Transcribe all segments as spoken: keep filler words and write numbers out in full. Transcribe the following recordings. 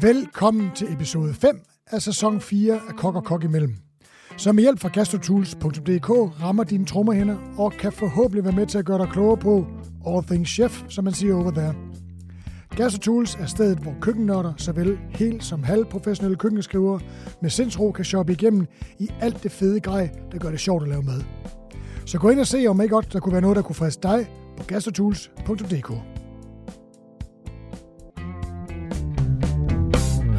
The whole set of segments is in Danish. Velkommen til episode fem af sæson fire af Kok og Kok imellem, som med hjælp fra gastrotools punktum d k rammer dine trommehinder og kan forhåbentlig være med til at gøre dig klogere på all things chef, som man siger over there. Gastrotools er stedet, hvor køkkennørder, såvel helt som halvprofessionelle køkkenskrivere med sindsro kan shoppe igennem i alt det fede grej, der gør det sjovt at lave mad. Så gå ind og se, om ikke godt der kunne være noget, der kunne friste dig på gastrotools punktum d k.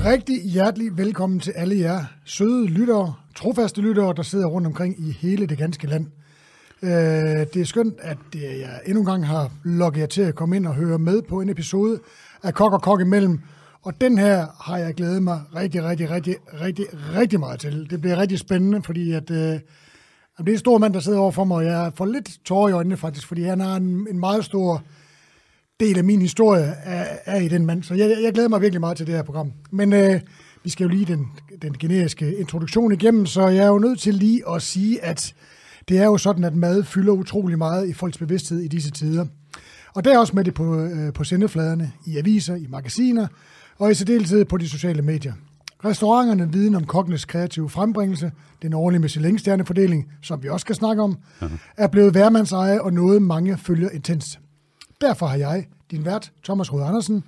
Rigtig hjertelig velkommen til alle jer søde lyttere, trofaste lyttere, der sidder rundt omkring i hele det ganske land. Øh, det er skønt, at jeg endnu en gang har logget jer til at komme ind og høre med på en episode af Kok og Kok imellem. Og den her har jeg glædet mig rigtig, rigtig, rigtig, rigtig, rigtig meget til. Det bliver rigtig spændende, fordi at, øh, det er en stor mand, der sidder overfor mig, og jeg får lidt tårer i øjnene faktisk, fordi han har en, en meget stor del af min historie er, er i den mand, så jeg, jeg glæder mig virkelig meget til det her program. Men øh, vi skal jo lige den, den generiske introduktion igennem, så jeg er jo nødt til lige at sige, at det er jo sådan, at mad fylder utrolig meget i folks bevidsthed i disse tider. Og det er også med det på, øh, på sendefladerne, i aviser, i magasiner og i særdeleshed på de sociale medier. Restauranterne viden om kokkenes kreative frembringelse, den årlige Michelin-stjernefordeling, som vi også skal snakke om, er blevet hvermandseje og noget mange følger intenst. Derfor har jeg, din vært, Thomas Rode Andersen,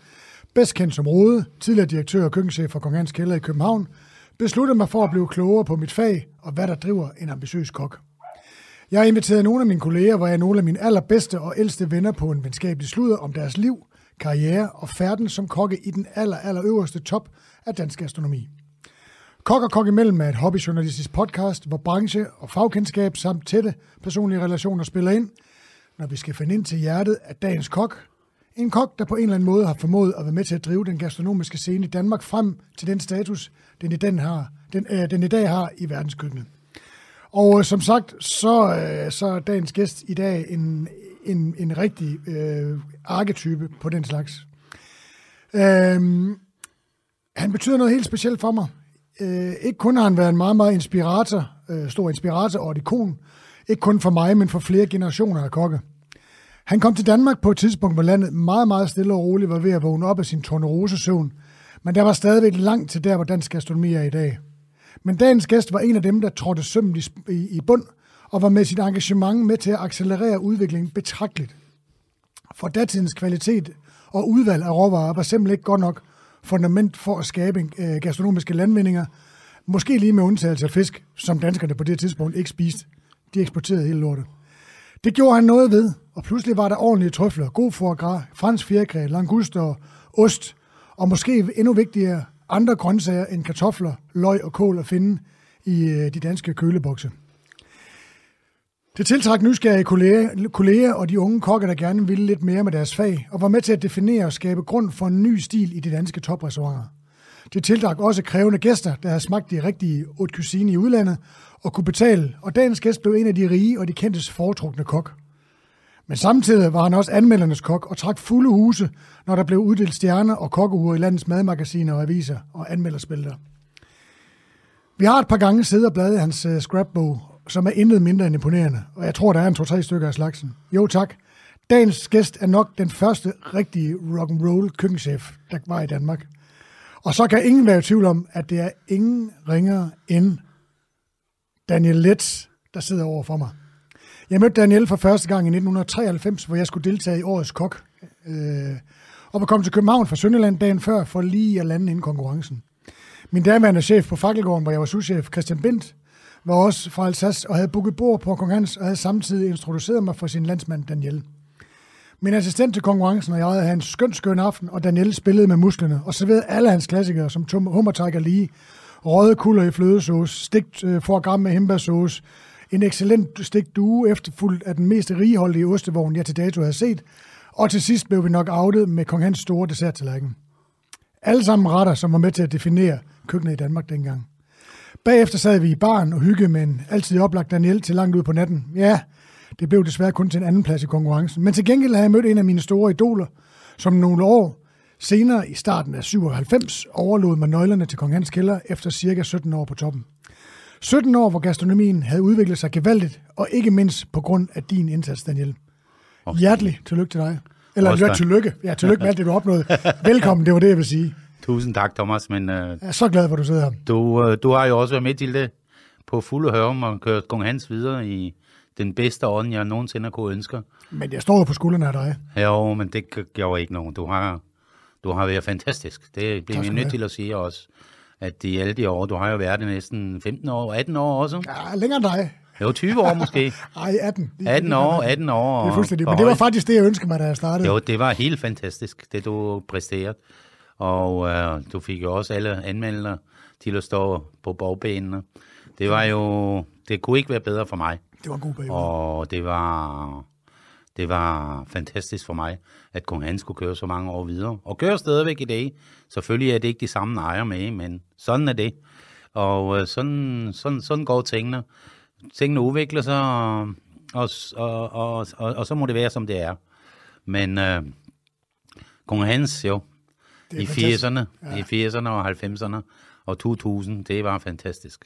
bedst kendt som Rode, tidligere direktør og køkkenchef for Kong Hans Kælder i København, besluttet mig for at blive klogere på mit fag og hvad der driver en ambitiøs kok. Jeg har inviteret nogle af mine kolleger, hvor jeg er nogle af mine allerbedste og ældste venner på en venskabelig sludder om deres liv, karriere og færden som kokke i den aller, aller øverste top af dansk gastronomi. Kok og Kok imellem er et hobbyjournalistisk podcast, hvor branche og fagkendskab samt tætte personlige relationer spiller ind, når vi skal finde ind til hjertet af dagens kok. En kok, der på en eller anden måde har formået at være med til at drive den gastronomiske scene i Danmark frem til den status, den i, den har, den, øh, den i dag har i verdenskøkkenet. Og øh, som sagt, så, øh, så er dagens gæst i dag en, en, en rigtig øh, arketype på den slags. Øh, han betyder noget helt specielt for mig. Øh, ikke kun har han været en meget, meget inspirator, øh, stor inspirator og et ikon, ikke kun for mig, men for flere generationer af kokke. Han kom til Danmark på et tidspunkt, hvor landet meget, meget stille og roligt var ved at vågne op af sin tornerosesøvn, men der var stadigvæk langt til der, hvor dansk gastronomi er i dag. Men dagens gæst var en af dem, der trådte sømmet i bund, og var med sit engagement med til at accelerere udviklingen betragteligt. For datidens kvalitet og udvalg af råvarer var simpelthen ikke godt nok fundament for at skabe gastronomiske landvindinger, måske lige med undtagelse af fisk, som danskerne på det tidspunkt ikke spiste. De eksporterede hele lortet. Det gjorde han noget ved, og pludselig var der ordentlige trøfler, god foie gras, fransk fjerkræ, languster og ost, og måske endnu vigtigere andre grøntsager end kartofler, løg og kål at finde i de danske kølebokse. Det tiltrak nysgerrige kolleger, kolleger og de unge kokker, der gerne ville lidt mere med deres fag, og var med til at definere og skabe grund for en ny stil i de danske toprestauranter. Det tiltrak også krævende gæster, der havde smagt de rigtige haute cuisine i udlandet, og kunne betale, og dagens gæst blev en af de rige og de kendtes foretrukne kok. Men samtidig var han også anmeldernes kok og trak fulde huse, når der blev uddelt stjerner og kokkeure i landets madmagasiner og aviser og anmelderspillere. Vi har et par gange siddet og bladet i hans scrapbog, som er intet mindre end imponerende, og jeg tror, der er en to-tre stykker af slagsen. Jo tak. Dagens gæst er nok den første rigtige rock'n'roll køkkenchef, der var i Danmark. Og så kan ingen være i tvivl om, at det er ingen ringere end Daniel Letz, der sidder over for mig. Jeg mødte Daniel for første gang i nitten treoghalvfems, hvor jeg skulle deltage i årets kok. Øh, og var kommet til København fra Sønderland dagen før, for lige at lande inden konkurrencen. Min daværende chef på Fakkelgården, hvor jeg var souschef, Christian Bindt, var også fra Alsace og havde booket bord på Kong Hans, og havde samtidig introduceret mig for sin landsmand Daniel. Min assistent til konkurrencen og jeg havde en skøn, skøn aften, og Daniel spillede med musklerne og serverede alle hans klassikere, som hummertejker lige, røde kulder i flødesauce, stegt øh, foie gras med hindbærsauce, en excellent stegt due efterfulgt af den mest righoldige ostevogn, jeg til dato havde set, og til sidst blev vi nok outet med Kong Hans store desserttallerken. Alle sammen retter, som var med til at definere køkkenet i Danmark dengang. Bagefter sad vi i baren og hyggede med en altid oplagt Daniel til langt ud på natten. Ja, det blev desværre kun til en anden plads i konkurrencen, men til gengæld havde jeg mødt en af mine store idoler, som nogle år senere i starten af syvoghalvfems overlod mig nøglerne til Kong Hans Kælder efter cirka sytten år på toppen. sytten år, hvor gastronomien havde udviklet sig gevaldigt, og ikke mindst på grund af din indsats, Daniel. Okay. Hjertelig tillykke til dig. Eller ja, tillykke. Ja, tillykke med alt det, du opnåede. Velkommen, det var det, jeg vil sige. Tusind tak, Thomas, men... Øh, jeg er så glad for, at du sidder her. Du, øh, du har jo også været med til det på fulde hørum og kørt Kong Hans videre i den bedste ånd, jeg nogensinde har kunnet ønske. Men jeg står jo på skuldrene af dig. Jo, men det gjorde ikke nogen. Du har, du har været fantastisk. Det bliver vi nødt til at sige også, at i alle de år, du har jo været det næsten femten år, atten år også. Ja, længere end dig. Jo, tyve år måske. Nej, atten. atten år, atten år. Det er fuldstændig. Men det var faktisk det, jeg ønskede mig, da jeg startede. Jo, det var helt fantastisk, det du præsterede. Og øh, du fik jo også alle anmeldere til at stå på bagbenene. Det var jo... Det kunne ikke være bedre for mig. Det var en god periode. Og det var, det var fantastisk for mig, at Kong Hans skulle køre så mange år videre. Og kører stadigvæk i dag. Selvfølgelig er det ikke de samme ejere med, men sådan er det. Og øh, sådan, sådan, sådan går tingene. Tingene udvikler sig, og, og, og, og, og, og så må det være, som det er. Men øh, Kong Hans, jo, i firserne, ja. i firserne og halvfemserne og to tusind, det var fantastisk.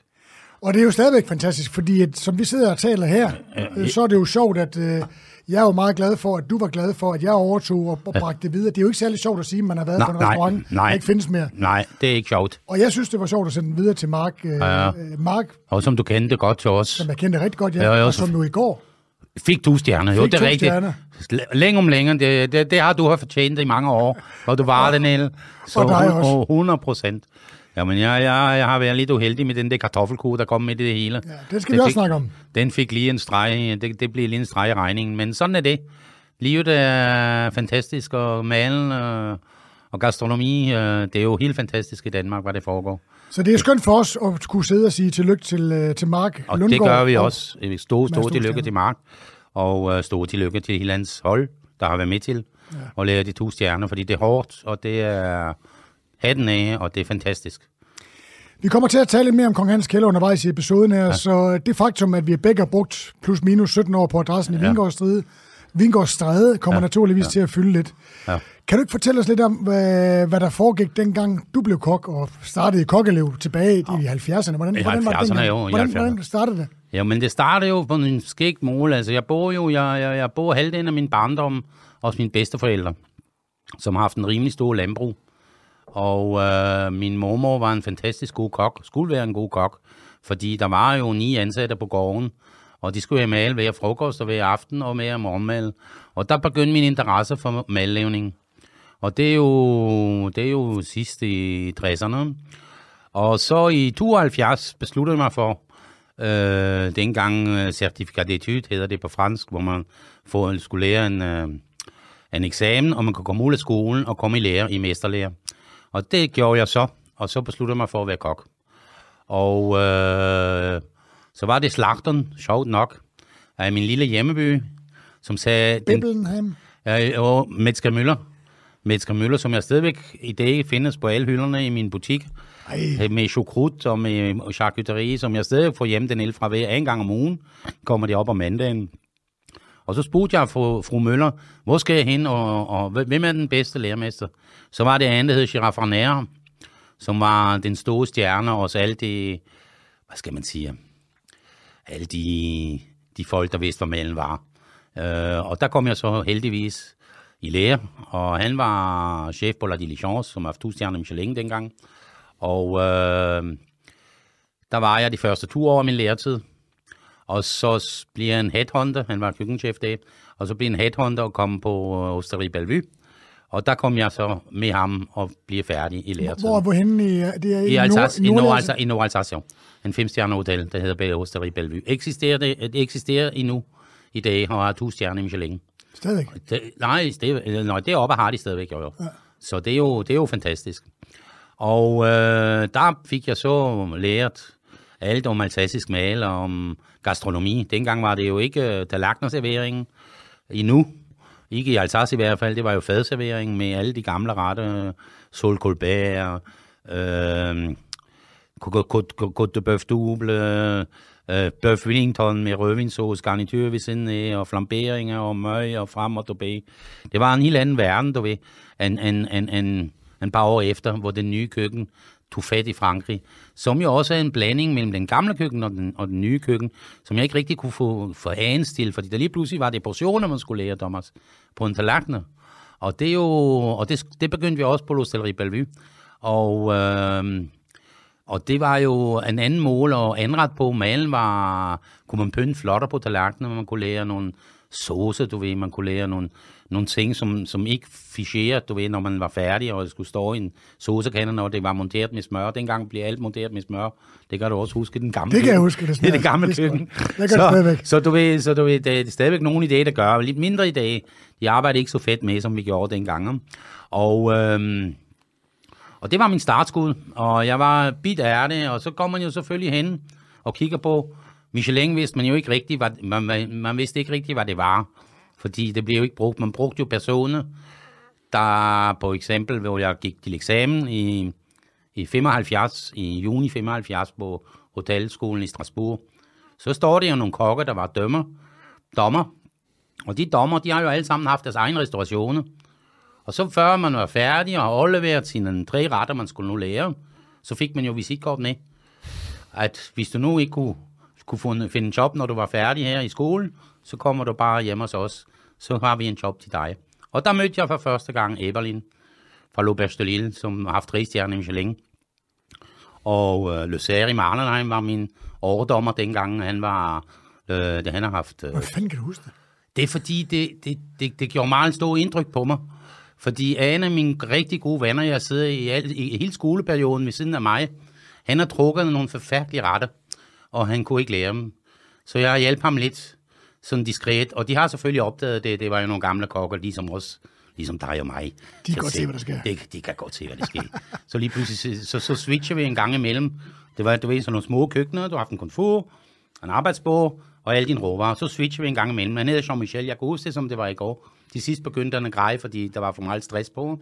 Og det er jo stadigvæk fantastisk, fordi at, som vi sidder og taler her, øh, så er det jo sjovt, at øh, jeg er jo meget glad for, at du var glad for, at jeg overtog og, og bragte det videre. Det er jo ikke særlig sjovt at sige, at man har været nej, på en restaurant, der ikke findes mere. Nej, det er ikke sjovt. Og jeg synes, det var sjovt at sende den videre til Mark. Øh, ja, ja. Mark og som du kendte godt til os. Som jeg kendte rigtig godt, ja. ja og som nu i går. Fik to stjerner, jo, det er rigtigt. Længe om længere, det, det, det har du har fortjent i mange år, og du var den hele. Så og hundrede procent. Jamen, jeg, jeg, jeg har været lidt uheldig med den der kartoffelko, der kom med det hele. Ja, det skal den vi fik, også snakke om. Den fik lige en streg, det, det blev lige en streg i regningen, men sådan er det. Livet er fantastisk, og malen øh, og gastronomi, øh, det er jo helt fantastisk i Danmark, hvad det foregår. Så det er skønt for os at kunne sidde og sige tillykke til, øh, til Mark Lundgaard. Og Lundgaard, det gør vi også. Vi stod, stod tillykke til Mark, og øh, stod tillykke til hele hans hold, der har været med til, ja. Og lære de to stjerner, fordi det er hårdt, og det er... Hatten af, og det er fantastisk. Vi kommer til at tale lidt mere om Kong Hans Kælder undervejs i episoden her, ja. Så det faktum, at vi begge har brugt plus minus sytten år på adressen ja. i Vingårdstræde, Vingårdstræde kommer ja. naturligvis ja. til at fylde lidt. Ja. Kan du ikke fortælle os lidt om, hvad, hvad der foregik dengang du blev kok og startede i kokkelev tilbage i ja. halvfjerdserne? Hvordan, I hvordan, halvfjerdserne, var det jo, i hvordan, halvfjerdserne. Hvordan startede det? Ja, men det startede jo på en skægt mål. Altså, jeg bor jo jeg, jeg, jeg bor halvdelen af min barndom hos mine bedsteforældre, som har haft en rimelig stor landbrug. Og øh, min mormor var en fantastisk god kok, skulle være en god kok, fordi der var jo ni ansatte på gården, og de skulle have male hver frokost og hver aften og mere morgenmad. Og der begyndte min interesse for madlavning. Og det er jo, det er jo sidst i tresserne. Og så i tooghalvfjerds besluttede jeg mig for, øh, dengang certificat d'étude hedder det på fransk, hvor man får, skulle lære en, øh, en eksamen, og man kunne komme ud af skolen og komme i lære, i mesterlære. Og det gjorde jeg så, og så besluttede jeg mig for at være kok. Og øh, så var det slagteren, sjovt nok, af min lille hjemmeby, som sagde... Bibelnheim? Ja, og Metzger Müller. Metzger Müller, som jeg stadigvæk i dag findes på alle hylderne i min butik. Ej. Med choucroute og med charcuterie, som jeg stadigvæk får hjem den el fra hver en gang om ugen. Kommer det op om mandagen. Og så spurgte jeg fru, fru Møller, hvor skal jeg hen, og, og, og hvem er den bedste lærermester? Så var det en, der hed Girard Farnere, som var den store stjerne, og så alle de, hvad skal man sige, alle de, de folk, der vidste, hvad malen var. Øh, og der kom jeg så heldigvis i lære, og han var chef på La Diligence, som var to stjerner Michelin dengang. Og øh, der var jeg de første to år af min læretid. Og så bliver en headhunter, han var køkkenchef der, og så bliver en headhunter og kom på Osterie Bellevue. Og der kom jeg så med ham og bliver færdig i læretiden. Hvor, hvorhen i, det er i, I Alsace, Nord-Alsace? I Nord-Alsace, jo. En femstjerne hotel, der hedder Osterie Bellevue. Eksisterer det, det eksisterer endnu i dag, og har to stjerner i Michelin. Stadig? Det, nej, det, nej, deroppe har de stadigvæk, jo. Ja. Så det er jo, det er jo fantastisk. Og øh, der fik jeg så lært... alt om alsassisk mad og om gastronomi. Dengang var det jo ikke tallerkenerserveringen endnu. Ikke i Alsace i hvert fald. Det var jo fadservering med alle de gamle retter. Solkolbær, øh, côte de bœuf double, øh, bœuf Wellington med rødvinsauce, garnitur ved siden af, og flamberinger og møg og frem og dobé. Det var en helt anden verden, du ved, en, en, en, en, en par år efter, hvor den nye køkken tog fat i Frankrig, som jo også er en blanding mellem den gamle køkken og den, og den nye køkken, som jeg ikke rigtig kunne få, få ans til, fordi der lige pludselig var det portioner, man skulle lære, Thomas, på en tallerkener. Og det, jo, og det, det begyndte vi også på L'Hôtellerie Bellevue. og øh, og det var jo en anden mål og anret på. Malen var, kunne man pynte flotter på tallerkenen, man kunne lære nogle sauce, du ved, man kunne lære nogle, nogle ting, som, som ikke ficherer, du ved, når man var færdig, og det skulle stå i en saucekande, når det var monteret med smør. Dengang blev alt monteret med smør. Det kan du også huske, den gamle. Det kan jeg huske, det, det, det gamle køkken. Det så, så du ved, så du ved, det er stadigvæk nogen i dag, der gør. Lidt mindre i dag. De arbejder ikke så fedt med, som vi gjorde dengang. Og... Øhm, Og det var min startskud, og jeg var bit af det, og så kommer man jo selvfølgelig hen og kigger på Michelin, vidste man jo ikke rigtigt, hvad, man, man vidste ikke rigtigt, hvad det var, fordi det blev jo ikke brugt. Man brugte jo personer, der på eksempel, hvor jeg gik til eksamen i, i femoghalvfjerds, i juni femoghalvfjerds på hotelskolen i Strasbourg, så står det jo nogle kokker, der var dømmer, dommer, og de dommer, de har jo alle sammen haft deres egen restaurationer. Og så før man var færdig og overleveret sine tre retter, man skulle nu lære, så fik man jo visitkort med. At hvis du nu ikke kunne, kunne finde en job, når du var færdig her i skolen, så kommer du bare hjem hos os. Så har vi en job til dig. Og der mødte jeg for første gang Eberlin fra L'Auberge de Lille, som har haft tre stjerner i Michelin. Og øh, Le Seri Marlenheim var min overdommer dengang, han var, øh, det han har haft... Øh, Hvad fanden kan du huske det? Det er fordi, det, det, det, det gjorde meget stort indtryk på mig. Fordi Anne, mine rigtig gode venner, jeg sidder i, al, i hele skoleperioden ved siden af mig, han har trukket nogle forfærdelige retter, og han kunne ikke lære dem. Så jeg hjalp ham lidt, sådan diskret. Og de har selvfølgelig opdaget det. Det var jo nogle gamle kokker, ligesom os, ligesom dig og mig. De kan godt se, hvad der sker. De, de kan godt se, hvad der sker. Så lige pludselig, så, så switcher vi en gang imellem. Det var, du ved, sådan nogle små køkkener. Du har haft en konfur, en arbejdsbord og alle dine råvarer. Så switcher vi en gang imellem. Han hedder Jean-Michel. Jeg kan huske det, som det var i går. De sidste begyndte han at greje, fordi der var for meget stress på.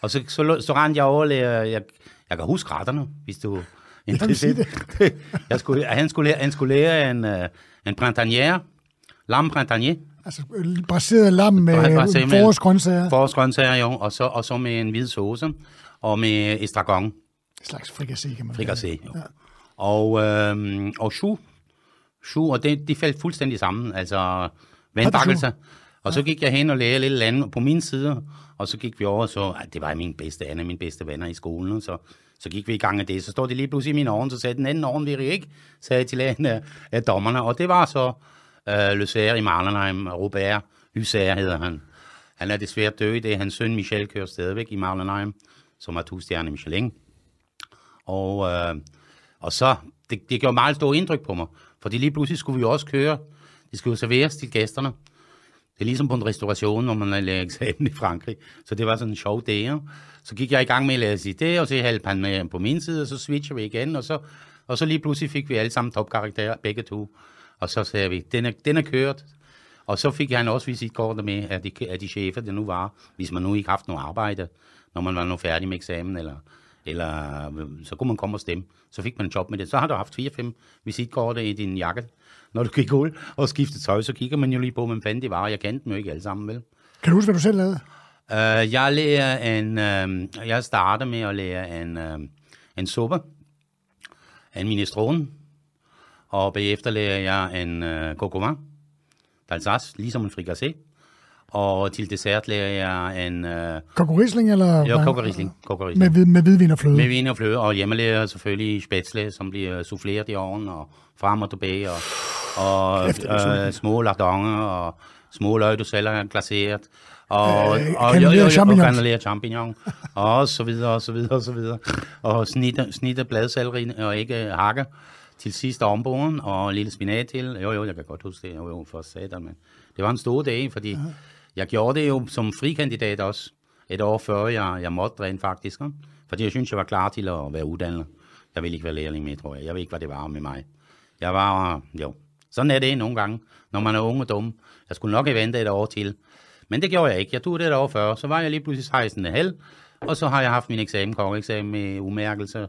Og så, så, så rendte jeg over, jeg, jeg, jeg kan huske retterne, hvis du... Jeg kan sige det. jeg skulle, han, skulle, han skulle lære en, en printanier, lam printanier. Altså braseret lam med forårsgrøntsager. Forårsgrøntsager, jo, og så, og så med en hvid sauce, og med estragon. En slags frikassé, kan man sige. Frikassé, jo. Ja. Og, øhm, og choux, choux, og det, de faldt fuldstændig sammen, altså vandbakkelser. Og så gik jeg hen og lærte lidt andet på min side, og så gik vi over, så at det var min bedste Anne, mine bedste venner i skolen, så, så gik vi i gang af det. Så stod det lige pludselig i min ovn, så sagde den anden ovn, vi ikke, sagde til en af, af dommerne, og det var så uh, Le Seri Marlenheim, Robert Lysager hedder han. Han er desværre død i det, hans søn Michel kører stadigvæk i Marlenheim, som er to stjerne Michelin. Og, uh, og så, det, det gjorde meget stort indtryk på mig, fordi lige pludselig skulle vi også køre, det skulle jo serveres til gæsterne. Det er ligesom på en restauration, når man laver eksamen i Frankrig. Så det var sådan en sjov dag. Så gik jeg i gang med at læse det, og så halvt han med på min side, og så switcher vi igen, og så, og så lige pludselig fik vi alle sammen topkarakterer, begge to. Og så sagde vi, den er, den er kørt. Og så fik han også visitkortet med af de, af de chefer, det nu var, hvis man nu ikke haft noget arbejde, når man var nu færdig med eksamen, eller, eller så kunne man komme og stemme. Så fik man en job med det. Så har du haft fire fem visitkortet i din jakke. Når du gik ud og skiftede tøj, så kigger man jo lige på, hvem fanden det var, og jeg kendte dem jo ikke alle sammen, vel? Kan du huske, hvad du selv lavede? Uh, jeg lærer en, uh, jeg starter med at lære en, uh, en suppe, en minestrone, og bagefter lærer jeg en uh, coq au vin d'Alsace, ligesom en fricassé, og til dessert lærer jeg en... Uh, coq au Riesling, eller? Ja, coq au Riesling. Med, med hvidvin og fløde? Med hvidvin og fløde, og hjemme lærer jeg selvfølgelig spätzle, som bliver souffleret i ovnen, og frem og tilbage, og... og øh, små lardonger, og små løg, du selv har glaseret, og kanelere champignon, og så videre, og så videre, og så videre, og snitte, snitte bladselleri, og ikke hakke, til sidst ovenbogen, og lille spinat til, jo jo, jeg kan godt huske det, jo jo, for satan, men det var en stor dag, fordi uh-huh. jeg gjorde det jo som frikandidat også, et år før jeg, jeg måtte rent faktisk, fordi jeg synes jeg var klar til at være uddannet, jeg ville ikke være lærling med, tror jeg, jeg ved ikke, hvad det var med mig, jeg var, jo, sådan er det nogle gange, når man er ung og dum. Jeg skulle nok have ventet et år til. Men det gjorde jeg ikke. Jeg tog det et år før. Så var jeg lige pludselig seksten komma fem. Og så har jeg haft min eksamen, kongeeksamen med umærkelse.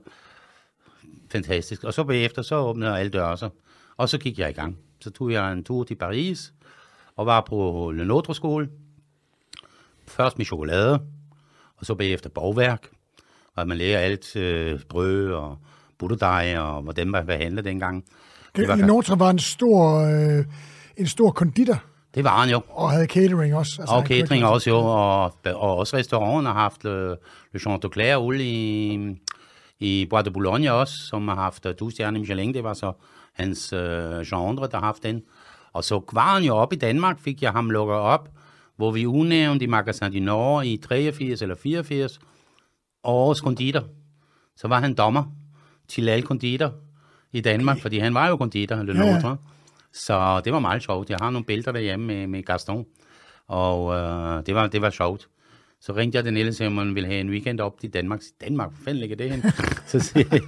Fantastisk. Og så bagefter, så åbnede alle døre sig. Og så gik jeg i gang. Så tog jeg en tur til Paris. Og var på Le Notre skole. Først med chokolade. Og så bagefter bagværk. Og man lærer alt øh, brød og butterdej og hvordan man handlede dengang. Det, det var, Le Notre var en stor, øh, en stor konditor. Det var han jo. Og havde catering også. Altså og catering også, jo. Og, og også restauranten har haft Le, Le Chantecler ude i, i Bois de Boulogne også, som har haft to stjerne Michelin. Det var så hans øh, genre, der har haft den. Og så var han jo oppe i Danmark, fik jeg ham lukket op, hvor vi unævnte i Magasin du Nord i treogfirs eller fireogfirs årets konditor. Så var han dommer til alle konditor i Danmark, okay. Fordi han var jo konditor, Le Nord. Så det var meget sjovt. Jeg har nogle billeder derhjemme med, med Gaston, og øh, det, var, det var sjovt. Så ringte jeg den ellers, som man ville have en weekend op til Danmark. Danmark, hvor fanden ligger det hen? Så sagde jeg,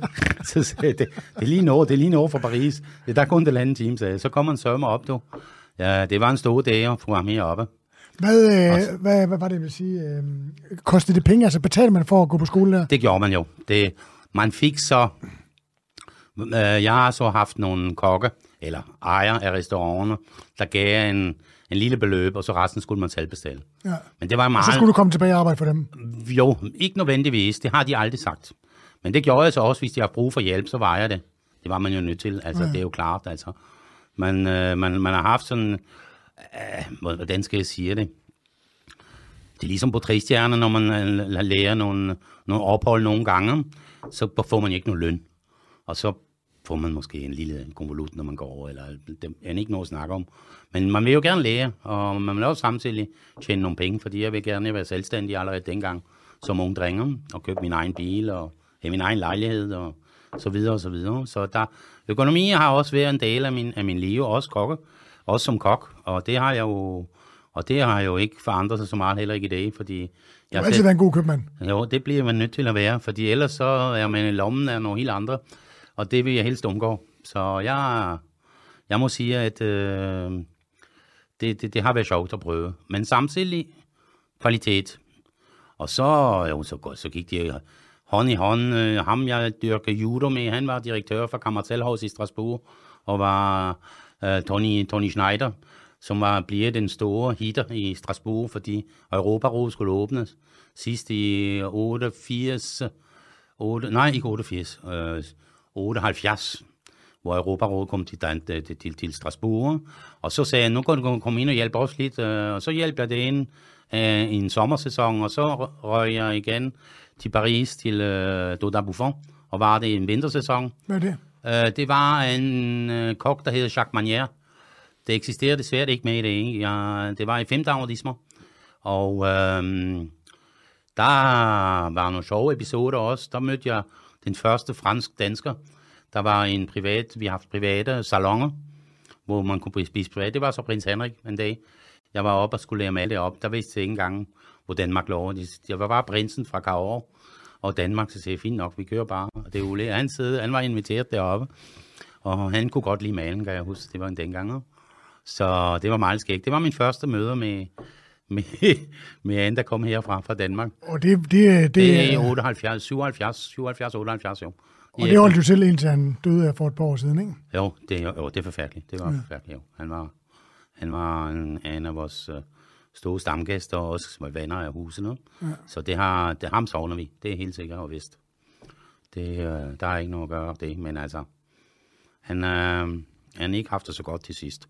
så sagde jeg det, det er lige noget, det er lige noget fra Paris. Det er der kun det andet time, sagde jeg. Så kom han sørme op, du. Ja, det var en stor dag at få ham heroppe. Hvad, øh, hvad, hvad var det, jeg vil sige? Øh, kostede det penge? Altså betalte man for at gå på skole der? Det gjorde man jo. Det, man fik så... Øh, jeg har så haft nogle kokke, eller ejer af restauranter, der gav en, en lille beløb, og så resten skulle man selv bestille. Ja. Men det var meget... Og så skulle du komme tilbage og arbejde for dem? Jo, ikke nødvendigvis. Det har de aldrig sagt. Men det gjorde jeg så også, hvis de har brug for hjælp, så var jeg det. Det var man jo nødt til. Altså, ja. Det er jo klart. Altså. Man, øh, man, man har haft sådan... Øh, hvordan skal jeg sige det? Det er ligesom på tre stjerner, når man lærer nogle, nogle ophold nogle gange, så får man ikke nogen løn. Og så får man måske en lille konvolut, når man går over, eller det er ikke noget at snakke om. Men man vil jo gerne lære, og man vil også samtidig tjene nogle penge, fordi jeg vil gerne være selvstændig allerede dengang som unge drenger, og købe min egen bil, og have min egen lejlighed, og så videre, og så videre. Så der, økonomi har også været en del af min, af min liv, også kokke, også som kok, og det har jeg jo... Og det har jo ikke forandret sig så meget heller ikke i dag, fordi... Du har altid været en god købmand. Jo, det bliver man nødt til at være, fordi ellers så er man i lommen af nogle helt andre, og det vil jeg helst undgå. Så jeg, jeg må sige, at øh, det, det, det har været sjovt at prøve. Men samtidig kvalitet. Og så, jo, så, så gik de hånd i hånd. Ham, jeg dyrker judo med, han var direktør for Kammertelhaus i Strasbourg, og var øh, Tony, Tony Schneider, som var blevet den store hitter i Strasbourg, fordi Europarådet skulle åbnes sidst i otteogfirs, otte, nej ikke otteogfirs, øh, otteoghalvfjerds, hvor Europarådet kom til, til, til, til Strasbourg, og så sagde jeg, nu kan du komme ind og hjælpe os lidt, og så hjælper jeg det ind øh, i en sommersæson, og så røg jeg igen til Paris, til øh, Dodin Buffon, og var det en vintersæson. Hvad er det? Øh, det var en øh, kok, der hed Jacques Manier. Det eksisterer desværre ikke med i det. Jeg, det var i fem dagordismer. Og øhm, der var nogle sjove episoder også. Der mødte jeg den første fransk dansker. Der var en privat, vi har haft private salonger, hvor man kunne spise privat. Det var så prins Henrik en dag. Jeg var oppe og skulle lære mig alt det op. Der vidste jeg ikke engang, hvor Danmark lå. Jeg var bare prinsen fra Kaor og Danmark, så sagde jeg, fint nok, vi kører bare. Og det Ole, han, han var inviteret deroppe, og han kunne godt lide malen, kan jeg huske. Det var en dengang. Så det var meget skægt. Det var min første møde med, med, med en, der kom herfra fra Danmark. Og det, det, det, det er otteoghalvfjerds, syvoghalvfjerds, syvoghalvfjerds, otteoghalvfjerds, jo. Og det holdt du selv, indtil han døde for et par år siden, ikke? Jo, det, jo, det er forfærdeligt. Det var ja. forfærdeligt, jo. Han var, han var en, en af vores uh, store stamgæster, og også venner af husene. Ja. Så det har, det, ham savner vi. Det er helt sikkert og vist. Det, uh, der er ikke noget at gøre det, men altså, han har uh, ikke haft det så godt til sidst.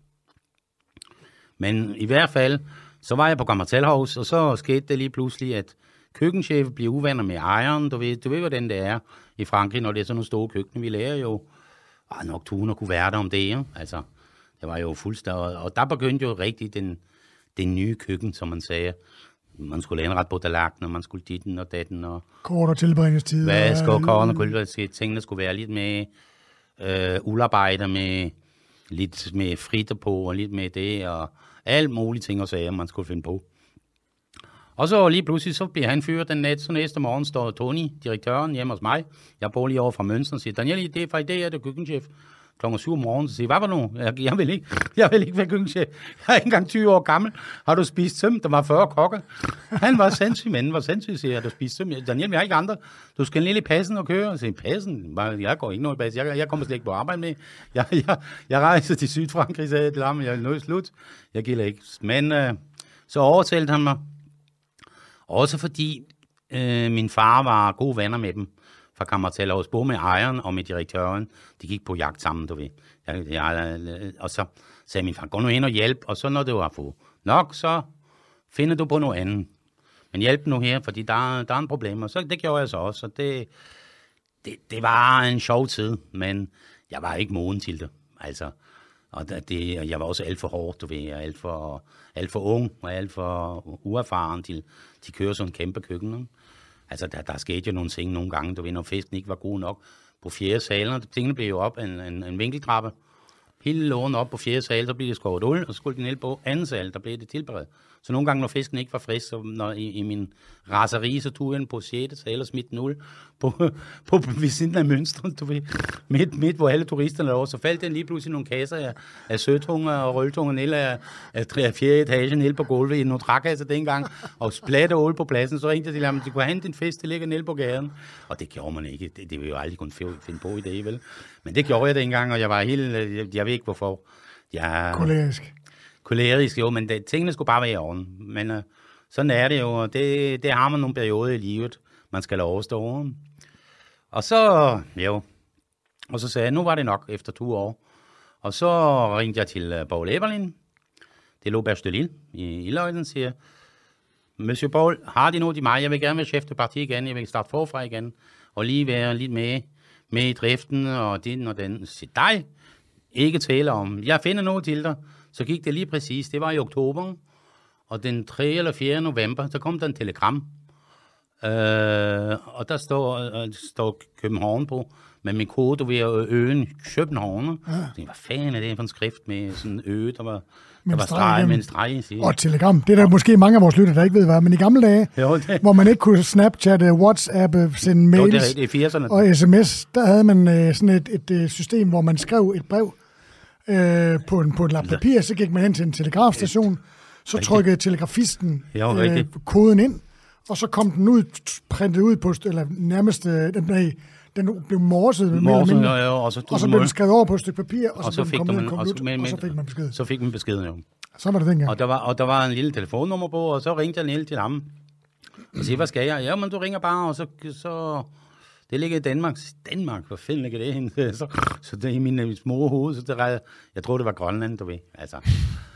Men i hvert fald, så var jeg på Kammertelhaus, og så skete det lige pludselig, at køkkenchefen bliver uvenner med ejeren. Du ved, du ved hvordan det er i Frankrig, når det er sådan nogle store køkken. Vi lærer jo ah, nok tuner kunne være der om det. Ja? Altså, det var jo fuldstændig. Og der begyndte jo rigtig den, den nye køkken, som man sagde. Man skulle indrette på tallerkenen, og man skulle ditten og datten. Og kort og tilbringningstid. Hvad skal korn og kulværd? Tingene skulle være lidt med øh, uldarbejder med... lidt med fritter på, og lidt med det, og alle mulige ting og sager, man skulle finde på. Og så lige pludselig, så bliver han fyret den nat, så næste morgen står Tony, direktøren, hjemme hos mig. Jeg bor lige over fra Münster og siger, Daniel, det er fra i dag, er det køkkenchef. Klokken syv om morgenen, så siger hvad var det nu? Jeg, jeg, vil ikke, jeg vil ikke være køkkenchef. Jeg er ikke engang tyve år gammel. Har du spist søm? Der var fyrre kokker. Han var sindssyg, manden var sindssyg, siger jeg, du spiste søm. Daniel, vi har ikke andre. Du skal lige i passen og køre. Jeg siger, passen? Jeg går ikke noget i passen. Jeg, jeg kommer slet ikke på arbejde med. Jeg, jeg, jeg rejser til Sydfrankrig, sagde jeg til ham, jeg er nødt slut. Jeg gælder ikke. Men øh, så overtalte han mig. Også fordi øh, min far var gode venner med dem. fra Kammertallås, både med ejeren og med direktøren. De gik på jagt sammen, du ved. Jeg, jeg, og så sagde min far, gå nu ind og hjælp, og så når du har fået nok, så finder du på noget andet. Men hjælp nu her, fordi der, der er en problem, og så det gjorde jeg så også. Og det, det, det var en sjov tid, men jeg var ikke moden til det, altså. Og det, jeg var også alt for hård, du ved, alt for, alt for ung og alt for uerfaren til at køre sådan en kæmpe køkken. Altså, der, der skete jo nogle ting nogle gange, du ved, når festen ikke var god nok. På fjerde salen, tingene blev jo op en, en, en vinkeltrappe. Hele lågen op på fjerde sal, så blev det skåret ud, og så skulle den ned på anden sal, der blev det tilberedt. Så nogle gange, når festen ikke var frisk, så når, i, i min raseri, så tog jeg den på sjette sal og smidte den ud på, på, på ved siden af mønstret, du ved, midt, midt hvor alle turisterne lå, så faldt den lige pludselig nogle kasser af, af sødtunger og røltunger ned af, af tre til fire etagen ned på gulvet i nogle trækasser dengang, og splatter ud på pladsen, så ringte de til ham, de kunne hente en fest, det ligger ned på gaden. Og det gjorde man ikke, det, det ville jo aldrig kunne finde på i dag, vel? Men det gjorde jeg dengang, og jeg var helt, jeg, jeg ved ikke hvorfor. Jeg... Kolerisk. Kolerisk, jo, men det, tingene skulle bare være i orden. Men øh, sådan er det jo, og det, det har man nogle perioder i livet, man skal overstå. Og så, jo, og så sagde jeg, nu var det nok efter to år. Og så ringte jeg til øh, Poul Eberlin, det lå Berge de Lille i Iløjden, siger, Monsieur Poul, har de noget i mig? Jeg vil gerne være chef til parti igen, jeg vil starte forfra igen, og lige være lidt med, med i driften, og den og den. Så dig, ikke tale om, jeg finder noget til dig. Så gik det lige præcis, det var i oktober, og den tredje eller fjerde november, så kom der en telegram, øh, og der står, øh, står København på, men min kode, du ved øen København, ja. Jeg tænkte, hvad fanden er det for en skrift med sådan en ø, der var, der var streg med en streg. Siger. Og telegram, det er der måske mange af vores lytter, der ikke ved hvad, men i gamle dage, jo, hvor man ikke kunne Snapchatte, WhatsApp, sende mails jo, det er, det og sms, der havde man øh, sådan et, et, et system, hvor man skrev et brev, Øh, på en, på en lap papir, så gik man hen til en telegrafstation, så trykkede telegrafisten øh, koden ind, og så kom den ud, printet ud på, eller nærmest, øh, den, den blev morset, morset mere, ja, ja, og, så og så blev den skrevet over på et stykke papir, og, og så, så fik man, og så, med, med, og så fik man beskeden. Så fik man beskeden, jo. Så var det dengang. Og der var, og der var en lille telefonnummer på, og så ringte jeg Niel til ham, og siger, hvad skal jeg? Ja, men du ringer bare, og så... så det ligger i Danmark. Danmark, hvor fanden ligger det henne? Så, så det er i mine små hoved, så det rejde, jeg troede, det var Grønland, du ved. Altså,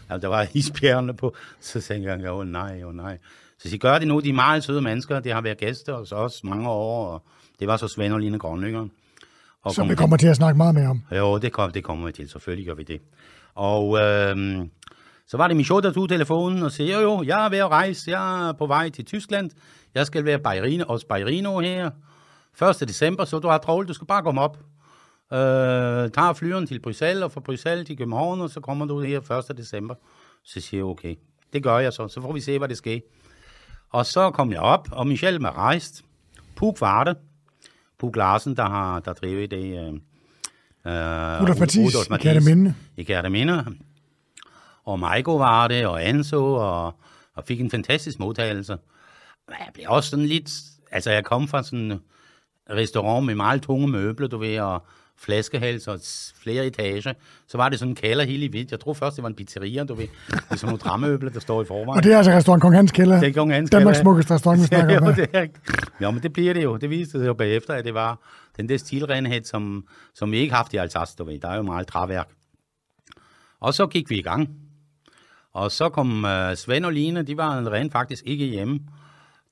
der var isbjergene på. Så tænkte jeg, åh nej, åh nej. Så de gør det nu, de er meget søde mennesker. Det har været gæster hos os mange år, og det var så Svend og Line Grønlykker. Som vi kommer til at snakke meget mere om. Jo, det, kom, det kommer vi til. Selvfølgelig gør vi det. Og øhm, så var det Michaud, der tog telefonen og sagde, jo jo, jeg er ved at rejse. Jeg er på vej til Tyskland. Jeg skal være Bayrino, hos Bayrino her. første december, så du har travlt, du skal bare komme op. Øh, tager flyveren til Bruxelles, og fra Bruxelles til København, og så kommer du her første december. Så siger jeg, okay, det gør jeg så, så får vi se, hvad det sker. Og så kom jeg op, og Michel var rejst. Puk var det. Puk Larsen, der har der drevet det. Øh, Rudolf Mathis, i Kærteminde. I Kærteminde. Og Maiko var det, og Anso, og, og fik en fantastisk modtagelse. Jeg blev også sådan lidt, altså jeg kom fra sådan... restaurant med meget tunge møbler, du ved, og flaskehals og flere etager, så var det sådan en kælder helt i hvidt. Jeg tror først, det var en pizzeria, du ved. Det er sådan nogle dræmøbler, der står i forvejen. Og det er altså restaurant Kong Hans Kælder. Det er Kong Hans Kælder. Danmarks smukkeste restaurant, vi snakker om. Ja, men det bliver det jo. Det viste sig jo bagefter, at det var den der stilrenhed, som, som vi ikke har haft i Alsace, du ved. Der er jo meget træværk. Og så gik vi i gang. Og så kom uh, Svend og Line, de var rent faktisk ikke hjemme.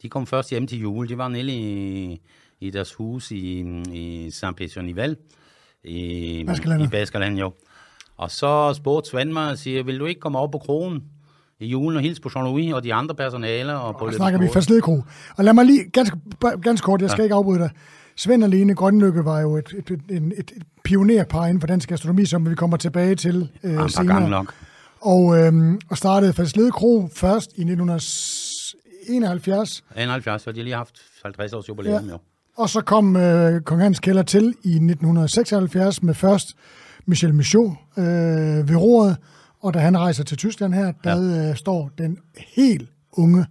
De kom først hjem til jul. De var nede i i deres hus i, i Saint-Pétion-Nival i Baskerland, jo. Og så spurgte Svend mig og siger, vil du ikke komme over på krogen i julen og hilse på Jean-Louis og de andre personaler? Og, og snakker vi fast ledekro. Og lad mig lige, ganske, ganske kort, jeg skal ja. ikke afbryde dig. Svend og Lene Grønlykke var jo et, et, et, et, et pionerpar inden for dansk gastronomi, som vi kommer tilbage til øh, ja, senere. Nok. Og, øh, og startede fast ledekro først i nitten enoghalvfjerds. enoghalvfjerds, så de lige haft halvtreds års jubilæum, ja. jo. Og så kom øh, Kong Hans Kælder til i nitten seksoghalvfjerds med først Michel Michaud øh, ved roret, og da han rejser til Tyskland her, ja. der øh, står den helt unge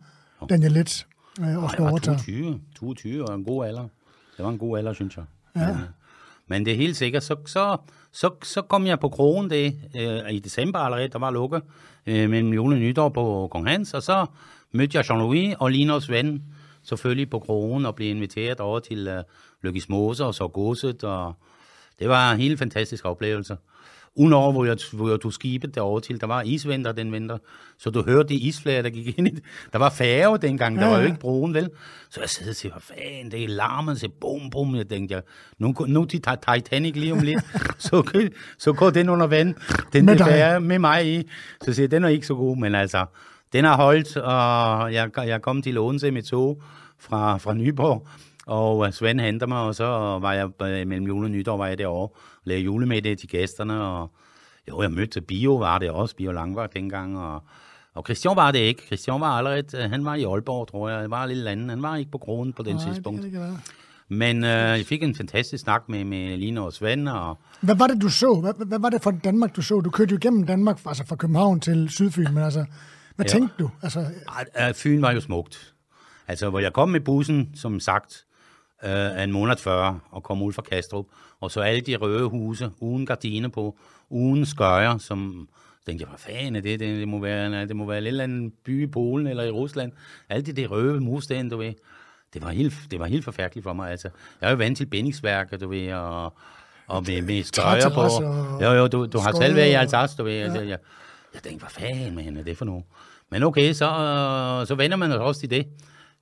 Daniel Letz øh, og står overtager. toogtyve, toogtyve og en god alder. Det var en god alder, synes jeg. Ja. Ja. Men det er helt sikkert. Så, så, så, så kom jeg på krogen det, øh, i december allerede, der var lukket øh, mellem jule og nytår på Kong Hans, og så mødte jeg Jean-Louis og Linos ven, selvfølgelig på krogen og blev inviteret over til øh, Løkkes Mose og Sorgodset, og det var en helt fantastisk oplevelse. Udover, hvor jeg, hvor jeg tog skibet derovre til, der var isvinter den vinter, så du hørte de isflager, der gik ind i det. Der var færge dengang, der ja, var jo ikke broen, vel? Så jeg sad og siger, hvad fanden, det er larmen, så bum, bum, jeg tænkte, nu, nu de tager Titanic lige om lidt, så, så går den under vand, den med færge med mig i. Så siger den er ikke så god, men altså, den har holdt, og jeg, jeg kom til Odense med tog fra, fra Nyborg, og Svend henter mig, og så var jeg mellem jul og nytår, var jeg derovre, og lavede julemiddag til gæsterne, og jo, jeg mødte Bio, var det også, Bio Langgaard dengang, og, og Christian var det ikke, Christian var allerede, han var i Aalborg, tror jeg, han var lidt andet, han var ikke på kronen på den nej, tidspunkt. Det Men øh, jeg fik en fantastisk snak med, med Line og Svend. Og hvad var det, du så? Hvad, hvad var det for Danmark, du så? Du kørte jo igennem Danmark, altså fra København til Sydfyn, men altså, hvad ja. tænkte du? Altså Fyn var jo smukt. Altså, hvor jeg kom med bussen, som sagt, en måned før og kom ud fra Kastrup, og så alle de røde huse, uden gardiner på, uden skøjer, som tænkte jeg, hvad fanden er det? Det, det må være, nej, det må være en eller anden by i Polen eller i Rusland. Alle de der røde mursten, du ved. Det var helt, det var helt forfærdeligt for mig, altså. Jeg er jo vant til bindingsværker, du ved, og, og med, med skøjer på. Jo, jo, du, du har selv været i Alsace, du ved. Ja. Jeg, jeg, jeg tænkte, hvad fanden, man, er det for noget? Men okay, så, øh, så vender man også til det.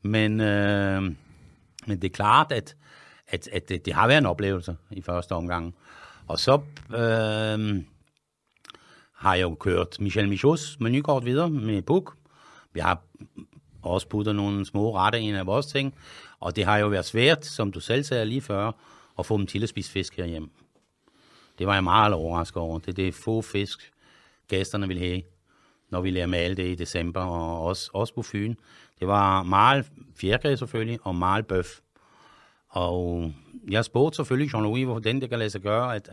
Men... Øh, Men det er klart, at, at, at det, det har været en oplevelse i første omgang. Og så øh, har jeg jo kørt Michel Michauds menukort videre med Puk. Vi har også puttet nogle små retter ind af vores ting. Og det har jo været svært, som du selv sagde lige før, at få dem til at spise fisk herhjemme. Det var jeg meget overrasket over. Det er det få fisk, gæsterne ville have, når vi lærer male det i december, og også, også på Fyn. Det var meget fjerkræ selvfølgelig, og meget bøf. Og jeg spurgte selvfølgelig Jean-Louis, hvordan det kan lade sig gøre. At,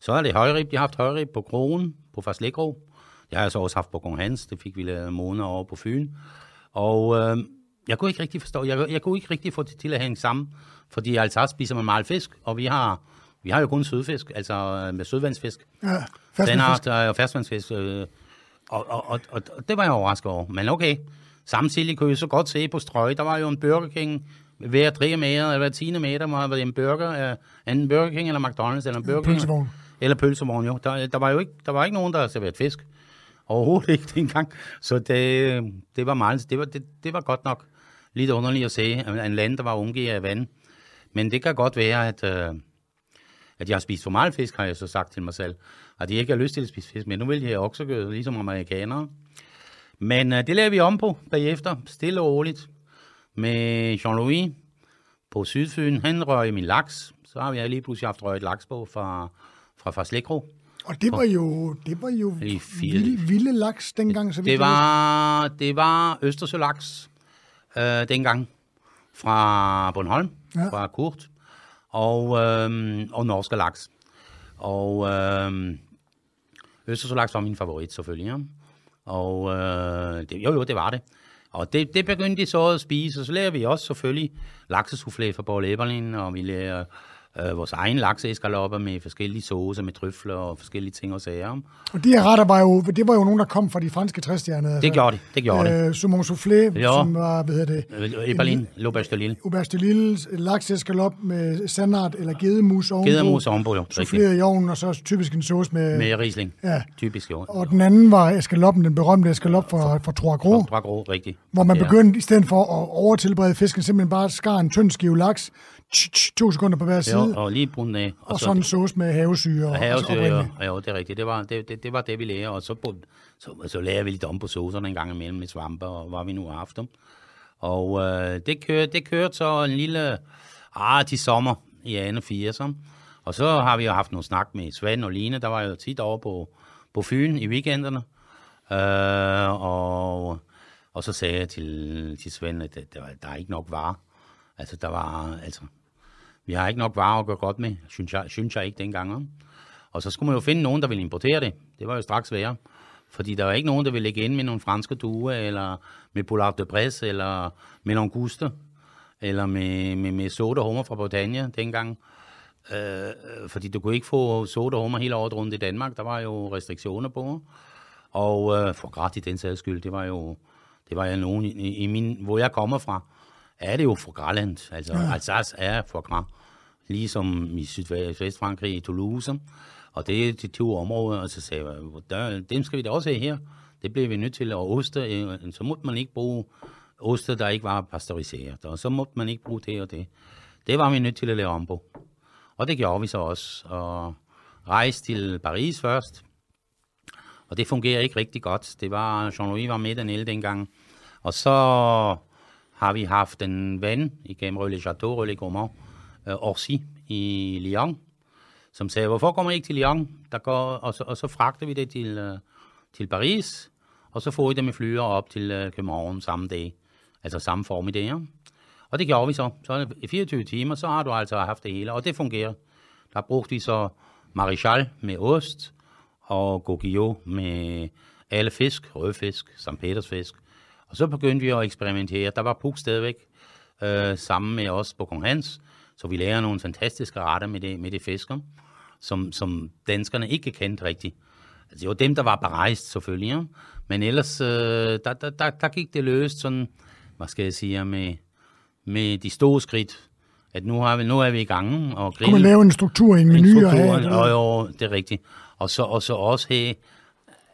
så er det højrib. De har haft højrib på Krogen, på Farslækro. Jeg har altså også haft på Kong Hans. Det fik vi lavet måneder over på Fyn. Og øh, jeg kunne ikke rigtig forstå, jeg, jeg kunne ikke rigtig få det til at hænge sammen, fordi i Alsace spiser man meget fisk, og vi har, vi har jo kun sødfisk, altså med sødvandsfisk. Ja, fastvandsfisk. Og fastvandsfisk. Øh, Og, og, og, og det var jeg overrasket over. Men okay, samtidig kunne jeg så godt se på Strøg, der var jo en Burger King hver tre meter, eller hver tiende meter, var det en burger, en Burger King eller McDonald's, eller en Burger King, pølsevogn. Eller pølsevogn, jo. Der, der var jo ikke, der var ikke nogen, der serverede fisk. Overhovedet ikke dengang. Så det, det var meget, det var, det, det var godt nok lidt underligt at se, en land, der var omgivet af vand. Men det kan godt være, at, at jeg har spist for meget fisk, har jeg så sagt til mig selv. Og de ikke har lyst til at spise fisk, men nu vil jeg også gøre ligesom amerikanere. Men uh, det laver vi om på bagefter, stille og roligt, med Jean-Louis på Sydfyn. Han røg min laks, så har jeg lige pludselig haft røget laks på fra, fra, fra Slækro. Og det var jo, det var jo vilde, vilde laks dengang. Så det, var, det var Østersølaks øh, dengang fra Bornholm, ja. Fra Kurt, og, øh, og norske laks. Og øh, Østersølaks var min favorit, selvfølgelig. Ja. Og øh, det, jo, jo, det var det. Og det, det begyndte de så at spise, og så lavede vi også selvfølgelig laksesoufflé fra Borg Læberlin, og vi lavede øh, vores egen lakseskalopper med forskellige saucer, med trøfler og forskellige ting og sager. Og de her retter var jo, det var jo nogen, der kom fra de franske træstjernede. Altså, det gjorde det, det gjorde øh, det. Saumon soufflé, jo. Som var, hvad hedder det? Eberlin, l'auberge de Lille. Auberge de Lille, lakseskalop med sandart eller gedemus ovenpå. Gedemus ovenpå, jo. Soufflé i ovnen, og så typisk en sauce med... Med risling. Ja. Typisk, jo. Og den anden var eskaloppen, den berømte eskalop fra, fra Trois Gros. Fra Trois Gros, rigtigt. Hvor man begyndte, ja. I stedet for at overtilberede fisken, simpelthen bare skar en tynd skive laks, to sekunder på hver side. Jo, og lige brun af. Og, og sådan en sauce med havesyre. Og havesyre, og jo. Jo, det er rigtigt. Det var det, det, det, var det vi lærte. Og så, så, så lærte vi lidt om på saucerne en gang imellem med svampe, og var vi nu haft dem. Og øh, det, kørte, det kørte så en lille art i sommer i anden firserne. Og så har vi jo haft noget snak med Svend og Line, der var jo tit over på, på Fyn i weekenderne. Øh, og, og så sagde jeg til, til Svend, at der, der er ikke nok varer. Altså, der var, altså, vi har ikke nok varer at gøre godt med, synes jeg, synes jeg ikke dengang. Og så skulle man jo finde nogen, der ville importere det. Det var jo straks værre, fordi der var ikke nogen, der ville lægge ind med nogle franske duer, eller med Poulard de Bresse, eller med languste, eller med, med, med sodahummer fra Bretagne dengang. Øh, fordi du kunne ikke få sodahummer hele året rundt i Danmark, der var jo restriktioner på. Og øh, for gratis den sags skyld, det var jo, det var jo nogen, i, i min, hvor jeg kommer fra, er det jo fra Grænland. Altså ja. Alsace er fra Grænland, ligesom i Sydvestfrankrig, i Toulouse. Og det er de to områder, og så sagde jeg, dem skal vi da også have her. Det bliver vi nødt til. Og oster, så måtte man ikke bruge oster, der ikke var pasteuriseret. Og så måtte man ikke bruge det og det. Det var vi nødt til at lave om på. Og det gjorde vi så også. Og rejse til Paris først. Og det fungerer ikke rigtig godt. Det var, Jean-Louis var med den elde dengang. Og så har vi haft en ven igennem Relais Chateau, Relais Gourmand, Orsi i Lyon, som sagde, hvorfor kommer I ikke til Lyon? Der går, og, så, og så fragter vi det til, til Paris, og så får I det med flyer op til København samme dag. Altså samme form i det her. Og det gjorde vi så. Så i fireogtyve timer, så har du altså haft det hele, og det fungerer. Der brugte vi så Marichal med ost, og Goguillot med alle fisk, rødfisk, Sankt Petersfisk. Og så begyndte vi at eksperimentere. Der var Puk stadigvæk øh, sammen med os på Kong Hans, så vi lærer nogle fantastiske retter med de, med de fisker, som, som danskerne ikke kendte rigtigt. Altså, det var dem, der var berejst selvfølgelig, ja? Men ellers øh, der, der, der, der gik det løst sådan, hvad skal jeg sige, med, med de store skridt. At nu, har vi, nu er vi i gangen. Og grillen, kunne man lave en struktur i en menu? Ja, jo, det er rigtigt. Og så, og så også have,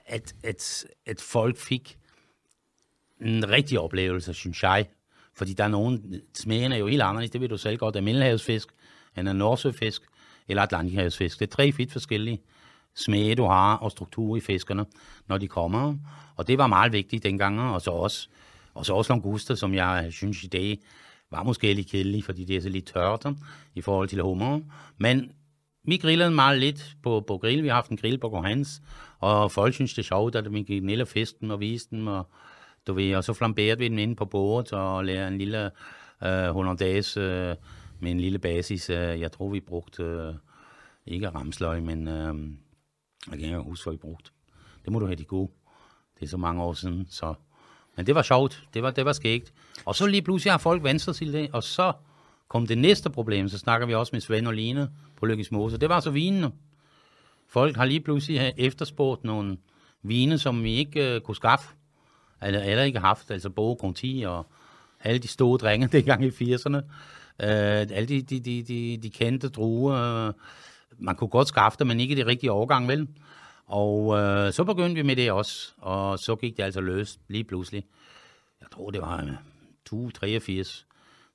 at, at, at folk fik en rigtig oplevelse, synes jeg. Fordi der er nogen, smagen er jo helt anderledes, det ved du selv godt, af Middelhavsfisk, end af Nordsøfisk, eller Atlantikhavsfisk. Det er tre vidt forskellige smage, du har, og struktur i fiskerne, når de kommer. Og det var meget vigtigt dengang, og så også, og så også languster, som jeg synes i dag var måske lidt kedelige, fordi det er så lidt tørt i forhold til hummer. Men vi grillede meget lidt på, på grill. Vi har haft en grill på Kong Hans, og folk synes det er sjovt, at vi gik ned og fiskede dem og viste dem, og, du ved, og så flamberede vi dem inde på bordet og lavede en lille øh, hollandaise øh, med en lille basis. Øh, jeg tror, vi brugte øh, ikke ramsløg, men øh, jeg kan ikke huske, hvad vi brugte. Det må du have de gode. Det er så mange år siden, så... Men det var sjovt, det var, det var skægt. Og så lige pludselig har folk vandt sig til det, og så kom det næste problem, så snakker vi også med Svend og Line på Lykkes Mose. Det var så vinene. Folk har lige pludselig efterspurgt nogle vine, som vi ikke uh, kunne skaffe, eller, eller ikke haft, altså både Conti og alle de store drenge dengang i firserne. Uh, alle de, de, de, de, de kendte druer. Uh, man kunne godt skaffe det, men ikke i det rigtige årgang, vel? Og øh, så begyndte vi med det også, og så gik det altså løs lige pludselig. Jeg tror, det var to treogfirs,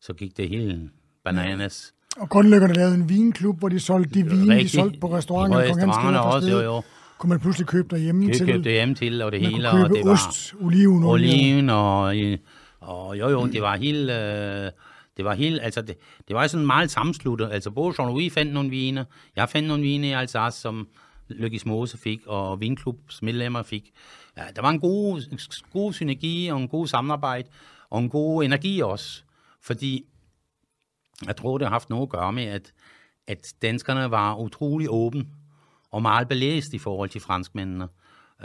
så gik det helt bananas. Ja. Og grundlæggerne lavede en vinklub, hvor de solgte de vine, de solgte på restauranter. De restauranter også, jo jo. Kunne man pludselig købe derhjemme køb, til. Købe derhjemme til, og det man hele. Man købe og ost, var oliven. Oliven, og, og jo jo, det var helt... Øh, Det var helt, altså det, det var sådan meget sammensluttet. Altså både Jean-Louis fandt nogle vine, jeg fandt nogle vine i Alsace, som... Lykkes Mose fik, og Vinklubs medlemmer fik. Ja, der var en god, god synergi, og en god samarbejde, og en god energi også. Fordi, jeg tror, det har haft noget at gøre med, at, at danskerne var utrolig åbne, og meget belæst i forhold til franskmændene.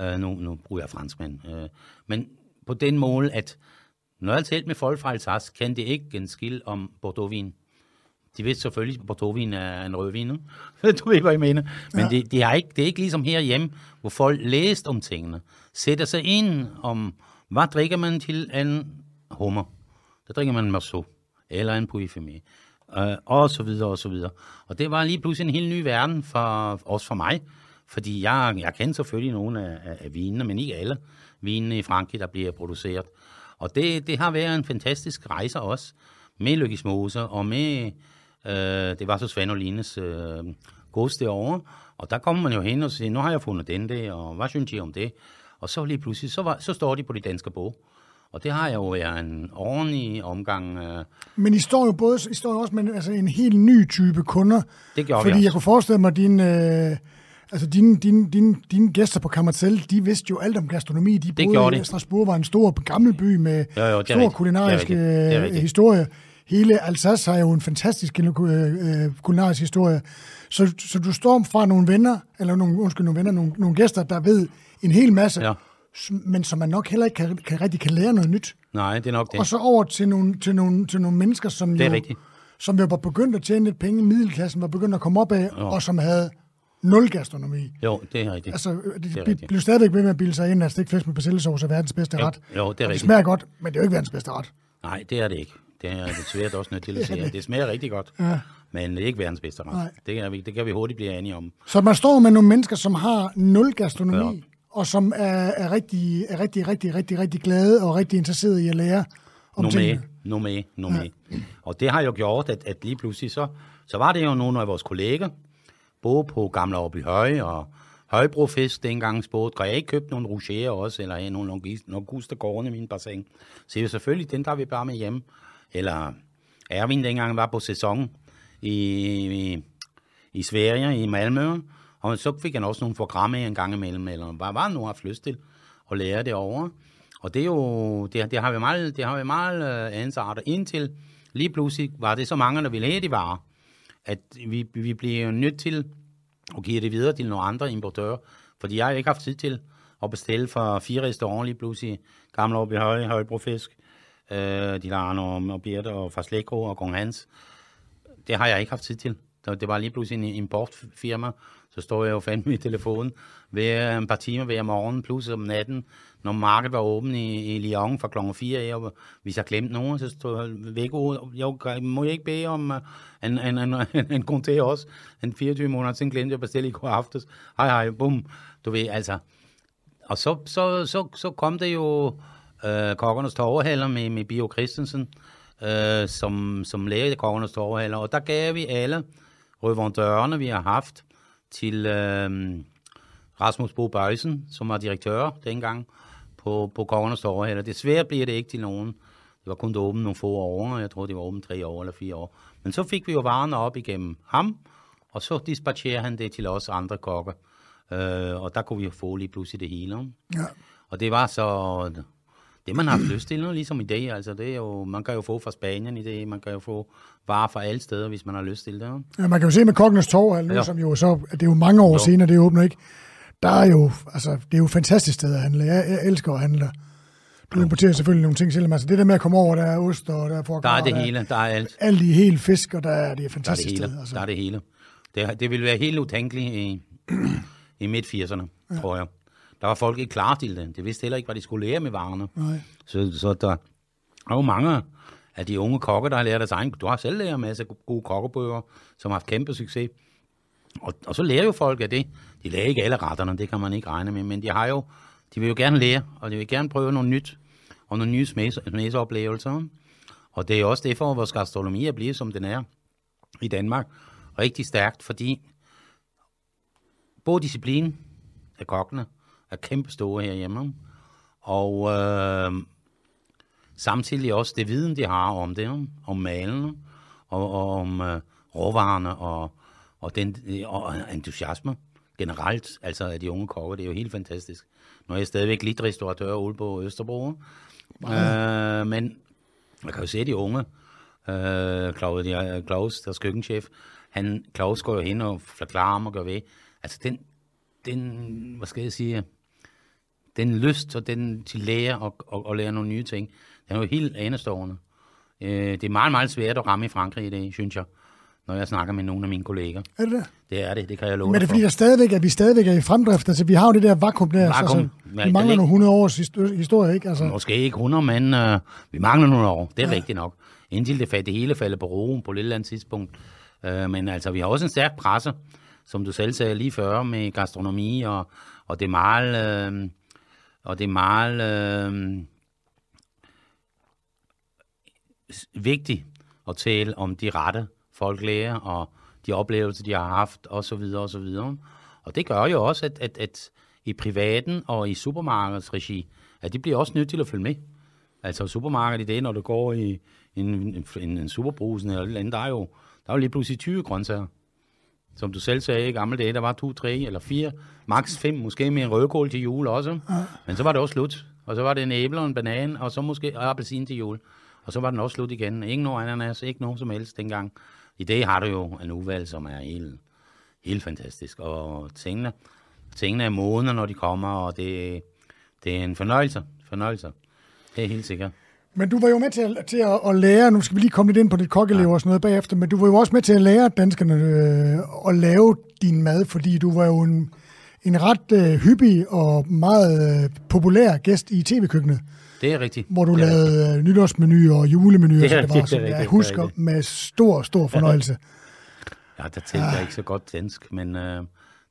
Uh, nu, nu bruger jeg franskmænd. Uh, men på den måde, at når jeg talte med folk fra Alsace, kendte de ikke en skil om Bordeauxvin. De vidste selvfølgelig, at Bordeauxvin er en rødvin. Du ved, hvad jeg mener. Men ja. det, de har ikke, det er ikke ligesom herhjemme, hvor folk læste om tingene. Sætter sig ind om, hvad drikker man til en hummer? Der drikker man en Merceau, eller en Puy-Fumé, øh, og så videre, og så videre. Og det var lige pludselig en helt ny verden, for, også for mig. Fordi jeg, jeg kendte selvfølgelig nogle af, af, af vinene, men ikke alle vinene i Frankrig, der bliver produceret. Og det, det har været en fantastisk rejse også, med Lykkes Mose og med... Det var så Svend og Lines øh, gods derovre, og der kommer man jo hen og siger, nu har jeg fundet den der, og hvad synes I om det? Og så lige pludselig, så, var, så står de på de danske bog, og det har jeg jo været en ordentlig omgang. Øh. Men I står jo både, I står jo også med altså en helt ny type kunder, det gjorde fordi vi jeg kunne forestille mig, at dine, øh, altså dine, dine, dine, dine gæster på Kammerzel, de vidste jo alt om gastronomi, de boede i Strasbourg, var en stor gammel by med jo, jo, stor rigtig. Kulinarisk det er det. Det er øh, historie. Hele Alsace har jo en fantastisk øh, kulinarisk historie. Så, så du står fra nogle venner, eller nogle, undskyld, nogle venner, nogle, nogle gæster, der ved en hel masse, ja. Men som man nok heller ikke kan, kan, rigtig kan lære noget nyt. Nej, det er nok det. Og så over til nogle, til nogle, til nogle mennesker, som jo, som jo var begyndt at tjene lidt penge, middelklassen var begyndt at komme op af, jo. Og som havde nul gastronomi. Jo, det er rigtigt. Altså, de blev stadigvæk ved med at bilde sig ind, at stikflæsk med persillesauce er verdens bedste jo, ret. Jo, det er rigtigt. Det smager godt, men det er jo ikke verdens bedste ret. Nej, det er det ikke. Det er desværre også nødt til at sige. Det smager rigtig godt, ja. Men det er ikke verdens bedste ret. Det kan, vi, det kan vi hurtigt blive enige om. Så man står med nogle mennesker, som har nul gastronomi, ja. Og som er, er, rigtig, er rigtig, rigtig, rigtig, rigtig glade og rigtig interesserede i at lære om tingene. No med, no med. Ja. Og det har jo gjort, at, at lige pludselig så, så var det jo nogle af vores kolleger, både på Gamle Åby Høje og Højbrofest dengang spurgte, kan jeg ikke købe nogle rougerer også, eller nogle langustergårdene i min bassin? Så jo selvfølgelig, den tager vi bare med hjem. Eller Erwin dengang var på sæson i, i, i Sverige, i Malmø, og så fik han også nogle programmer en gang imellem, eller bare var nu haft lyst til at lære det over. Og det er jo, det, det har vi meget, det har vi meget uh, ansartet indtil, lige pludselig var det så mange, der ville have de varer, at vi, vi blev nødt til og giver det videre til nogle andre importører, fordi jeg har ikke haft tid til at bestille for fire restauranter lige pludselig. Gamle Åby Høje, Højbrofisk, øh, de lader og Birte og Farslæko og Kong Hans. Det har jeg ikke haft tid til. Det var lige pludselig en importfirma, så står jeg jo fandme i telefonen hver en par timer hver morgen, plus om natten, når markedet var åben i, i Lyon fra klokken fire. Og hvis jeg glemte nogen, så stod jeg væk ud. Jeg må ikke bede om en, en, en, en konter også. En fireogtyve måneder, så glemte jeg at bestille i går aftes. Hej, hej, bum. Du ved, altså. Og så, så, så, så kom det jo øh, Kokkernes Torvehaller med, med Bio Christensen, øh, som, som lærte Kokkernes Torvehaller. Og der gav vi alle revendørerne, vi har haft, til øh, Rasmus Bo Bøjsen, som var direktør dengang på, på Kongernes Torvehaller. Desværre bliver det ikke til nogen. Det var kun åbent nogle få år, jeg tror det var åbent tre år eller fire år. Men så fik vi jo varerne op igennem ham, og så dispatcherede han det til os andre kokker. Øh, og der kunne vi jo få lige pludselig det hele. Ja. Og det var så det, man har haft lyst til nu, ligesom i dag. Altså, det er jo, man kan jo få fra Spanien i det, man kan jo få varer fra alle steder, hvis man har lyst til det. Ja, man kan jo se med Kokkernes Torvehaller nu, som jo så, det er jo mange år jo. Senere, det åbner ikke. Der er jo, altså, det er jo et fantastisk sted at handle. Jeg, jeg elsker at handle. Du jo. Importerer selvfølgelig nogle ting selv. Altså, det der med at komme over, der er ost og der er forklar. Der er det der, hele, der er alt. Alt i hele fisk, og der er det et fantastisk der er det sted. Altså. Der er det hele. Det, det ville være helt utænkeligt i, i midt firserne, ja. Tror jeg. Der var folk ikke klar til det. De vidste heller ikke, hvad de skulle lære med varerne. Nej. Så, så der er jo mange af de unge kokker, der har lært deres egen. Du har selv lært en masse gode kokkebøger, som har haft kæmpe succes. Og, og så lærer jo folk af det. De lærer ikke alle retterne, det kan man ikke regne med, men de har jo, de vil jo gerne lære, og de vil gerne prøve noget nyt, og nogle nye smagsoplevelser. Og det er også derfor, at vores gastronomi er blevet, som den er i Danmark, rigtig stærkt, fordi både disciplinen af kokkene er kæmpe store herhjemme, og øh, samtidig også det viden, de har om det, om malene, og, og om øh, råvarerne, og Og, den, og entusiasme generelt, altså af de unge kokker, det er jo helt fantastisk. Nu er jeg stadigvæk lidt restauratør ude på Østerbro, ja. øh, men jeg kan jo se de unge. Øh, Claus, der er køkkenchef, han, Claus går jo hen og forklarer ham og gør ved. Altså den, den, hvad skal jeg sige, den lyst og den til at lære og, og, og lære nogle nye ting, den er jo helt anestående. Øh, det er meget, meget svært at ramme i Frankrig i dag, synes jeg. Når jeg snakker med nogle af mine kolleger. Er det det? Det er det, det kan jeg love dig. Men det er fordi, jeg stadigvæk, at vi stadigvæk er i fremdrift. Altså, vi har jo det der vakuum der. Vakuum. Altså, vi mangler nogle ikke hundrede års historie, ikke? Altså. Måske ikke hundrede, men øh, vi mangler nogle år. Det er ja. Rigtigt nok. Indtil det, det hele falder på roen på et eller andet tidspunkt. Øh, men altså, vi har også en stærk presse, som du selv sagde lige før, med gastronomi, og, og det er meget... Øh, og det er meget... Øh, vigtigt at tale om de rette folk lærer, og de oplevelser, de har haft, og så videre, og så videre. Og det gør jo også, at, at, at i privaten og i supermarkedets regi, at de bliver også nødt til at følge med. Altså supermarkedet i det, når du går i en, en, en superbrusen eller et eller andet, der er jo, der er jo lige pludselig tyve grøntsager. Som du selv sagde i gamle dage, der var to, tre eller fire, maks fem, måske med en rødkål til jul også. Men så var det også slut. Og så var det en æble og en banan, og så måske appelsin til jul. Og så var den også slut igen. Ikke nogen ananas, ikke nogen som helst dengang. I dag har du jo en udvalg, som er helt, helt fantastisk, og tingene, tingene er modne, når de kommer, og det, det er en fornøjelse, fornøjelse, det er helt sikkert. Men du var jo med til at, til at, at lære, nu skal vi lige komme lidt ind på dit kokkelev ja. Og sådan noget bagefter, men du var jo også med til at lære danskerne øh, at lave din mad, fordi du var jo en, en ret øh, hyppig og meget øh, populær gæst i tv-køkkenet. Det er rigtigt. Hvor du lavede rigtigt. Nytårsmenuer og julemenuer, det er, så det var, som jeg husker med stor, stor fornøjelse. Ja, der tænkte ja. jeg ikke så godt dansk, men øh,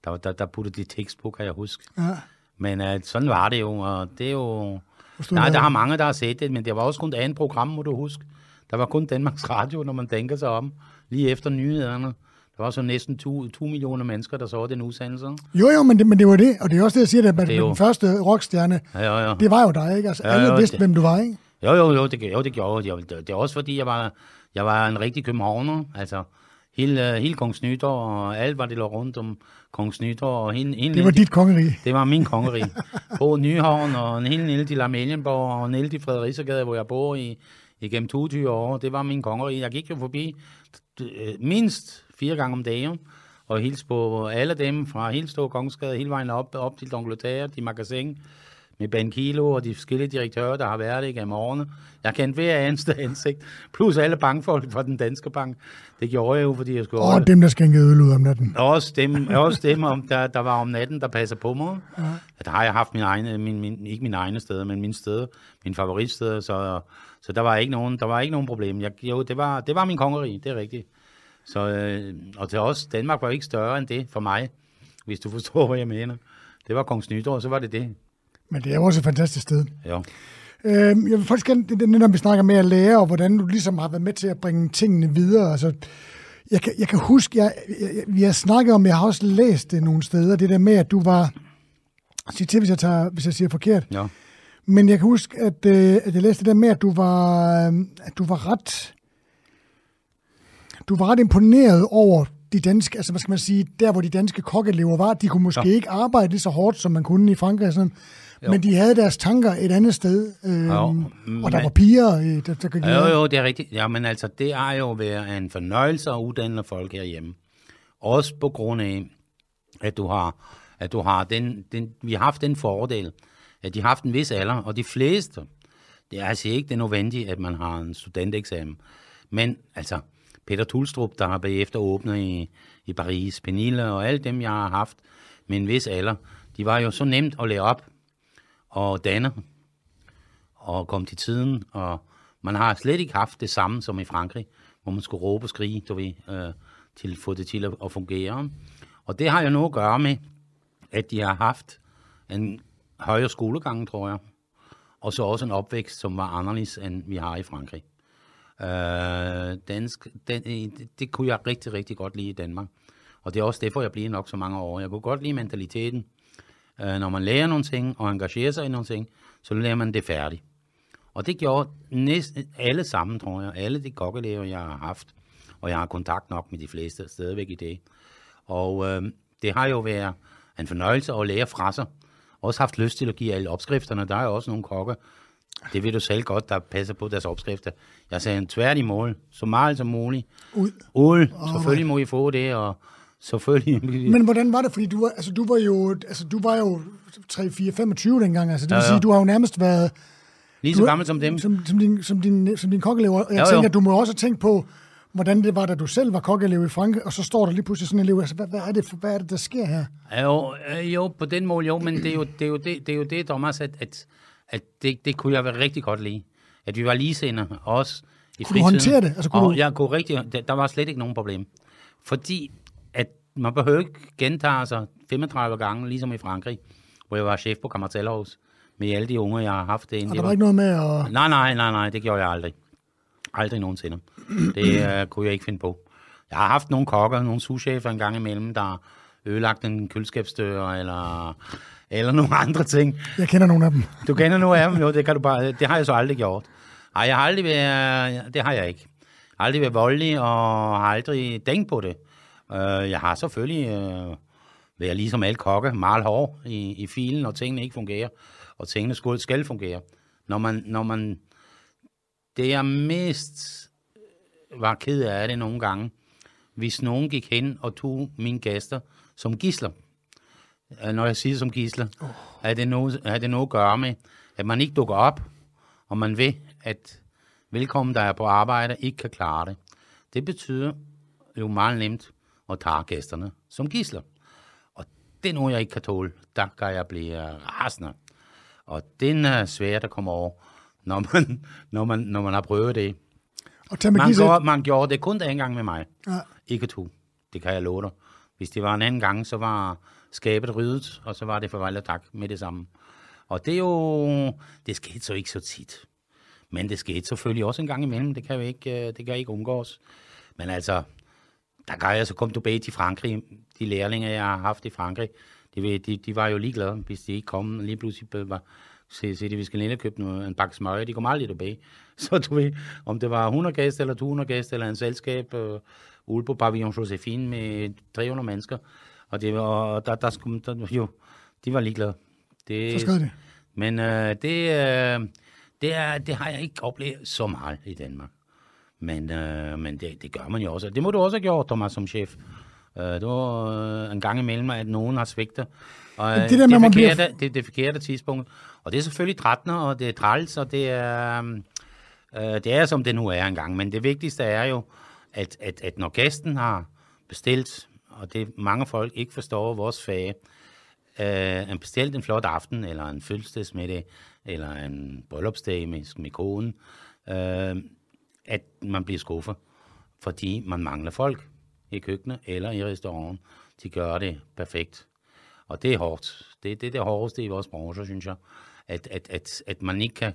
der, der, der puttede de tekst på, kan jeg huske. Ja. Men øh, sådan var det jo, og det er jo... Nej, der har mange, der har set det, men det var også kun et andet program, må du huske. Der var kun Danmarks Radio, når man tænker sig om, lige efter nyhederne. Der var så næsten to millioner mennesker, der så den udsendelse. Jo, jo, men det, men det var det. Og det er også det, jeg siger, at den første rockstjerne, ja, jo, jo. det var jo dig, ikke? Altså, alle jo, jo, vidste, det, hvem du var, ikke? Jo, jo, jo, det, jo, det gjorde jeg. Det er også fordi, jeg var, jeg var en rigtig københavner. Altså, hele, hele Kongens Nytår, og alt var det lå rundt om Kongens Nytår. Og hele, hele det var dit kongerige. Det var min kongerige. På Nyhavn, og en hel nede til Lamelienborg, og nede til Fredericiagade, hvor jeg bor i igennem toogtyve år. Det var min kongerige. Jeg gik jo forbi mindst fire gange om dagen, og hilste på alle dem fra hele Store Kongensgade, hele vejen op, op til D'Angleterre, de magasin med Ben Kilo og de forskellige direktører, der har været det igennem årene. Jeg kendte hver eneste ansigt, plus alle bankfolk fra den danske bank. Det gjorde jeg jo, fordi jeg skulle... Og holde. Dem, der skænkede øl ud om natten. Også dem, også dem om, der, der var om natten, der passer på mig. Ja. Der har jeg haft min egne, min, min, ikke min egne steder, men min steder, min favoritsteder, så, så der var ikke nogen, der var ikke nogen problem. Jeg, jo, det var, det var min kongerige, det er rigtigt. Så, øh, og til os, Danmark var ikke større end det for mig, hvis du forstår, hvad jeg mener. Det var Kongens Nytår, så var det det. Men det er jo også et fantastisk sted. Jo. Øh, jeg vil faktisk gerne, når vi snakker med at lære, og hvordan du ligesom har været med til at bringe tingene videre. Altså, jeg, kan, jeg kan huske, jeg, jeg, vi har snakket om, jeg har også læst det nogle steder, det der med, at du var, sig til, hvis jeg, tager, hvis jeg siger forkert, jo. Men jeg kan huske, at, at jeg læste det der med, at du var, at du var ret... Du var ret imponeret over de danske, altså hvad skal man sige, der hvor de danske kokkelever var, de kunne måske ja. ikke arbejde lige så hårdt, som man kunne i Frankrig, sådan, men de havde deres tanker et andet sted, øhm, jo, og men, der var piger, der, der gik jo, jo, det er rigtigt. Ja, men altså, det har jo været en fornøjelse at uddanne folk herhjemme. Også på grund af, at du har, at du har den, den, vi har haft den fordel, at de har haft en vis alder, og de fleste, det er altså ikke det nødvendige, at man har en studenteksamen, men altså, Peter Tulstrup, der har bagefter åbnet i, i Paris, Pernille og alle dem, jeg har haft med en vis alder, de var jo så nemt at lære op og danne og komme til tiden, og man har slet ikke haft det samme som i Frankrig, hvor man skulle råbe og skrige, du ved, øh, til at få det til at, at fungere. Og det har jo noget at gøre med, at de har haft en højere skolegang, tror jeg, og så også en opvækst, som var anderledes, end vi har i Frankrig. Øh, dansk, den, det, det kunne jeg rigtig, rigtig godt lide i Danmark. Og det er også derfor, jeg bliver nok så mange år. Jeg kunne godt lide mentaliteten. Øh, når man lærer nogle ting og engagerer sig i nogle ting, så lærer man det færdigt. Og det gjorde næsten alle sammen, tror jeg. Alle de kokkelærer, jeg har haft. Og jeg har kontakt nok med de fleste stadigvæk i dag. Og øh, det har jo været en fornøjelse at lære fra sig. Også haft lyst til at give alle opskrifterne. Der er jo også nogle kokker, det ved du selv godt, der passer på deres opskrifter. Jeg sagde, tværtimod, så meget som muligt. Ud. Ud, oh, selvfølgelig må I få det, og selvfølgelig... Men hvordan var det? Fordi du var, altså, du var jo, altså, du var jo tre, fire, femogtyve dengang, altså det vil ja, ja. sige, du har jo nærmest været... Lige så gammel som dem. Som, som din, som din, som din kokkelever. Jeg ja, tænker, jo. du må også tænke på, hvordan det var, da du selv var kokkelever i Frankrig, og så står der lige pludselig sådan en elev, altså hvad, hvad, er det, hvad er det, der sker her? Jo, jo på den måde jo, men det er jo det, er jo det, det, er jo det Thomas, at... at at det, det kunne jeg være rigtig godt lide. At vi var ligesindede, også i fritiden. Kunne du håndtere det? Altså, kunne og du... jeg kunne rigtig, der, der var slet ikke nogen problem. Fordi at man behøver ikke gentage sig femogtredive gange, ligesom i Frankrig, hvor jeg var chef på Kammertellerhus, med alle de unge, jeg har haft. Det og der var ikke noget med at... Nej, nej, nej, nej, det gjorde jeg aldrig. Aldrig nogensinde. Det uh, kunne jeg ikke finde på. Jeg har haft nogle kokker, nogle souschefer en gang imellem, der ødelagt en køleskabsdør, eller... eller nogle andre ting. Jeg kender nogle af dem. Du kender nogle af dem, jo, det, kan du bare, det har jeg så aldrig gjort. Ej, jeg har aldrig været, det har jeg ikke. Jeg har aldrig været voldelig, og har aldrig tænkt på det. Jeg har selvfølgelig været ligesom alle kokke, meget hård i, i filen, og tingene ikke fungerer, og tingene skulle, skal fungere. Når man, når man, det jeg mest var ked af det nogle gange, hvis nogen gik hen og tog mine gæster som gidsler. Når jeg siger som gidsler, oh. er, det noget, er det noget at gøre med, at man ikke dukker op, og man ved, at velkommen, der er på arbejde, ikke kan klare det. Det betyder jo meget nemt at tage gæsterne som gidsler. Og det er noget, jeg ikke kan tåle. Der kan jeg blive rasende. Og den er svært at komme over. når man, når man, når man har prøvet det. Og man, gjorde, man gjorde det kun den gang med mig. Ja. Ikke to. Det kan jeg love dig. Hvis det var en anden gang, så var skabet ryddet, og så var det farvel og tak med det samme. Og det er jo... Det skete så ikke så tit. Men det skete selvfølgelig også en gang imellem. Det kan jo ikke, det kan ikke undgås. Men altså, der gør jeg så kom tilbage til Frankrig. De lærlinger, jeg har haft i Frankrig, de, de, de var jo ligeglade, hvis de ikke kom. Lige pludselig var... Se, se, vi skal lige købe noget, en pakke smøger, de kommer aldrig tilbage. Så du ved, om det var hundrede gæster eller to hundrede gæster, eller en selskab, øh, ude på Pavillon Josephine med tre hundrede mennesker, og, det, og der, der skulle, der, jo, de var ligeglade. Det, så skal det. Men øh, det, øh, det, er, det har jeg ikke oplevet så meget i Danmark. Men, øh, men det, det gør man jo også. Det må du også have gjort, Thomas, som chef. Uh, det var uh, en gang imellem, at nogen har svigtet. Og det, der, det, forkerte, bliver... det, det forkerte tidspunkt. Og det er selvfølgelig trættende, og det er træls, og det er, uh, det er som det nu er engang. Men det vigtigste er jo, at, at, at når gæsten har bestilt, og det mange folk ikke forstår vores fag, uh, en bestilt en flot aften, eller en fødselsdagsmiddag, eller en bryllupsdag med, med konen, uh, at man bliver skuffet, fordi man mangler folk i køkkenet eller i restauranten. De gør det perfekt. Og det er hårdt. Det er det, det hårdeste i vores branche, synes jeg. At, at, at, at man ikke kan...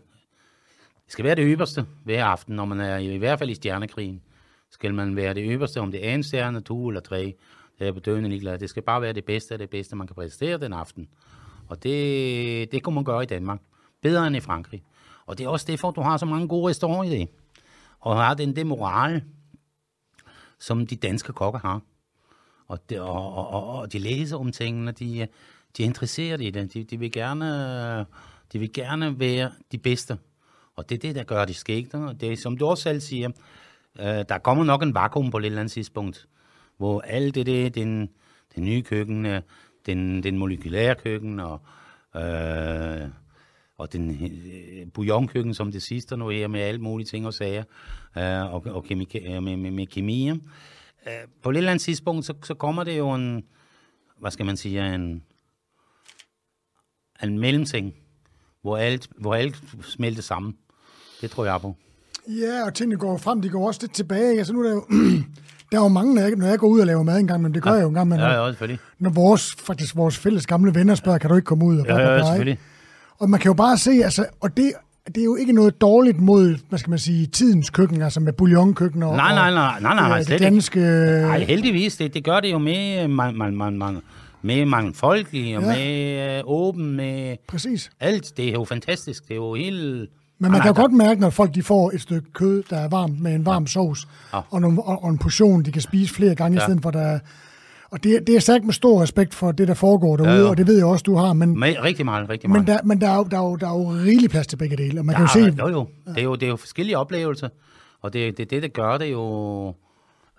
Det skal være det ypperste hver aften, når man er i hvert fald i stjernekrigen. Skal man være det ypperste, om det er en stjerne, to eller tre. Det er på døgnet ligeglad. Det skal bare være det bedste af det bedste, man kan præstere den aften. Og det, det kunne man gøre i Danmark. Bedre end i Frankrig. Og det er også derfor, du har så mange gode restauranter i det. Og har den det moral... som de danske kokker har. Og, de, og, og, og de læser om tingene, de, de er interesseret i det. De, de, vil gerne, de vil gerne være de bedste. Og det er det, der gør de skægter. Det er, som du også selv siger, øh, der kommer nok en vakuum på et eller andet tidspunkt, hvor alt det der, den, den nye køkken, den, den molekylære køkken, og, øh, og den øh, bouillon-køkken, som det sidste nu her, med alle mulige ting og sager, øh, og, og kemika- med, med, med kemier. Øh, på et eller andet tidspunkt, så, så kommer det jo en, hvad skal man sige, en, en mellemting, hvor alt, hvor alt smelter sammen. Det tror jeg på. Ja, og tingene går frem, de går også lidt tilbage. Altså nu er der jo, der er jo mange, når jeg, når jeg går ud og laver mad engang, men det gør ja, jeg jo engang. Men ja, ja, selvfølgelig. Når vores, faktisk vores fælles gamle venner spørger, kan du ikke komme ud? Og ja, ja, ja, selvfølgelig. Og man kan jo bare se, altså, og det, det er jo ikke noget dårligt mod, hvad skal man sige, tidens køkken, altså med bouillon-køkkener og, nej, nej, nej, nej, nej, og det danske... Nej, heldigvis, det, det gør det jo med, man, man, man, man, med mangfoldelige og ja. Med øh, åben, med... Præcis. Alt, det er jo fantastisk, det er jo helt... Men man kan jo godt mærke, når folk de får et stykke kød, der er varmt med en varm ja. Sovs, ja. Og, nogle, og, og en portion, de kan spise flere gange, ja. I stedet for, der... Og det, det er sagt med stor respekt for det, der foregår derude, ja, ja. Og det ved jeg også, du har. Men, men rigtig meget, rigtig meget. Men der, men der er jo, der er jo, der er jo rigelig plads til begge dele, og man ja, kan jo se... Jo, jo. Det er jo, det er jo forskellige oplevelser, og det er det, det, der gør det jo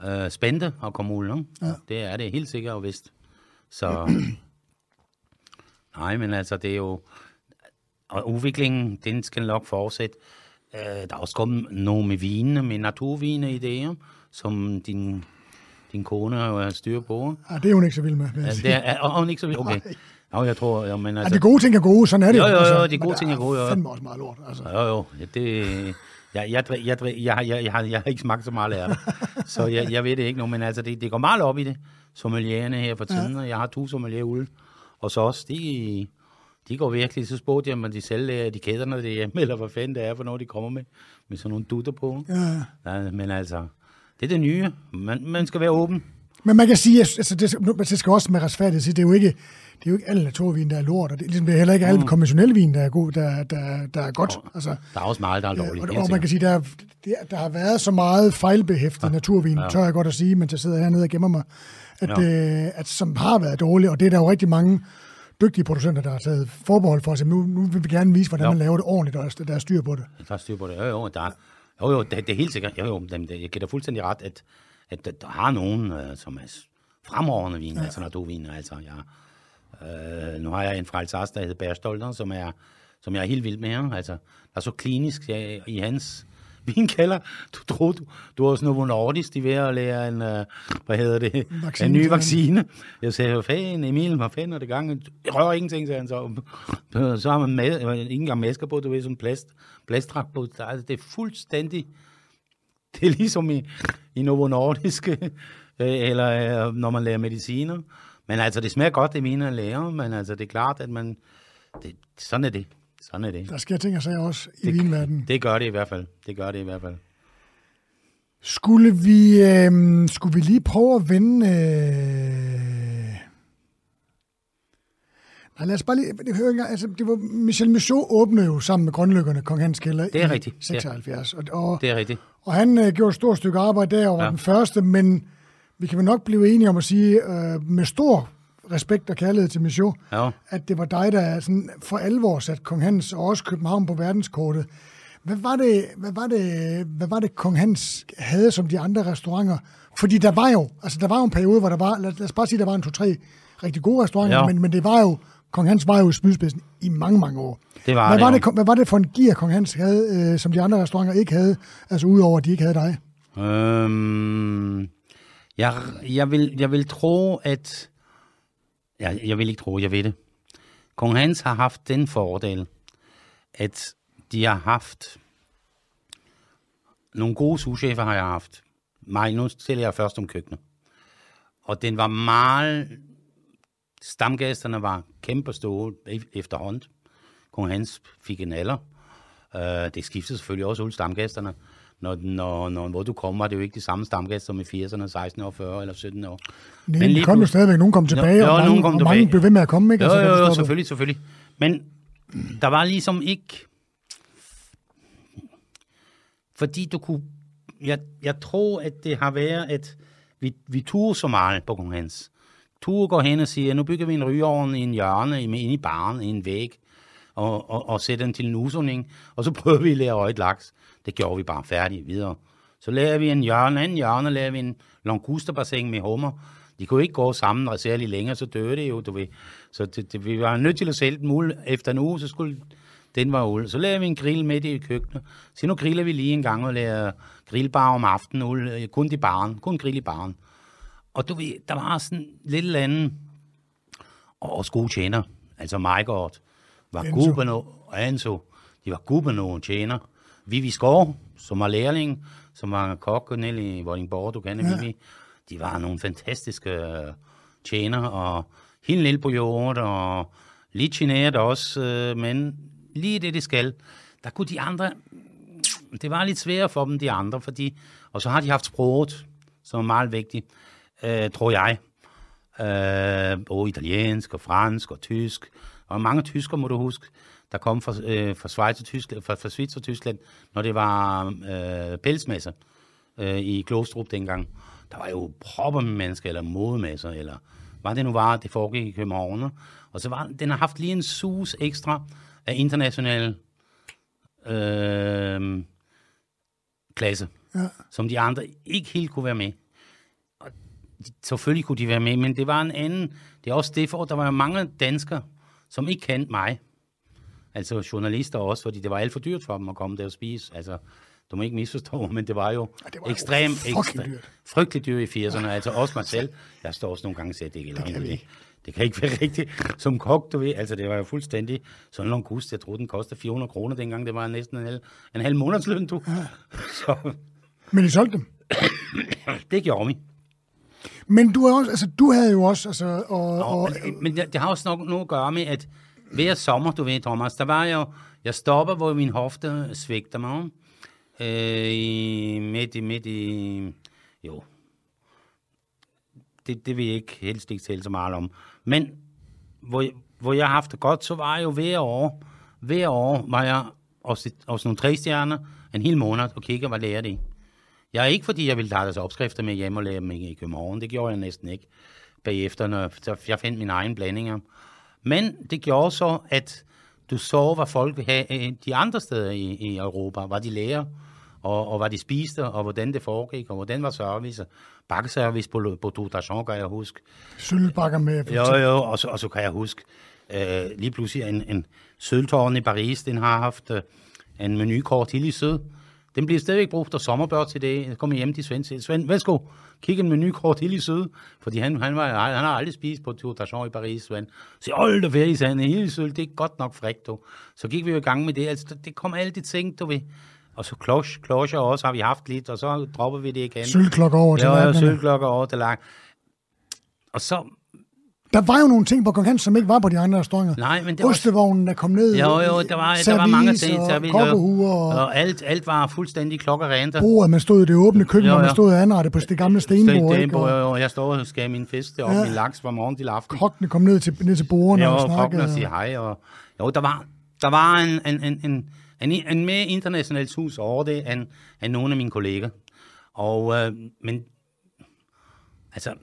øh, spændende at komme ud. Ja. Det er det helt sikkert og vist. Så... Nej, men altså, det er jo... Og udviklingen, den skal nok fortsætte. Øh, der er også kommet nogle med vine, med naturvine idéer, som din... Din kone har jo styr på. Ja, det er hun ikke så vild med. Ja, det er, og hun ikke så vild. Okay. Nå, jeg tror, ja, men altså... Ja, de gode ting er gode, sådan er det. Jo, jo, jo, altså, de gode ting er, er gode. Det er fandme også meget lort, altså. Jo, jo, ja, det... Jeg, jeg, jeg, jeg, jeg, jeg, jeg, har, jeg har ikke smagt så meget af det, så jeg, jeg ved det ikke nu, men altså, det, det går meget op i det. Sommelierne her for tiden, ja. Og jeg har to sommelier ude, og så også, de, de går virkelig, så spurgte jeg, om de sælger etiketterne derhjemme, eller hvad fanden det er, for når de kommer med, med sådan nogle dutter på. Ja. Ja, men altså... Det er det nye. Man, man skal være åben. Men man kan sige, at altså det, det skal også med retfærdighed sige, det er jo ikke, det er jo ikke alle naturvin, der er lort, og det, ligesom det er heller ikke alle mm. konventionelle vin, der er god, der, der, der er godt. Altså, der er også meget, der er dårligt. Og, og, og man kan sige, der, der, der har været så meget fejlbehæftet ja. Naturvin, ja. Tør jeg godt at sige, mens jeg sidder hernede og gemmer mig, at, ja. øh, at, som har været dårligt, og det er der jo rigtig mange dygtige producenter, der har taget forbehold for os. Nu, nu vil vi gerne vise, hvordan ja. Man laver det ordentligt, og der er styr på det. Der er styr på det, jo, jo, der er. Jo, jo, det, det er helt sikkert. Jo, jo, jeg giver dig fuldstændig ret, at, at der har nogen, øh, som er fremragende viner, ja. Altså naturviner. Altså, jeg, øh, nu har jeg en fra Alsace, der hedder Bærstolter, som, som jeg er helt vild med. Altså, der er så klinisk jeg, i hans min kælder. Du troede, du, du var også Novo Nordisk, de ved at lære en, hvad hedder det, vaccine, en ny vaccine. Jeg sagde, hvad fanden, Emil, hvad fanden er det gange? Jeg rører ingenting, sagde han så. Så har man med, ikke engang masker på, du ved, sådan en plast, plastdragt på. Altså, det er fuldstændig, det er ligesom i, i Novo Nordisk, eller når man lærer mediciner. Men altså, det smager godt, det mener læger, men altså, det er klart, at man, det, sådan er det. Sådan er det. Der sker ting og sager også i vinverdenen. Det gør det i hvert fald. Det gør det i hvert fald. Skulle vi, øh, skulle vi lige prøve at vende... Øh... Nej, lad os bare lige... Det, hører engang, altså, det var Michel Michaud åbnede jo sammen med grønlykkerne Kong Hans Kælder i rigtigt. seksoghalvfjerds. Det er, og, det er rigtigt. Og han øh, gjorde et stort stykke arbejde der og var ja. den første, men vi kan vel nok blive enige om at sige øh, med stor... respekt og kærlighed til Michaud, ja. at det var dig, der sådan for alvor satte Kong Hans og også København på verdenskortet. Hvad var det, hvad var det, hvad var det Kong Hans havde som de andre restauranter? Fordi der var jo, altså der var jo en periode, hvor der var, lad, lad os bare sige, der var en to-tre rigtig gode restauranter, ja. men, men det var jo, Kong Hans var jo i spydspidsen i mange, mange år. Det var hvad, det, var det, hvad var det for en gear, Kong Hans havde, øh, som de andre restauranter ikke havde, altså udover, at de ikke havde dig? Øhm, jeg, jeg, vil, jeg vil tro, at Ja, jeg vil ikke tro, jeg ved det. Kong Hans har haft den fordel, at de har haft... Nogle gode souschefer har jeg haft. Mig, nu stiller jeg først om køkkenet. Og den var meget... Stamgæsterne var kæmpe store efterhånd. Kong Hans fik en alder. Det skiftede selvfølgelig også alle stamgæsterne. Når, når, når, hvor du kom, var det jo ikke de samme stamgæster som i firserne, seksten år, fyrre eller sytten år. Nej, men lige kom jo stadigvæk. Nogen kom tilbage, jo, og, jo, mange, kom og tilbage. Mange blev ved med at komme, ikke? Jo, jo, jo, selvfølgelig, selvfølgelig. Men der var ligesom ikke... Fordi du kunne... Jeg, jeg tror, at det har været, at vi, vi turde så meget på Kong Hans. Turde går hen og siger, nu bygger vi en rygeovn i en hjørne, inde i baren, i en væg, og, og, og sætter den til en udsugning, og så prøver vi at lære øjet laks. Det gjorde vi bare færdigt videre. Så lavede vi en hjørne, anden hjørne, lavede vi en langusterbassin med hummer. De kunne ikke gå sammen særlig længere, så døde det jo, du ved. Så det, det, vi var nødt til at sælge dem ud. Efter en uge, så skulle den være ud. Så lavede vi en grill midt i køkkenet. Så nu griller vi lige en gang og lavede grillbar om aftenen ud. Kun i baren, kun grill i baren. Og du ved, der var sådan lidt andet. Og også gode tjener. Altså Mikeort var Gubano og Anso. De var Gubano og tjener. Vivi Skov, som var lærling, som var kok nede i Vordingborg, du kender ja. Vivi. De var nogle fantastiske uh, tjener, og hende lille på jord, og lidt generet også, uh, men lige det, det skal. Der kunne de andre, det var lidt sværere for dem, de andre, fordi, og så har de haft sproget, som er meget vigtigt, uh, tror jeg. Uh, både italiensk, og fransk, og tysk, og mange tysker, må du huske. Der kom fra, øh, fra Schweiz og Tyskland, fra, fra Schweiz og Tyskland, når det var øh, pelsmesser øh, i Klostrup dengang. Der var jo propper med mennesker, eller modemesser, eller hvad det nu var, det foregik i København. Og så var den har haft lige en sus ekstra af international øh, klasse, ja. som de andre ikke helt kunne være med. Og de, selvfølgelig kunne de være med, men det var en anden. Det er også det, for der var mange danskere, som ikke kendte mig. Altså journalister også, fordi det var alt for dyrt for dem at komme der og spise. Altså, du må ikke misforstå, men det var jo ja, ekstremt, ekstrem, frygteligt dyrt i firserne. Ja. Altså også mig selv. Jeg står også nogle gange og siger, det, det, kan det. det kan ikke være rigtigt. Som kok, du ved. Altså, det var jo fuldstændig sådan en kus. Jeg troede, den kostede fire hundrede kroner dengang. Det var næsten en halv, en halv månedsløn, du. Ja. Så. Men I solgte dem? Det gjorde vi. Men du, også, altså, du havde jo også... Altså, og, Nå, og, men, men det, det har også noget at gøre med, at hver sommer, du ved, Thomas, der var jeg jo, jeg stopper, hvor min hofte svigter mig, øh, i, midt i, midt i, jo, det, det vil jeg ikke helst ikke tale så meget om, men hvor, hvor jeg har haft det godt, så var jeg jo hver år, hver år var jeg også, også nogle tre stjerner, en hel måned, og kigge, hvad lærer de. Jeg er ikke, fordi jeg ville tage deres opskrifter med hjem og lære dem i København, det gjorde jeg næsten ikke bagefter, når jeg fandt mine egne blandinger. Men det gjorde så, at du så, hvad folk vil have de andre steder i, i Europa. Hvad de lærer, og, og hvad de spiste, og hvordan det foregik, og hvordan var service. Bakkeservice på, på Dotation, kan jeg huske. Sølvbakker med. Jo, jo, og så, og så kan jeg huske. Øh, lige pludselig en, en sølvtårn i Paris, den har haft øh, en menukort til i syd. Den bliver stadigvæk brugt, og sommerbør til det. Kom hjem til Svend. Svend, værsgo, kig en menukort helt i syd, fordi han, han, var, han har aldrig spist på Tour d'Argent i Paris, Svend. Så åh, der færdig, sagde han, helt i syd, det er godt nok frækt, du. Så gik vi jo i gang med det. Altså, det kom alle de ting, du ved. Og så klosh, klosher også har vi haft lidt, og så dropper vi det igen. Sølvklokker over til langt. Ja, sølvklokker over til langt. Og så... Der var jo nogle ting på Kong Hans, som ikke var på de andre restauranter. Nej, men det var... Ostevognen er kommet ned. Jo, jo, der var, der var mange ting. Service og koppehuer. Og, og alt, alt var fuldstændig klokkerent. Bordet, man stod i det åbne køkken, jo, jo. Og man stod anrettet på det gamle stenbord. Stenbord, jo, og jeg stod og skagede min fisk deroppe, ja. Min laks fra morgen til aften. Kokkene kom ned til, ned til bordene, jo, og snakkede. Jo, kokkene og sige hej. Og, jo, der var, der var en, en, en, en, en, en mere internationalt hus over det, end, end nogle af mine kolleger. Og, øh, men, altså...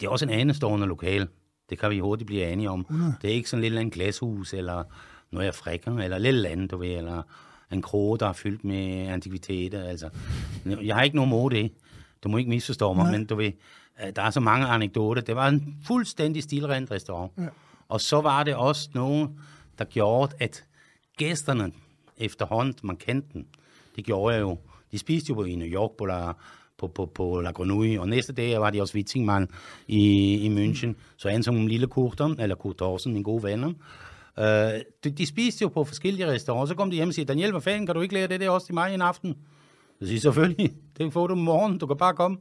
Det er også en anestående lokal. Det kan vi hurtigt blive enige om. Mm. Det er ikke sådan et eller andet glashus, eller noget af frikker, eller et eller andet, du ved, eller en kroge, der er fyldt med antikviteter. Altså, jeg har ikke nogen måde det. Du må ikke misforstå mig, mm. men du ved, der er så mange anekdoter. Det var en fuldstændig stilrent restaurant. Mm. Og så var det også noget, der gjorde, at gæsterne efterhånden, man kendte dem, det gjorde jeg jo. De spiste jo i New York, på der... På, på, på La Grenouille, og næste dag var de også Wittingmann i, i München, så han som en lille Kurtern, eller Kurt Thorsen, en god venner. Uh, de, de spiste jo på forskellige restauranter, så kom de hjem og siger, Daniel, hvad fanden, kan du ikke lære det der også til mig en aften? Jeg siger, selvfølgelig, det får du om morgenen, du kan bare komme.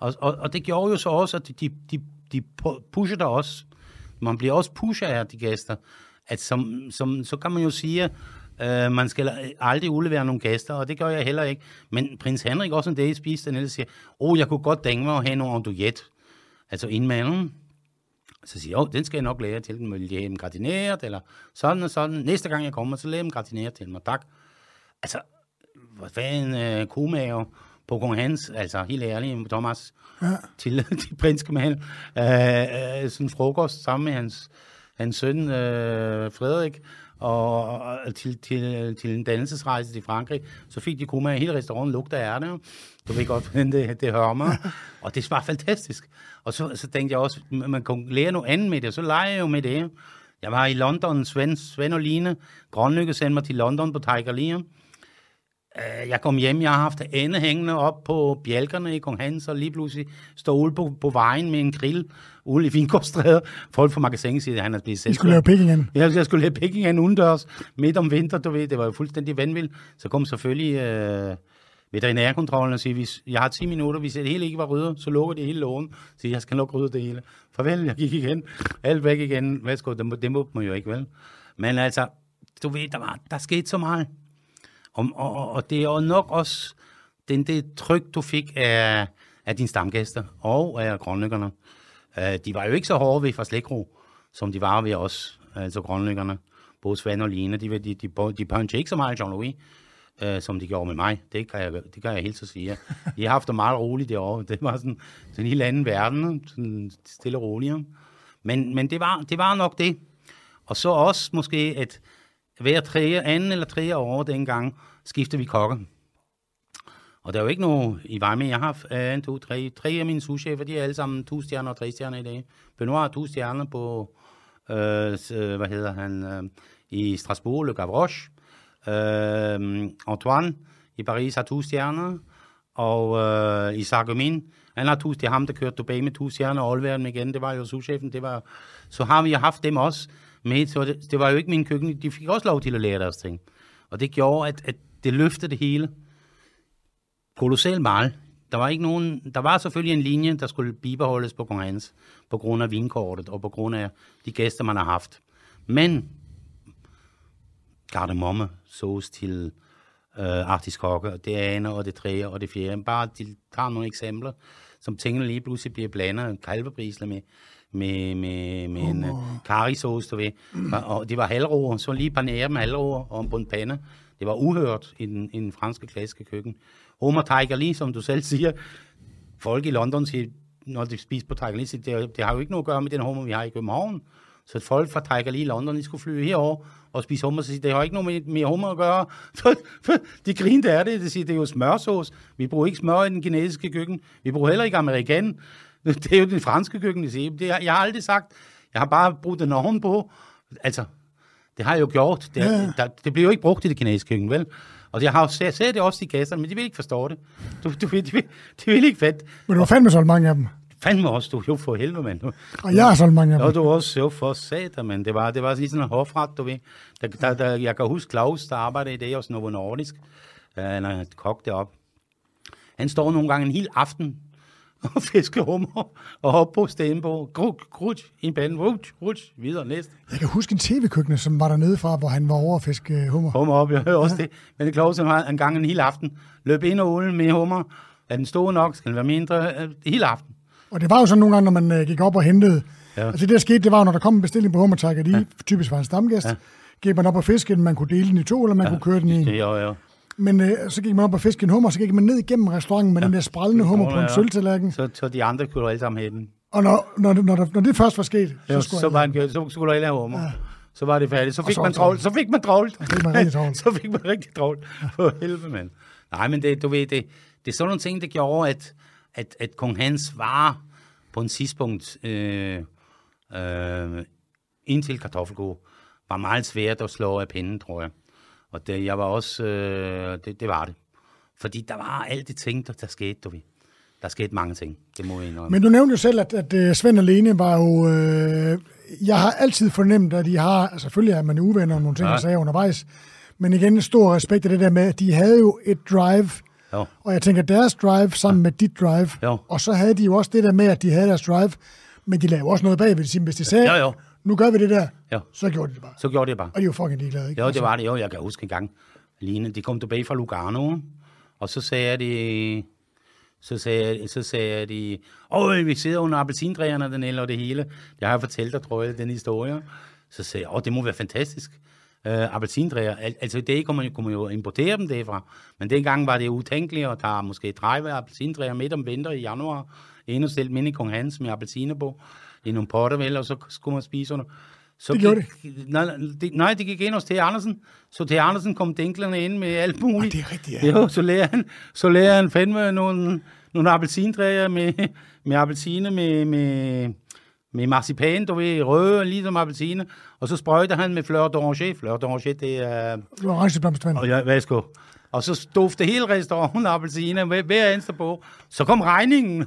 Og, og, og det gjorde jo så også, at de, de, de pusher der også. Man bliver også pusher af de gæster. At som, som, så kan man jo sige, Uh, man skal aldrig udlevere nogle gæster, og det gør jeg heller ikke. Men prins Henrik også en dag spiste, og han siger, åh, oh, jeg kunne godt tænke mig at have nogle andouillette. Altså indmanden. Så siger jeg, åh, oh, den skal jeg nok lære til dem, vil jeg have dem gardineret, eller sådan og sådan. Næste gang jeg kommer, så lærer jeg dem gardineret til mig. Tak. Altså, hvad fanden uh, kumager på Kong Hans, altså helt ærligt, Thomas, ja. Til de prinske mand. Uh, uh, sådan en frokost sammen med hans, hans søn uh, Frederik, og til, til, til en dannelsesrejse til Frankrig, så fik de kumager i hele restauranten, lugter af ærne, du ved godt, hvordan det, det hører mig, og det var fantastisk. Og så, så tænkte jeg også, man kunne lære noget andet med det, og så leger jeg jo med det. Jeg var i London, Svend, Svend og Line, Grønlykke sendte mig til London på Tiger Lee. Jeg kom hjem, jeg har haft ende hængende op på bjælkerne i Kong Hans, og lige pludselig står ude på, på vejen med en grill ude i Finkopstræde. Folk fra magasinet siger, at han er blevet selv. Jeg skulle lave Pekingan. Ja, jeg skulle lave Pekingan udendørs midt om vinter, du ved, det var jo fuldstændig vanvittigt. Så kom selvfølgelig øh, veterinærkontrollen og siger, hvis jeg har ti minutter, hvis det hele ikke var ryddet, så lukker det hele lågen. Så jeg skal nok rydde det hele. Farvel, jeg gik igen. Alt væk igen. Værsgo, det må, det må man jo ikke, vel? Men altså, du ved, der, var, der skete så meget. Og, og, og det er nok også den, det tryk, du fik af, af dine stamgæster og af grønlykkerne. Uh, de var jo ikke så hårde ved fra Slækro, som de var ved os, altså grønlykkerne. Både Svend og Line, de, de, de, de punchede ikke så meget Jean-Louis, uh, som de gjorde med mig. Det kan jeg, det kan jeg helt så sige. De har haft det meget roligt derovre. Det var sådan, sådan en helt anden verden, sådan stille og roligere. Men, men det, var, det var nok det. Og så også måske, at hver tredje, anden eller tredje år dengang, skiftede vi kokker. Og der er jo ikke noget i vej med. Jeg har en, to, tre, tre af mine souschefer, de er alle sammen to stjerner og tre stjerner i dag. Benoit er to stjerner på, øh, hvad hedder han, øh, i Strasbourg, Le Gavroche. Øh, Antoine i Paris har to stjerner. Og øh, Isaac Omin, han har to stjerner. Ham, der kørte tilbage med to stjerner og Olveren igen, det var jo souschefen. Det var, så har vi haft dem også. Men så det, det var jo ikke min køkken. De fik også lov til at lære deres ting. Og det gjorde, at, at det løftede det hele. Kolossalt meget. Der var ikke nogen, der var selvfølgelig en linje, der skulle bibeholdes på Kong Hans, på grund af vinkortet og på grund af de gæster, man har haft. Men kardemomme sås til øh, artiskokker, og det andet, og det tredje, og det fjerde. Bare til, tager nogle eksempler, som tingene lige pludselig bliver blandet, kalvebrisler med. med, med, med oh. en uh, currysauce, du ved. Og, og det var halvroer, så lige panere med halvroer og på en pande. Det var uhørt i den, i den franske klassiske køkken. Homer Tiger Lee, som du selv siger, folk i London siger, når de spiser på Tiger Lee, siger, det, det har jo ikke noget at gøre med den hummer, vi har i København. Så folk fra Tiger Lee i London, de skulle flyve herover og spise hummer, så siger, det har ikke noget med hummer at gøre. De griner, der er det. De siger, det er jo smørsauce. Vi bruger ikke smør i den kinesiske køkken. Vi bruger heller ikke amerikan. Det er jo den franske køkken, jeg siger. Det, jeg, jeg har aldrig sagt, jeg har bare brugt en ovn på. Altså, Det har jeg jo gjort. Det, ja. der, det bliver jo ikke brugt i det kinesiske køkken, vel? Og jeg har jo set det også i kasserne, men de vil ikke forstå det. Du, du, de, vil, de vil ikke fatte. Men du har fandme solgt mange af dem. Fandme også, du jo for helvede, mand. Og jeg har solgt mange af dem. Og du også jo for satan, mand. Det var, det var sådan en hofret, du ved. Der, der, der, jeg kan huske Claus, der arbejdede i det hos Novo Nordisk. Han har kogt det op. Han står nogle gange en hel aften og fisker hummer og hoppe på stenen på. Grug, grug, en pande, rutsch, rutsch, videre næste. Jeg kan huske en tv-køkkenet, som var dernede fra, hvor han var over at fiske hummer. Hummer op, jeg hører også ja. det. Men det Claus, han har en gang en hel aften løb ind og ålen med hummer. Er den store nok? Skal den være mindre? Hele aften. Og det var jo sådan nogle gange, når man øh, gik op og hentede. Ja. Altså det der skete, det var når der kom en bestilling på hummertakker, de ja. typisk var en stamgæst. Ja. Gik man op og fiskede den, man kunne dele den i to, eller man ja. kunne køre den i en. Ja, ja. Men øh, så gik man op og fiskede en hummer, så gik man ned igennem restauranten med ja. den der sprællende hummer ja. på en sølvtallerken. Så, så de andre kunne alle sammen have den. Og når, når, når, når det først var sket, så ja, skulle så var en, så skulle alle have hummer. Ja. Så var det færdigt. Så fik så man travlt. Så fik man travlt. Så fik man rigtig travlt. For helvede, mand. Nej, men det, du ved, det, det er sådan nogle ting, der gjorde, at At, at kong Hans var på en tidspunkt øh, øh, indtil kartoffelgod var meget svært at slå af pinden, tror jeg. Og det, jeg var også, øh, det, det var det. Fordi der var alle de ting, der, der skete, du ved. Der skete mange ting, det må jeg indrømme. Men du nævnte jo selv, at, at, at Svend og Lene var jo... Øh, jeg har altid fornemt, at de har... Selvfølgelig er man uvenner om nogle ting, der ja. sagde undervejs. Men igen, stor respekt af det der med, at de havde jo et drive... Jo. Og jeg tænker, deres drive sammen ja. med dit drive, jo. og så havde de jo også det der med, at de havde deres drive, men de lavede også noget bag, vil de sige, hvis de sagde, jo, jo. nu gør vi det der, jo. så gjorde de det bare. Så gjorde de det bare. Og de var fucking ligeglade, ikke? Jo, det var det. Jo, jeg kan huske en gang, Line, de kom tilbage fra Lugano, og så sagde de, så sagde, så sagde de, åh, vi sidder under appelsindræerne, den eller det hele. Jeg har fortalt dig, tror jeg, den historie. Så sagde jeg, åh, det må være fantastisk. Uh, appelsindræer, Al- altså i dag kunne man, kunne man jo importere dem derfra, men dengang var det utænkeligt, og der er måske tredive appelsindræer midt om vinter i januar, endnu selv minde i Kong Hans med appelsiner på, i nogle potter vel, og så skulle man spise under. Så det gjorde gik, det. Nej, det. Nej, det gik ind hos T. Andersen, så T. Andersen kom dænklerne ind med alt muligt. Og det er rigtigt, ja. Jo, så lærer han, så lærer han fandme nogle, nogle appelsindræer med, med appelsiner, med... med med marcipan, du ved, røde, ligesom appelsine, og så sprøjter han med fleur d'oranger. Fleur d'oranger, det er... Orangeblomstvand. Og ja, værsgo. Og så duftede hele restauranten appelsiner, hver eneste på. Så kom regningen.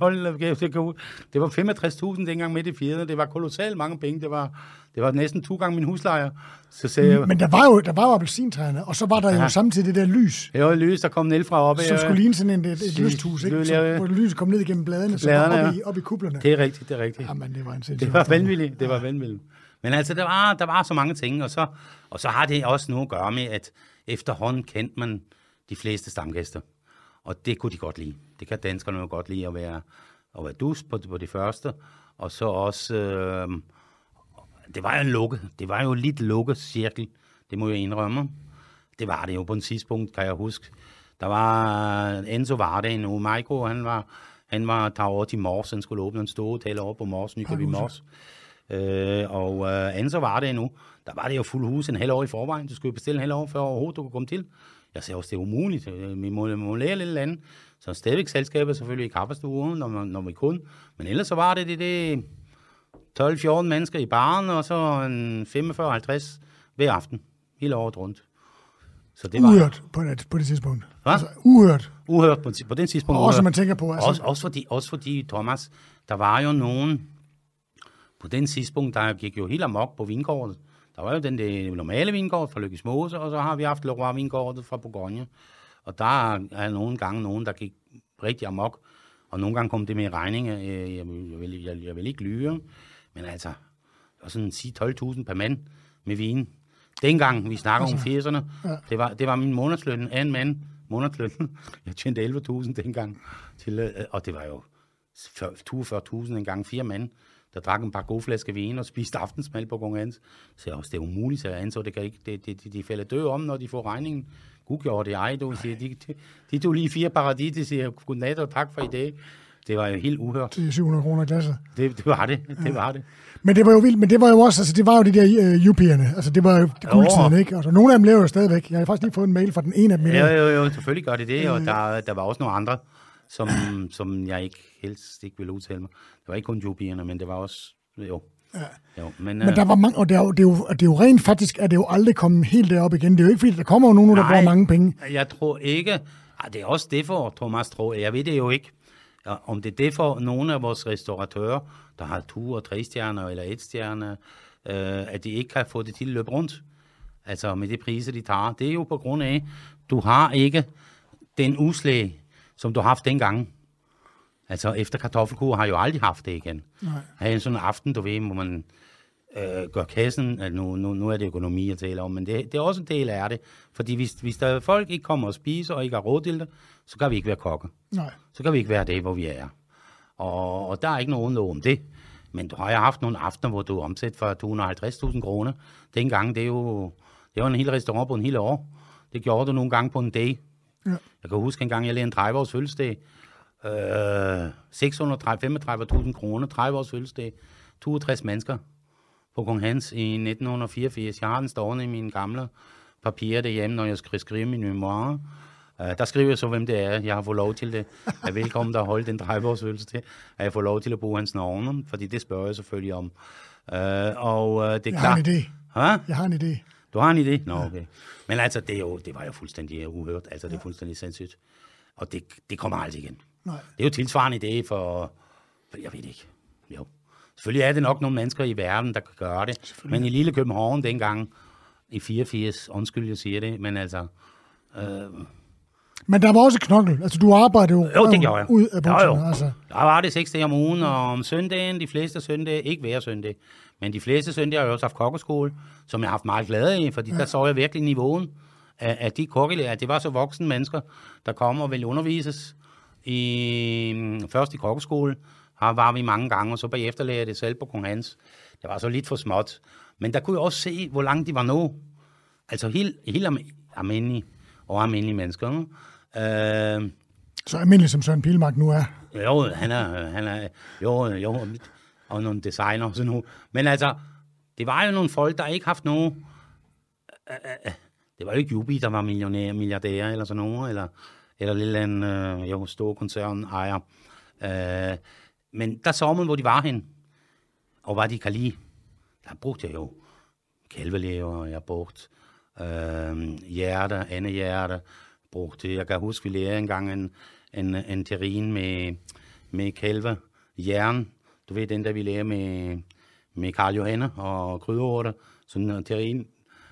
Det var femogtres tusind dengang midt i firserne. Det var kolossalt mange penge. Det var, det var næsten to gange min huslejer. Så sagde, men der var jo, der var jo appelsintræerne, og så var der ja. jo samtidig det der lys. Det var et lys, der kom ned fra oppe. Som skulle ligne sådan en, et, et lysthus, ikke? Så, hvor lyset kom ned igennem bladene, så bladene, op, ja. i, op i kuplerne. Det er rigtigt, det er rigtigt. Jamen, det var en sindssygt. Det var vanvittigt, det var vanvittigt. Men altså, der var, der var så mange ting, og så, og så har det også noget at gøre med, at efterhånden kendte man de fleste stamgæster. Og det kunne de godt lide. Det kan danskerne jo godt lide at være, at være dus på, på det første. Og så også, øh, det var jo en lukket, det var jo lidt lukket cirkel, det må jeg indrømme. Det var det jo på en tidspunkt, kan jeg huske. Der var Enzo Varde, en Umaiko, han var, han var taget over til Mors, han skulle åbne en stor hotel over på Mors, Nykøbing Mors. Øh, og øh, Enzo Varde endnu, der var det jo fuld hus en halv år i forvejen, du skulle bestille en halv år, før overhovedet du kunne komme til. Jeg sagde også, det er umuligt. Vi må, må lære lidt andet. Så stadigvæk selskabet selvfølgelig i kaffestuen, når, når vi kunne. Men ellers så var det det, det tolv fjorten mennesker i baren, og så en femogfyrre halvtreds hver aften. Hele året rundt. Så det var uhørt på det, på det tidspunkt. Hva? Altså uhørt. Uhørt på, på det tidspunkt. Og også, man tænker på. Altså... Også, også, fordi, også fordi, Thomas, der var jo nogen på den tidspunkt, der gik jo helt amok på vinkåret. Der var jo den der normale vingård fra Lykkes Mose, og så har vi haft Leroy-vingårdet fra Bourgogne. Og der er nogle gange nogen, der gik rigtig amok, og nogle gange kom det med regninger. Jeg vil, jeg, jeg vil ikke lyre, men altså, sådan ti tolv tusind per mand med vin. Dengang, vi snakker om firserne, det var, det var min månedsløn, en mand månedsløn. Jeg tjente elleve tusind dengang, til, og det var jo toogfyrre tusind engang, fire mand. Der drak en par gode flasker vin og spiste aftensmad på Kong Hans. Så jeg også, det er umuligt, så jeg anså, det kan ikke, det, det, de, de falder døde om, når de får regningen. Gud gjorde det, ej, du siger, de, de, de tog lige fire paradis, de siger, godnat og tak for i dag. Det var jo helt uhørt. Det er syv hundrede kroner i glasset. Det, det var det, det ja. var det. Men det var jo vildt, men det var jo også, altså det var jo de der uh, jupierne, altså det var jo guldtiden, ikke? Altså nogle af dem lever jo stadigvæk. Jeg har faktisk lige fået en mail fra den ene af dem. Ja, jo, jo, jo, selvfølgelig gør det det, og der, der var også nogle andre. Som, som jeg ikke helst ikke ville udtale mig. Det var ikke kun jubierne, men det var også, jo, Ja. Jo, men, men der var mange, og det er, jo, det, er jo, det er jo rent faktisk, at det jo aldrig kommet helt derop igen. Det er jo ikke, fordi der kommer jo nogen, nej, der bruger mange penge. Jeg tror ikke. Ej, det er også det for, Thomas, tror jeg. Jeg ved det jo ikke. Om det er det for nogle af vores restauratører, der har to og tre stjerner eller et stjerner, øh, at de ikke kan få det til at løbe rundt. Altså med de priser, de tager. Det er jo på grund af, du har ikke den uslæge, som du har haft dengang. Altså efter kartoffelkur har jeg jo aldrig haft det igen. Her en sådan aften, du ved, hvor man øh, gør kassen, altså, nu, nu, nu er det økonomi, jeg taler om, men det, det er også en del af det. Fordi hvis, hvis der folk ikke kommer og spiser, og ikke har råd til det, så kan vi ikke være kokke. Nej. Så kan vi ikke være det, hvor vi er. Og, og der er ikke nogen lov om det. Men du har jo haft nogle aftener, hvor du er omsat for to hundrede og halvtreds tusind kroner. Dengang, det er jo det var en hel restaurant på en hel år. Det gjorde du nogle gange på en dag. Ja. Jeg kan huske en gang, jeg lavede en tredive års fødselsdag. Øh, seks hundrede og femogtredive tusind kroner, tredive års fødselsdag, toogtres mennesker på Kong Hans i nitten fireogfirs. Jeg har den stående i mine gamle papirer derhjemme, når jeg skal skrive mine memoirer. Øh, der skriver jeg så, hvem det er. Jeg har fået lov til det. Jeg er velkommen til at holde den tredive års fødselsdag. Jeg har fået lov til at bruge hans navn, fordi det spørger jeg selvfølgelig om. Øh, og øh, det er jeg klart. Har en idé. Hå? Jeg har en idé. Du har en idé? Nå, okay. Ja. Men altså, det, jo, det var jo fuldstændig uhørt. Altså, det er ja. fuldstændig sindssygt. Og det, det kommer aldrig igen. Nej. Det er jo tilsvarende idé for, for, jeg ved ikke, jo. Selvfølgelig er det nok nogle mennesker i verden, der kan gøre det, men i lille København dengang, i fireogfirs, undskyld, jeg siger det, men altså... Øh... Men der var også knokkel, altså du arbejdede jo, jo det gjorde jeg. Ud af bukserne, jo, jo. Altså. Der var det seks dage om ugen, og om søndagen, de fleste søndage, ikke hver søndag, men de fleste søndage har jeg også haft kokkeskole, som jeg har haft meget glæde i, fordi ja. der så jeg virkelig niveauen af, af de kokkelærer. Det var så voksne mennesker, der kom og ville undervises. I, først i kokkeskole var vi mange gange, og så bagefter lagde jeg det selv på Kong Hans. Det var så lidt for småt. Men der kunne jeg også se, hvor langt de var nået. Altså helt, helt almindelige og almindelige mennesker. Øh, så almindelig som Søren Pilmark nu er? Jo, han er, han er jo, jo, og nogle designer og sådan noget. Men altså, det var jo nogle folk, der ikke haft nogen... Øh, det var jo ikke Jubi, der var millionær, milliardærer eller sådan noget, eller... eller et eller andet, øh, jo, store koncern ejer. Øh, men der så man, hvor de var henne, og hvad de kan lide. Der brugte jeg jo kalvelever, jeg brugte øh, hjerter, andet hjerter, brugte, jeg kan huske, vi lærte engang en, en, en terrin med, med kalve, jern, du ved den, der vi lærte med, med Karl Johanne og krydderurter, sådan en terrin.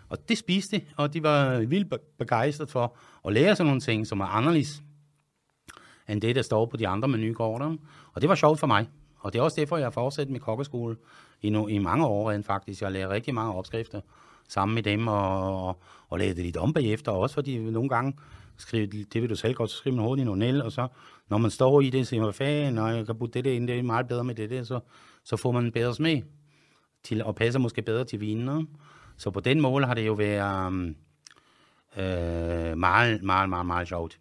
Og det spiste de, og de var vildt begejstret for at lære sådan nogle ting, som er anderledes end det, der står på de andre menukorter. Og det var sjovt for mig. Og det er også derfor, jeg har fortsat med kokkeskole i, no- i mange år end faktisk. Jeg lærer rigtig mange opskrifter sammen med dem, og, og, og lavede det lidt om bagefter også, fordi nogle gange skriver det vil du selv godt, så skriver man hurtigt i noget ned, og så når man står i det, så siger man, fanden, når jeg kan putte det der ind, det er meget bedre med det der, så, så får man bedre smag til, og passer måske bedre til vinene. Så på den måde har det jo været um, øh, meget, meget, meget, meget sjovt,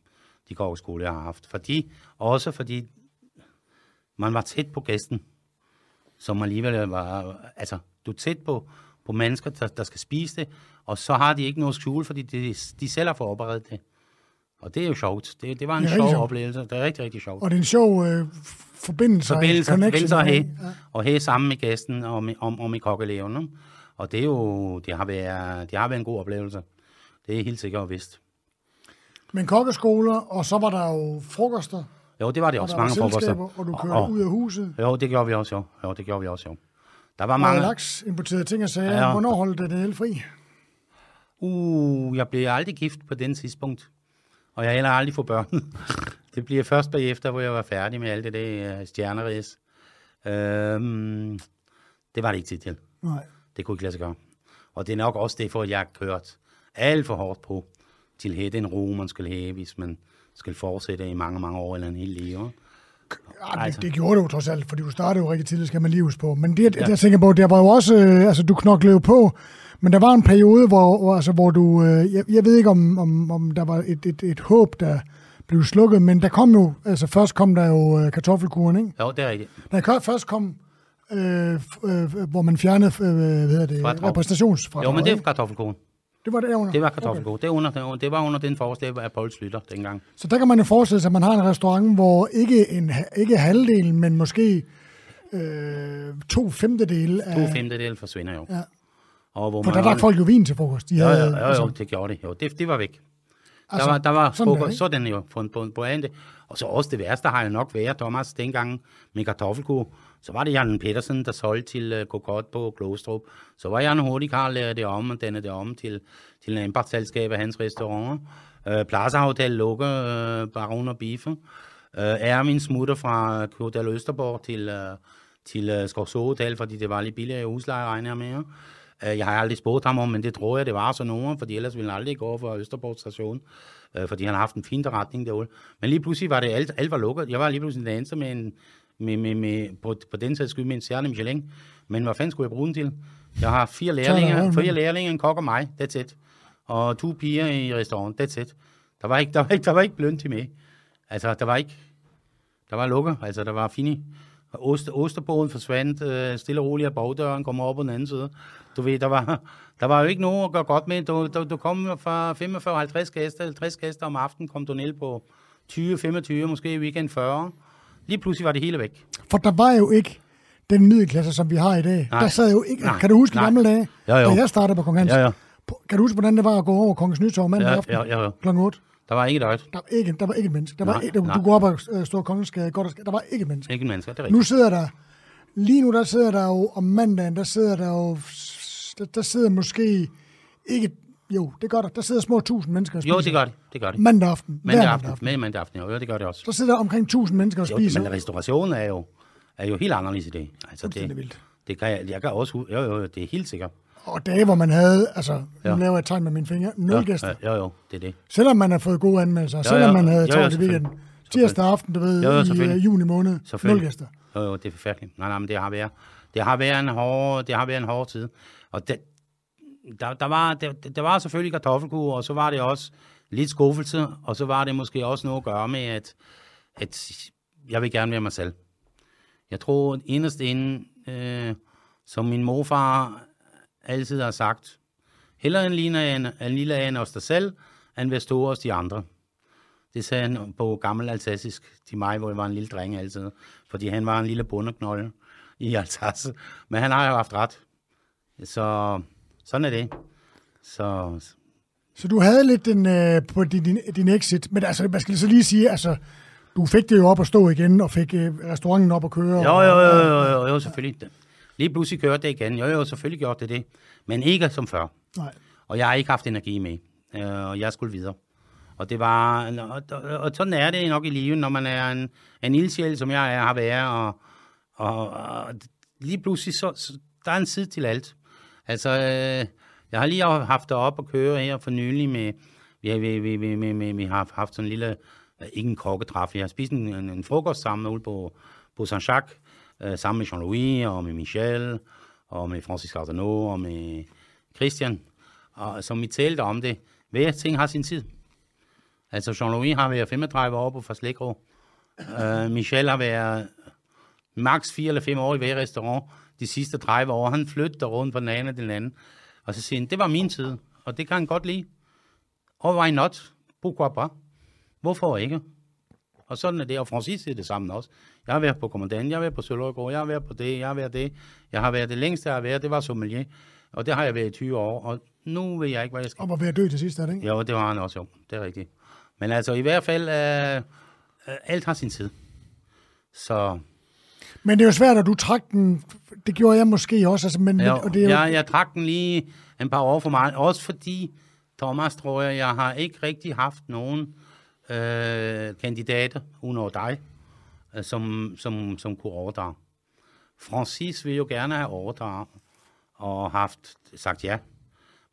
de kokkeskoler, jeg har haft. Fordi, også fordi man var tæt på gæsten, som alligevel var, altså du er tæt på, på mennesker, der, der skal spise det, og så har de ikke noget skjul, fordi de, de selv har forberedt det. Og det er jo sjovt. Det, det var en det sjov oplevelse. Det er rigtig, rigtig sjovt. Og det er en sjov øh, forbindelse. Forbindelser, forbindelser af, ja. Og her sammen med gæsten og med, om, og med kokkeleverne. Og det er jo, det har været, det har været en god oplevelse. Det er helt sikkert og vist. Men kokkeskoler, og så var der jo frokoster. Jo, det var det også, mange frokoster. Og du kørte og, og, ud af huset. Jo, det gjorde vi også, jo. Jo, det gjorde vi også, jo. Der var mange... laks, importerede ting og sager. Ja, ja. Hvornår holdt det helt fri? Uh, jeg blev aldrig gift på den tidspunkt. Og jeg heller aldrig fået børn. Det bliver først bagefter, hvor jeg var færdig med alt det der stjerneræs. Øhm, det var det ikke tid til. Nej. Det kunne ikke lade sig gøre. Og det er nok også derfor, at jeg har kørt alt for hårdt på til hætte en ro, man skal have, hvis man skal fortsætte i mange, mange år eller en hel liv. Ja, det, det gjorde du jo trods alt, fordi du startede jo rigtig tidligt, skal man lige huske på. Men det, ja. jeg tænker på, der var jo også, øh, altså du knoklede på, men der var en periode, hvor, hvor, altså, hvor du, øh, jeg, jeg ved ikke, om, om, om der var et, et, et håb, der blev slukket, men der kom jo, altså først kom der jo øh, kartoffelkuren, ikke? Jo, det er rigtigt. Da først kom... Øh, øh, hvor man fjernede øh, repræsentationsfradrag. Jo, men det var kartoffelkogen. Det var det under? Det var kartoffelkogen. Okay. Det, under, det var under den forslag af Poul Schlüter dengang. Så der kan man jo forestille sig, at man har en restaurant, hvor ikke, en, ikke halvdelen, men måske øh, to femtedele af... To femtedele forsvinder jo. Ja. Og hvor man der drak folk jo vin til frokost. De ja, havde, ja, ja, altså. Jo, det gjorde det. Jo, det, det var væk. Altså, der var, der var sådan, frokost, sådan jo på en, på en pointe. Og så også det værste har jo nok været, Thomas, dengang med kartoffelko. Så var det Jan Petersen, der solgte til uh, Kokot på Glostrup. Så var Jan Hurtigkarl lavet det om, og denne det om til, til en importselskab af hans restauranter. Uh, Plaza Hotel lukker, uh, Baron og Biffe. Uh, Ermin smutter fra Hotel Østerborg til, uh, til uh, Skovså Hotel, fordi det var lidt billigere husleje, regner jeg med. Jeg har aldrig spurgt ham om, men det tror jeg, det var sådan nogen, fordi ellers ville han aldrig gå over for Østerborg station, fordi han har haft en fin retning derude. Men lige pludselig var det alt, alt var lukket. Jeg var lige pludselig den eneste med en, med, med, med, på, på den sags skyld med en særlig Michelin. Men hvad fanden skulle jeg bruge den til? Jeg har fire lærlinger, fire lærlinger, en kok og mig, that's it. Og to piger i restauranten, that's it. Der var ikke, der var ikke, der var ikke blønt til mig. Altså, der var ikke, der var lukket, altså der var fini. Osterboden forsvandt, øh, stille og roligt af bagdøren, kommer op på den anden side. Du ved, der var, der var jo ikke nogen at gøre godt med. Du, du, du kom fra femogfyrre til halvtreds gæster, halvtreds gæster om aftenen, kom du ned på tyve til femogtyve, måske i weekend fyrre. Lige pludselig var det hele væk. For der var jo ikke den middelklasse, som vi har i dag. Nej. Der sad jo ikke... Nej. Kan du huske de gamle dage, jo, jo. Da jeg startede på Kong Hans? Jo, jo. Kan du huske, hvordan det var at gå over Kongens Nytorv mandag aften klokken otte? Der var ikke et øjet. Der var ikke, der var ikke et menneske. Der var nej, ikke, der, du går op og øh, står Kongensgade, der var ikke et menneske. Ikke et menneske, det er rigtigt. Nu sidder der, lige nu der sidder der jo, om mandagen, der sidder der jo, der, der sidder måske ikke, jo, det gør der, der sidder små tusind mennesker og spiser. Jo, det gør det, det gør det. Mandag aften. Mandag aften, mandag aften, mandag aften, jo, det gør det også. Der sidder der omkring tusind mennesker og jo, spiser. Men restaurationen er jo, er jo helt anderledes i det. Altså, det, det, vildt. Det kan jeg, jeg kan også, jo, jo, det er helt sikkert. Og dage, hvor man havde, altså, ja. Nu laver jeg et tegn med mine fingre, nul gæster. Ja, jo, jo, det er det. Selvom man har fået gode anmeldelser, jo, jo, selvom man havde travlt i weekenden. Tirsdag aften, du ved, jo, jo, i uh, juni måned, nul gæster. Jo, jo, det er forfærdeligt. Nej, nej, men det har været, det har været en hård, det har været en hård tid. Og det, der, der, var, der, der var selvfølgelig kartoffelkuge, og så var det også lidt skuffelse, og så var det måske også noget at gøre med, at, at jeg vil gerne være mig selv. Jeg tror, at inderst inden, øh, som min morfar... altid har sagt, hellere en lille an hos dig selv, end være store hos de andre. Det sagde han på gammel alsassisk til mig, hvor jeg var en lille dreng altid, fordi han var en lille bondeknolde i Alsace. Men han har jo haft ret. Så sådan er det. Så, så du havde lidt den, øh, på din, din, din exit, men altså, man skal så lige sige, altså, du fik det jo op at stå igen, og fik øh, restauranten op at køre. Jo, jo, jo, jo, jo, jo selvfølgelig det. Lige pludselig kørte det igen. Jo, jo, selvfølgelig gjorde det det. Men ikke som før. Nej. Og jeg har ikke haft energi med. Øh, og jeg skulle videre. Og det var... Og, og, og sådan er det nok i livet, når man er en, en ildsjæl, som jeg er, har været. Og, og, og lige pludselig, så, så der er en side til alt. Altså, øh, jeg har lige haft det op og køre her for nylig med... Ja, vi, vi, vi, vi, vi, vi har haft sådan en lille... Ikke en kokketræf. Jeg har spist en, en, en frokost sammen på, på Saint-Jacques. Sammen med Jean-Louis, og med Michel, og med Francis Cardano, og med Christian. Og som vi talte om det, hver ting har sin tid. Altså Jean-Louis har været femogtredive år på Farslækro. Uh, Michel har været maks fire eller fem år i hver restaurant de sidste tredive år. Han flyttede rundt fra den ene til den anden. Og så siger han, det var min tid, og det kan han godt lide. Og why not? Pourquoi pas? Hvorfor ikke? Og sådan er det, og Francis siger det sammen også. Jeg har været på kommandant, jeg har været på Søløjegård, jeg har været på det, jeg har været det. Jeg har været det længste, jeg har været, det var sommelier. Og det har jeg været i tyve år, og nu ved jeg ikke, hvad jeg skal. Og var ved at dø til sidst, er det ikke? Jo, det var han også, jo. Det er rigtigt. Men altså, i hvert fald, øh, øh, alt har sin tid. Så... Men det er jo svært, at du trak den. Det gjorde jeg måske også. Altså, men, jo, og det er jo... jeg, jeg trak den lige en par år for meget. Også fordi, Thomas, tror jeg, jeg har ikke rigtig haft nogen... Øh, kandidater, hun og dig, øh, som, som, som kunne overdrage. Francis vil jo gerne have overdraget og haft sagt ja.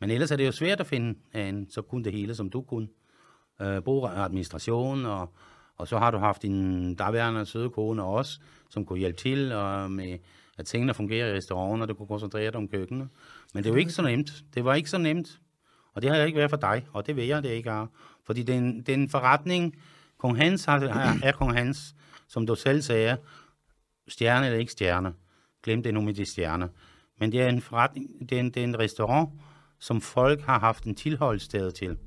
Men ellers er det jo svært at finde en, så kun det hele, som du kunne. Øh, bruge administration, og, og så har du haft din daværende søde kone også, som kunne hjælpe til og med, at tingene fungerer i restauranten, og du kunne koncentrere dig om køkkenet. Men det er jo ikke så nemt. Det var ikke så nemt. Og det har jeg ikke været for dig, og det vil jeg det ikke er. Fordi den, den forretning, Kong Hans har, er Kong Hans, som du selv sagde, stjerne eller ikke stjerne. Glem det nu med de stjerne. Men det er en forretning, det er en, det er en restaurant, som folk har haft en tilholdssted til,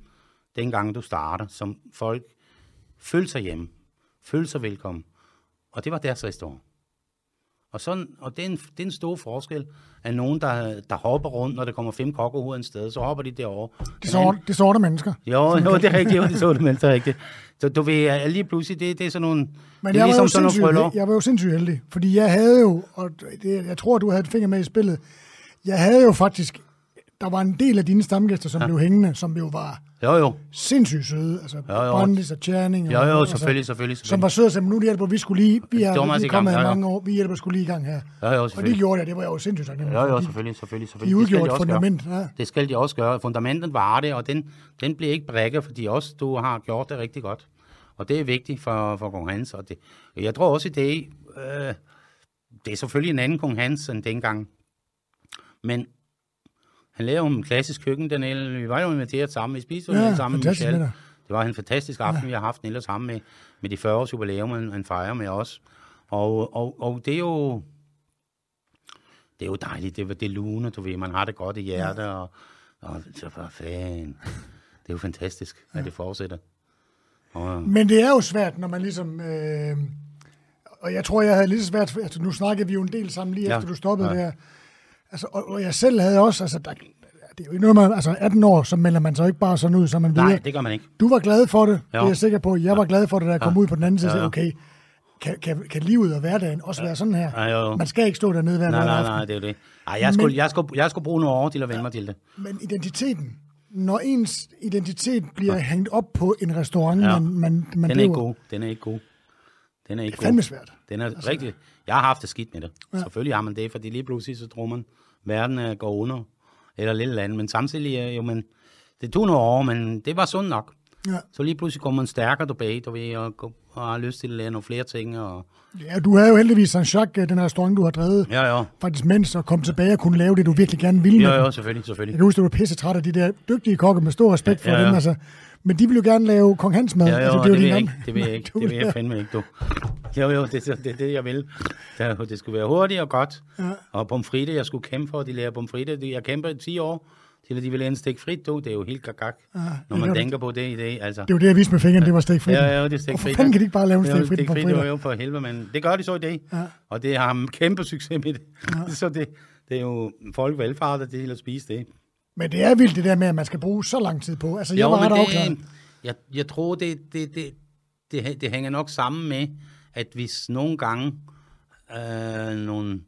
dengang du starter, som folk følte sig hjemme, følte sig velkommen. Og det var deres restaurant. Og, sådan, og det, er en, det er en stor forskel af nogen, der, der hopper rundt, når der kommer fem kokkerhoveder en sted, så hopper de derovre. Det sorte, det sorte mennesker. Jo, jo, det er rigtigt, jo, det sorte mennesker er rigtigt. Så du ved, lige pludselig, det, det er sådan nogle... Men jeg, ligesom var sådan nogle jeg var jo sindssygt heldig, fordi jeg havde jo, og det, jeg tror, du havde et finger med i spillet, jeg havde jo faktisk, der var en del af dine stamgæster, som ja. blev hængende, som jo var... Jo, jo. Sindssygt søde, altså Bondis og Tjerning. Jo, jo, selvfølgelig, altså, selvfølgelig, selvfølgelig. Som var søde og sagde, nu hjælper vi skulle lige, vi er kommet her mange år, vi hjælper skulle lige i gang her. Jo, jo, og det gjorde jeg, det var jeg jo sindssygt taknemmelig. Jo, jo, selvfølgelig, selvfølgelig, selvfølgelig. De udgjorde et fundament. Ja. Det skal de også gøre. Fundamentet var det, og den, den blev ikke brækket, fordi også du har gjort det rigtig godt. Og det er vigtigt for, for Kong Hans. Og det. Jeg tror også, det er, øh, det er selvfølgelig en anden Kong Hans end dengang. Men... Han lavede jo en klassisk køkken, Daniel. Vi var jo inviteret sammen. Vi spiste jo ja, sammen med Michel. Det var en fantastisk aften, ja. Vi har haft Niels sammen med, med de fyrre års jubilæum, han fejrer med os. Og, og, og det er jo det er jo dejligt. Det, det er lune, du ved. Man har det godt i hjertet. Ja. Og, og så for fanden. Det er jo fantastisk, ja. At det fortsætter. Og, men det er jo svært, når man ligesom... Øh, og jeg tror, jeg havde lige svært... Altså, nu snakkede vi jo en del sammen lige ja. Efter, du stoppede ja. Der. Altså, og, og jeg selv havde også, altså, der, det er jo noget, man, altså atten år, så melder man sig ikke bare sådan ud, så man ved. Nej, det gør man ikke. Du var glad for det, jo. Det er jeg sikker på. Jeg ja. Var glad for det, da jeg kom ja. Ud på den anden side, og sagde, okay, kan, kan, kan livet og hverdagen også ja. Være sådan her? Ja, man skal ikke stå dernede hver nej, nej, nej, nej, det er det. Ej, jeg, skulle, men, jeg, skulle, jeg skulle bruge nogle år til at vende ja, mig til det. Men identiteten, når ens identitet bliver ja. Hængt op på en restaurant, ja. man, man, man den er ikke god. Den er ikke god. Den er ikke det er fandme svært. Den er altså, rigtig... Jeg har haft det skidt med det. Ja. Selvfølgelig har man det, fordi lige pludselig så tror man, verden går under, eller lidt eller andet. Men samtidig, jo, men, det tog nogle år, men det var sundt nok. Ja. Så lige pludselig kommer man stærkere tilbage, du ved, og, og har lyst til at lære nogle flere ting. Og... Ja, du havde jo heldigvis Saint-Jacques, den her restaurant, du har drevet, ja, ja. Faktisk mens og kom tilbage og kunne lave det, du virkelig gerne ville. Ja, ja, selvfølgelig, selvfølgelig. Jeg kan huske, at du var pisse træt af de der dygtige kokker med stor respekt for ja, ja, ja. Dem, altså. Men de vil jo gerne lave Kong Hans mad. Ja, jo, altså, det, det, vil ikke, det vil jeg ikke. Det vil jeg fandme ikke, du. Jo, jo, det er det, det, jeg vil. Det skulle være hurtigt og godt. Ja. Og pomfritter, jeg skulle kæmpe for, de lærer pomfritter. Jeg kæmpede i ti år, til de ville en stik frit, du. Det er jo helt kakak, ja, når man tænker det. På det i dag. Altså. Det er jo det, jeg viste med fingeren, det var stik frit. Ja, jo, det er stik frit. Hvorfor fanden kan de ikke bare lave en stik frit pomfritter? Det var jo for helvede, men det gør de så i dag. Ja. Og det har kæmpe succes med det. Ja. Så det, det er jo folk velfærd, der til at spise det. Men det er vildt det der med, at man skal bruge så lang tid på. Altså, jeg jo, var ret afklaret. Jeg, jeg tror, det, det, det, det, det hænger nok sammen med, at hvis nogle gange øh, nogle...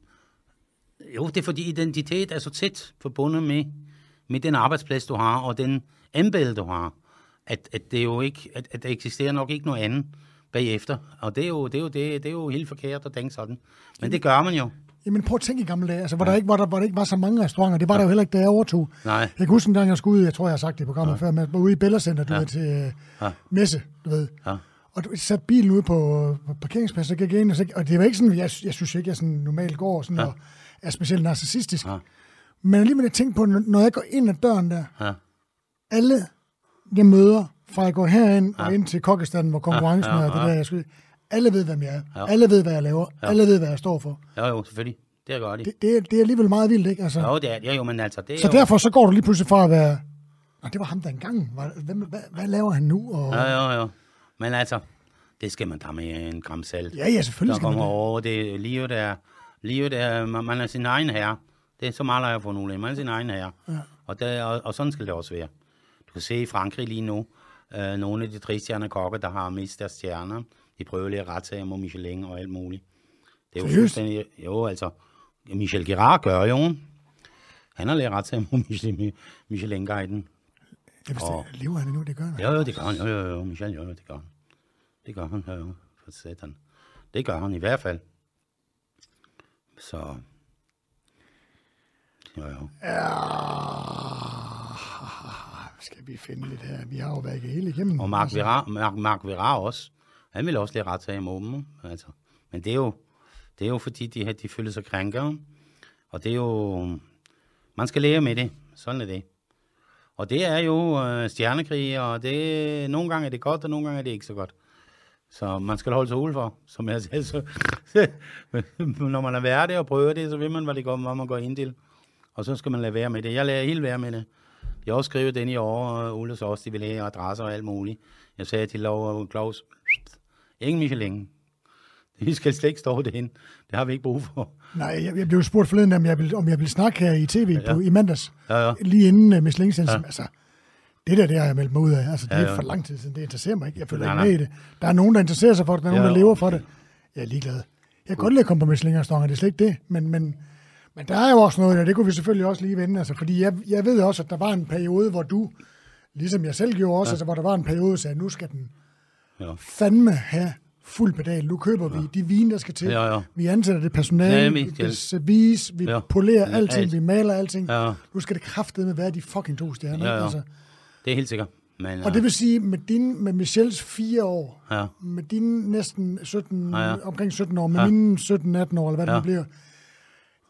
Jo, det er fordi identitet er så tæt forbundet med, med den arbejdsplads, du har, og den embede, du har. At, at, det jo ikke, at, at der eksisterer nok ikke noget andet bagefter. Og det er jo, det er jo, det, det er jo helt forkert at tænke sådan. Men det gør man jo. Jamen prøv at tænke i gamle dage, altså, hvor, ja. Der ikke, hvor, der, hvor der ikke var så mange restauranter. Det var ja. Der jo heller ikke, da jeg overtog. Nej. Jeg kan huske en gang, jeg skulle ud, jeg tror, jeg har sagt det i programmet ja. Før, men jeg var ude i Bellacenter, du ja. Ved, til ja. Messe, du ved. Ja. Og du satte bilen ude på, på parkeringspladsen, og gik ind, og, så, og det var ikke sådan, jeg, jeg synes ikke, jeg sådan normalt går sådan, ja. Og er specielt narcissistisk. Ja. Men alligevel, jeg tænkte på, når jeg går ind ad døren der, ja. Alle jeg møder, fra jeg går herind ja. Og ind til kokkestanden, hvor konkurrencen ja. Ja. Ja. Ja. Er, det der, jeg skulle... Alle ved, hvem jeg er. Ja. Alle ved, hvad jeg laver. Ja. Alle ved, hvad jeg står for. Ja, jo, selvfølgelig. Det er godt. Det, det, er, det er alligevel meget vildt, ikke? Altså. Jo, det er ja, jo, men altså... Det er så jo. Derfor så går du lige pludselig fra at være... Nå, det var ham der engang. Hvem, hvad, hvad laver han nu? Og... Ja, jo, jo. Men altså, det skal man da med en gram salt. Ja, ja, selvfølgelig der skal man det. Over, det er livet, der, livet der, man, man er sin egen herre. Det er så meget, der er for nogle. Man er sin egen herre. Ja. Og, der, og, og sådan skal det også være. Du kan se i Frankrig lige nu, øh, nogle af de tre stjerner kokker, der har mest deres stjerner. De prøver lige at retsage mod Michelin og alt muligt. Det er jo fuldstændig... Jo, altså... Michel Girard gør jo. Han har lige retsage mod Michelin-guiden. Jeg forstår, og... lever han nu, det gør han. Jo, jo, det gør han. Jo, jo, jo. Michel, jo, jo, det gør han. Det gør han, jo, jo. For satan. Det gør han i hvert fald. Så... Jo, jo. Ja... Skal vi finde lidt her? Vi har jo været hele igennem. Og Marc Verrat Marc, Marc Verrat også. Han ville også lige rette sig imod dem. Altså. Men det er, jo, det er jo fordi, de, her, de føler sig krænkere. Og det er jo... Man skal lære med det. Sådan er det. Og det er jo øh, stjernekrig, og det, nogle gange er det godt, og nogle gange er det ikke så godt. Så man skal holde sig ude for, som jeg selv. Så, når man er værdig og prøver det, så ved man, hvad det går, hvad man går ind til. Og så skal man lade være med det. Jeg lader helt være med det. Jeg har også skrevet den i år, og Ole så også, de ville have adresser og alt muligt. Jeg sagde til Laura Claus, ingen Michelin. Det skal slet ikke stå derhen. Det har vi ikke brug for. Nej, jeg, jeg blev spurgt forleden, om jeg ville, om jeg ville snakke her i tv ja, ja. På, i mandags, ja, ja. Lige inden uh, Miss Lingsensen. Ja. Altså, det der, det har jeg meldt mig ud af. Altså, det ja, ja. Er for lang tid siden. Det interesserer mig ikke. Jeg føler nej, ikke med nej. I det. Der er nogen, der interesserer sig for det. Der er ja, nogen, der lever okay. for det. Jeg er ligeglad. Jeg kan godt lide at komme på Miss Lingerstonger. Det er slet ikke det. Men, men, men der er jo også noget der. Det kunne vi selvfølgelig også lige vende. Altså, fordi jeg, jeg ved også, at der var en periode, hvor du, ligesom jeg selv gjorde også, ja. Altså, hvor der var en periode, så nu skal den ja. Fandme have fuld pedal. Nu køber vi ja. De vin, der skal til. Ja, ja. Vi ansætter det personale, ja, men, ja. Det service, vi ja. Polerer ja, alting, alt. Vi maler alting. Ja. Nu skal det kraftedeme være de fucking to stjerner. Ja, ja. Altså. Det er helt sikkert. Men, og ja. Det vil sige, med din, med Michelles fire år, ja. Med dine næsten sytten, ja, ja. Omkring sytten år, med ja. Mine sytten atten år, eller hvad ja. Det bliver.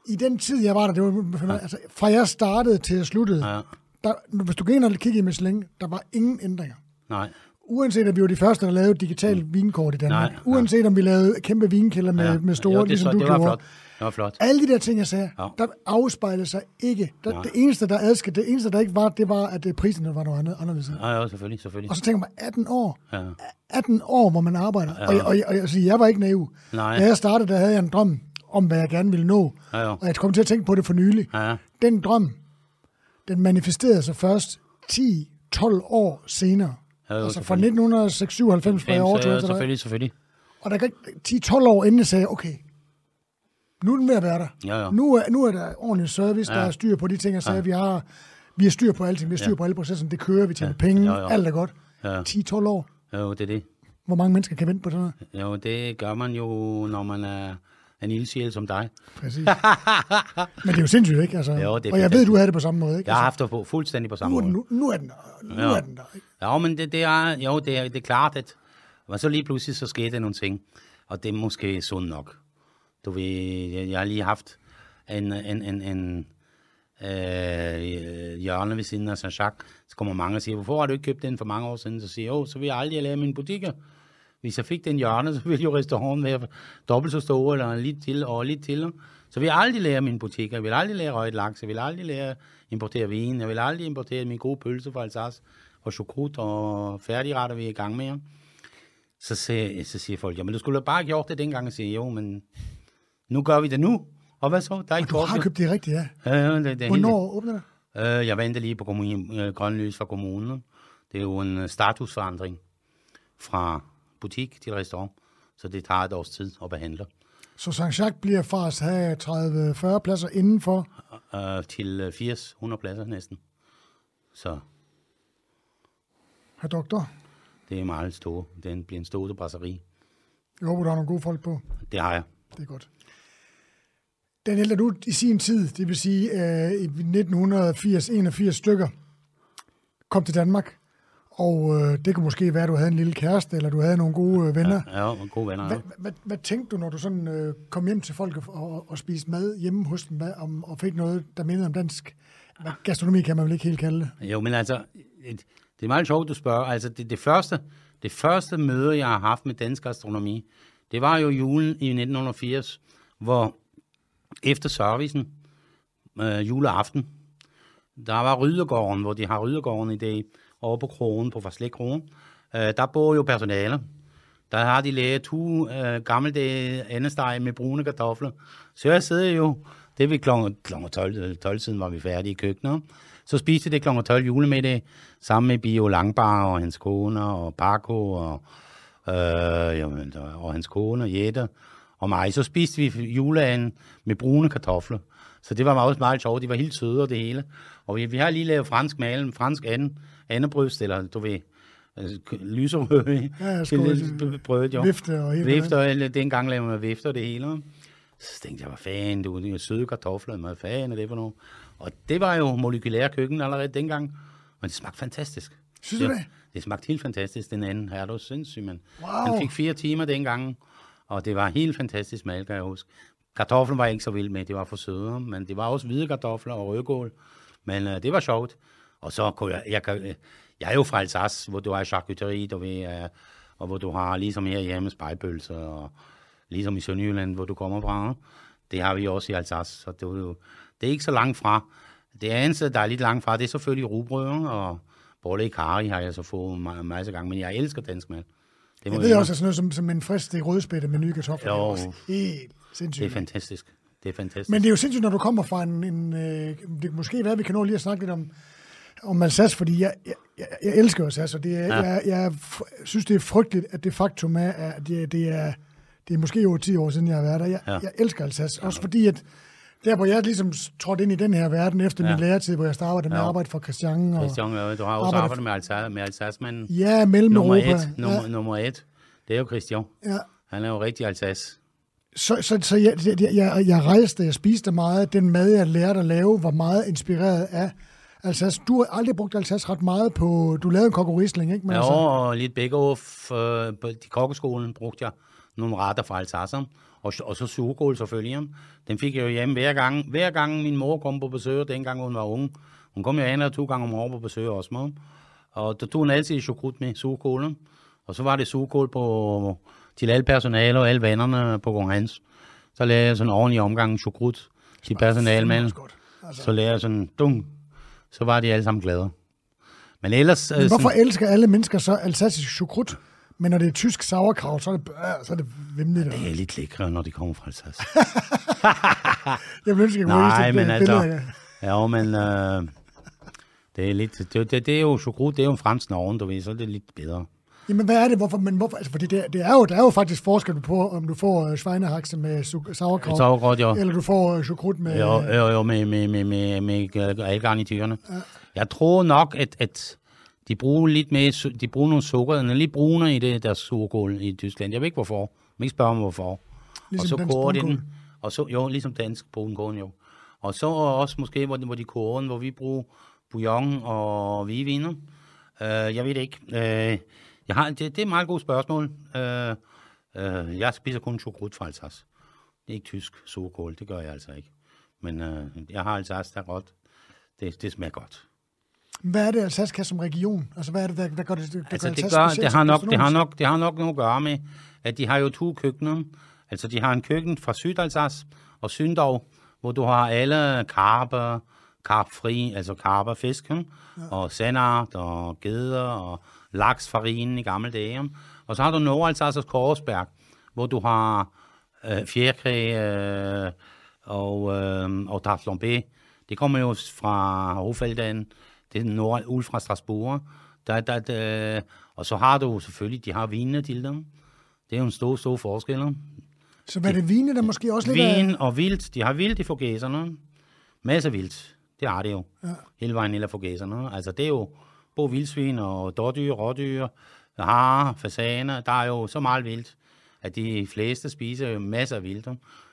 I den tid, jeg var der, det var, ja. Altså, fra jeg startede til jeg sluttede, ja. Der, hvis du gik ind og kiggede i Miss Længe, der var ingen ændringer. Nej. Uanset om vi var de første, der lavede digitalt mm. vinkort i Danmark, nej, uanset nej. Om vi lavede kæmpe vinkælder med, ja. Med store, jo, det, ligesom det, du det gjorde. Flot. Det var flot. Alle de der ting, jeg sagde, ja. Der afspejlede sig ikke. Der, det eneste, der adskilte, det eneste, der ikke var, det var, at prisen var noget anderledes. Ja, ja, selvfølgelig, selvfølgelig. Og så tænker man, atten år. Ja. atten år, hvor man arbejder. Ja. Og, og, og, og altså, jeg var ikke naiv. Nej. Da jeg startede, der havde jeg en drøm om, hvad jeg gerne ville nå. Ja, ja. Og jeg kom til at tænke på det for nylig. Ja. Den drøm, den manifesterede sig først ti tolv år senere. Ja, altså fra nitten seksoghalvfems, fra jeg overtog. Selvfølgelig, selvfølgelig. Og der gik ti tolv år inden, sagde jeg, okay, nu er den ved at være der. Ja, ja. Nu, er, nu er der ordentlig service, ja. Der er styr på de ting, jeg sagde, ja. Vi har vi har styr på alting, vi har styr ja. På alle processerne, det kører, vi tjener ja. Penge, ja, ja. Alt er godt. Ja. ti tolv år. Jo, det er det. Hvor mange mennesker kan vente på sådan noget? Jo, det gør man jo, når man er en ildsjæl som dig. Præcis. Men det er jo sindssygt, ikke? Altså, jo, og jeg ved, du havde det på samme måde, ikke? Jeg har haft det på, fuldstændig på samme nu, måde. Nu, nu er den der. Nu jo. Er den der, ikke? Jo, men det, det er, jo, det er, det er klart, at og så lige pludselig så skete der nogle ting, og det er måske sundt nok. Du ved, jeg har lige haft en, en, en, en øh, hjørne ved siden af Saint-Jacques, så kommer mange og siger, hvorfor har du ikke købt den for mange år siden? Så siger jeg, åh, så vil jeg aldrig lave mine butikker. Hvis jeg fik den hjørne, så ville jo restauranten være dobbelt så stor, eller lidt til, og lidt til. Så vil jeg aldrig lære mine butikker, jeg vil aldrig lære røget laks, jeg vil aldrig lære importere vin, jeg vil aldrig importere mine gode pølser fra Alsace, og chokrut og færdigretter, vi er i gang med. Så siger, så siger folk, jamen du skulle bare have gjort det dengang, og siger, jo, men nu gør vi det nu. Og hvad så? Der er ikke du har købt det rigtigt, ja. Ja, det, det hvornår helt... åbner det? Øh, jeg venter lige på kommunen, grøn lys fra kommunen. Det er jo en statusforandring fra butik til restaurant, så det tager et års tid at behandle. Så Saint-Jacques bliver fra at have tredive fyrre pladser indenfor? Øh, til firs hundrede pladser næsten. Så. Herr doktor? Det er meget store. Den bliver en stor brasseri. Jeg håber, du har nogle gode folk på. Det har jeg. Det er godt. Den ældre du i sin tid, det vil sige øh, i nitten firs enogfirs stykker, kom til Danmark. Og øh, det kunne måske være, at du havde en lille kæreste, eller du havde nogle gode øh, venner. Ja, ja, gode venner. Hva, ja. Hvad, hvad tænkte du, når du sådan, øh, kom hjem til folk og, og, og spiste mad hjemme hos dem, om, og fik noget, der mindede om dansk? Hvad, gastronomi kan man vel ikke helt kalde det? Jo, men altså, det, det er meget sjovt, du spørger. Altså, det, det, første, det første møde, jeg har haft med dansk gastronomi, det var jo julen i nitten firs, hvor efter servicen, øh, juleaften, der var Rydergården, hvor de har Rydergården i dag, over på krogen, på Forslæk Krogen. Øh, der bor jo personale. Der har de lavet to øh, gammeldage andesteg med brune kartofler. Så jeg sidder jo, det ved klokken tolv siden var vi færdige i køkkenet. Så spiste det klokken tolv julemiddag, sammen med Bio Langbar og hans kone og Paco og, øh, jamen, og hans kone og Jette og mig. Så spiste vi juleanden med brune kartofler. Så det var også meget sjovt. De var helt søde og det hele. Og vi, vi har lige lavet fransk malen, fransk anden, andebryst, eller du ved, altså, lyserøde. Ja, jeg skulle prøve vifter og hele. Vifter, eller dengang lavede man vifter det hele. Så tænkte jeg, hvad fanden, det var jo søde kartofler, hvad fanden er det for noget? Og det var jo molekylær køkken allerede dengang, men det smagte fantastisk. Synes du det? Det, det smagte helt fantastisk, den anden her, det var sindssygt, men wow. Han fik fire timer dengang, og det var helt fantastisk mad, kan jeg huske. Kartoflen var jeg ikke så vild med, det var for søde, men det var også hvide kartofler og rødkål, men øh, det var sjovt. Og så kunne jeg, jeg, kan, jeg er jo fra Alsace, hvor du har charcuterie, du ved, og hvor du har ligesom her hjemme spejpølser, og ligesom i Sønderjylland, hvor du kommer fra. Det har vi også i Alsace, så det er, jo, det er ikke så langt fra. Det eneste, der er lidt langt fra, det er selvfølgelig rugbrød, og bolle i karri har jeg så fået en masse gange, men jeg elsker dansk mad. Det, må jeg ved også at sådan noget som, som en frist i rødspætte med nye kartofler. Jo, også helt sindssygt. Det er fantastisk. Det er fantastisk. Men det er jo sindssygt, når du kommer fra en... en øh, det kan måske være, vi kan nå lige at snakke lidt om, om Alsace, fordi jeg, jeg, jeg, jeg elsker Alsace, og det er, ja. jeg, jeg synes, det er frygteligt, at det faktum er, at det, det, er, det er måske jo ti år siden, jeg har været der. Jeg, ja. jeg elsker Alsace, også fordi at der, hvor jeg ligesom trådte ind i den her verden efter ja. min læretid, hvor jeg startede med ja. arbejde for Christian. Og Christian, du har også arbejdet, arbejdet med Alsace, med Alsace-manden. Ja, mellem nummer Europa. Et, nummer, ja. nummer et, det er jo Christian. Ja. Han er jo rigtig Alsace. Så, så, så jeg, jeg, jeg rejste, jeg spiste meget. Den mad, jeg lærte at lave, var meget inspireret af Alsace. Du har aldrig brugt Alsace ret meget på... Du lavede en kok og risling, ikke? Men jo, altså... og lidt bake-off. På kokkeskolen brugte jeg nogle retter fra Alsace. Og, og så surkål selvfølgelig. Den fik jeg jo hjemme hver gang. Hver gang min mor kom på besøg, dengang hun var ung. Hun kom jo andre to gange om året på besøg også med. Og der tog hun altid chokrudt med surkålen. Og så var det surkål på... til alle personale og alle vennerne på Kong Hans. Så lavede jeg sådan ordentlig omgang chokrut til personalemanden. Altså. Så lavede jeg sådan dum. Så var de alle sammen glade. Men ellers... Men hvorfor sådan... elsker alle mennesker så alsassisk chokrut? Men når det er tysk sauerkraut, så er det, så er det vimligt. Det er lidt lækre, når de kommer fra Alsace. Jeg bliver ikke Nej, men altså... Ja, men... Øh, det, er lidt, det, det, det er jo chokrut, det er jo en fransk norge, du ved, så er det lidt bedre. Jamen, hvad er det? Hvorfor? Men hvorfor? Altså, fordi det, det er jo, der er jo faktisk forskel på, om du får schweinehakse med sauerkraut, sauerkraut ja. eller du får chokrut med... Jo, jo, jo med, med, med, med, med alle garnityrene. Ja. Jeg tror nok, at, at de bruger lidt mere, de bruger nogle sukker, den er lidt brunere i det der surkål i Tyskland. Jeg ved ikke, hvorfor. Jeg vil ikke spørge om, hvorfor. Ligesom og så koger den, og så jo, ligesom dansk brunkål, jo. Og så også måske, hvor, hvor de koger den, hvor vi bruger bouillon og hvidviner. Uh, jeg ved det ikke. Uh, Jeg har, det, det er et meget godt spørgsmål. Øh, øh, jeg spiser kun chokrut fra Alsace. Det er ikke tysk surkål, det gør jeg altså ikke. Men øh, jeg har Alsace, der er godt. Det, det smager godt. Hvad er det, Alsace kan som region? Altså, hvad er det, der, der gør det, der altså, gør det gør, specielt, det har nok, det har nok, det har nok noget at gøre med, at de har jo to køkkener. Altså, de har en køkken fra Sydalsace og Syndov, hvor du har alle karper, karpfri, altså karperfisken, ja. og sennart og geder og laks fra Rhinen i gamle dage. Og så har du Nordalsaces Korsberg, hvor du har øh, fjerkræ øh, og, øh, og tarte flambé. Det kommer jo fra Hofeldagen, det er nord, ud fra Strasbourg. Der, der, der, og så har du selvfølgelig, de har vinene til dem. Det er jo en stor, stor forskel. Så var det vine, der måske også ligger? Vin og vildt. De har vildt i forgæserne. Masser vildt. Det har det jo. Ja. Hele vejen eller forgæserne. Altså det er jo både vildsvin og dårdyr, rådyr, harer, fasaner. Der er jo så meget vildt, at de fleste spiser jo masser af vildt,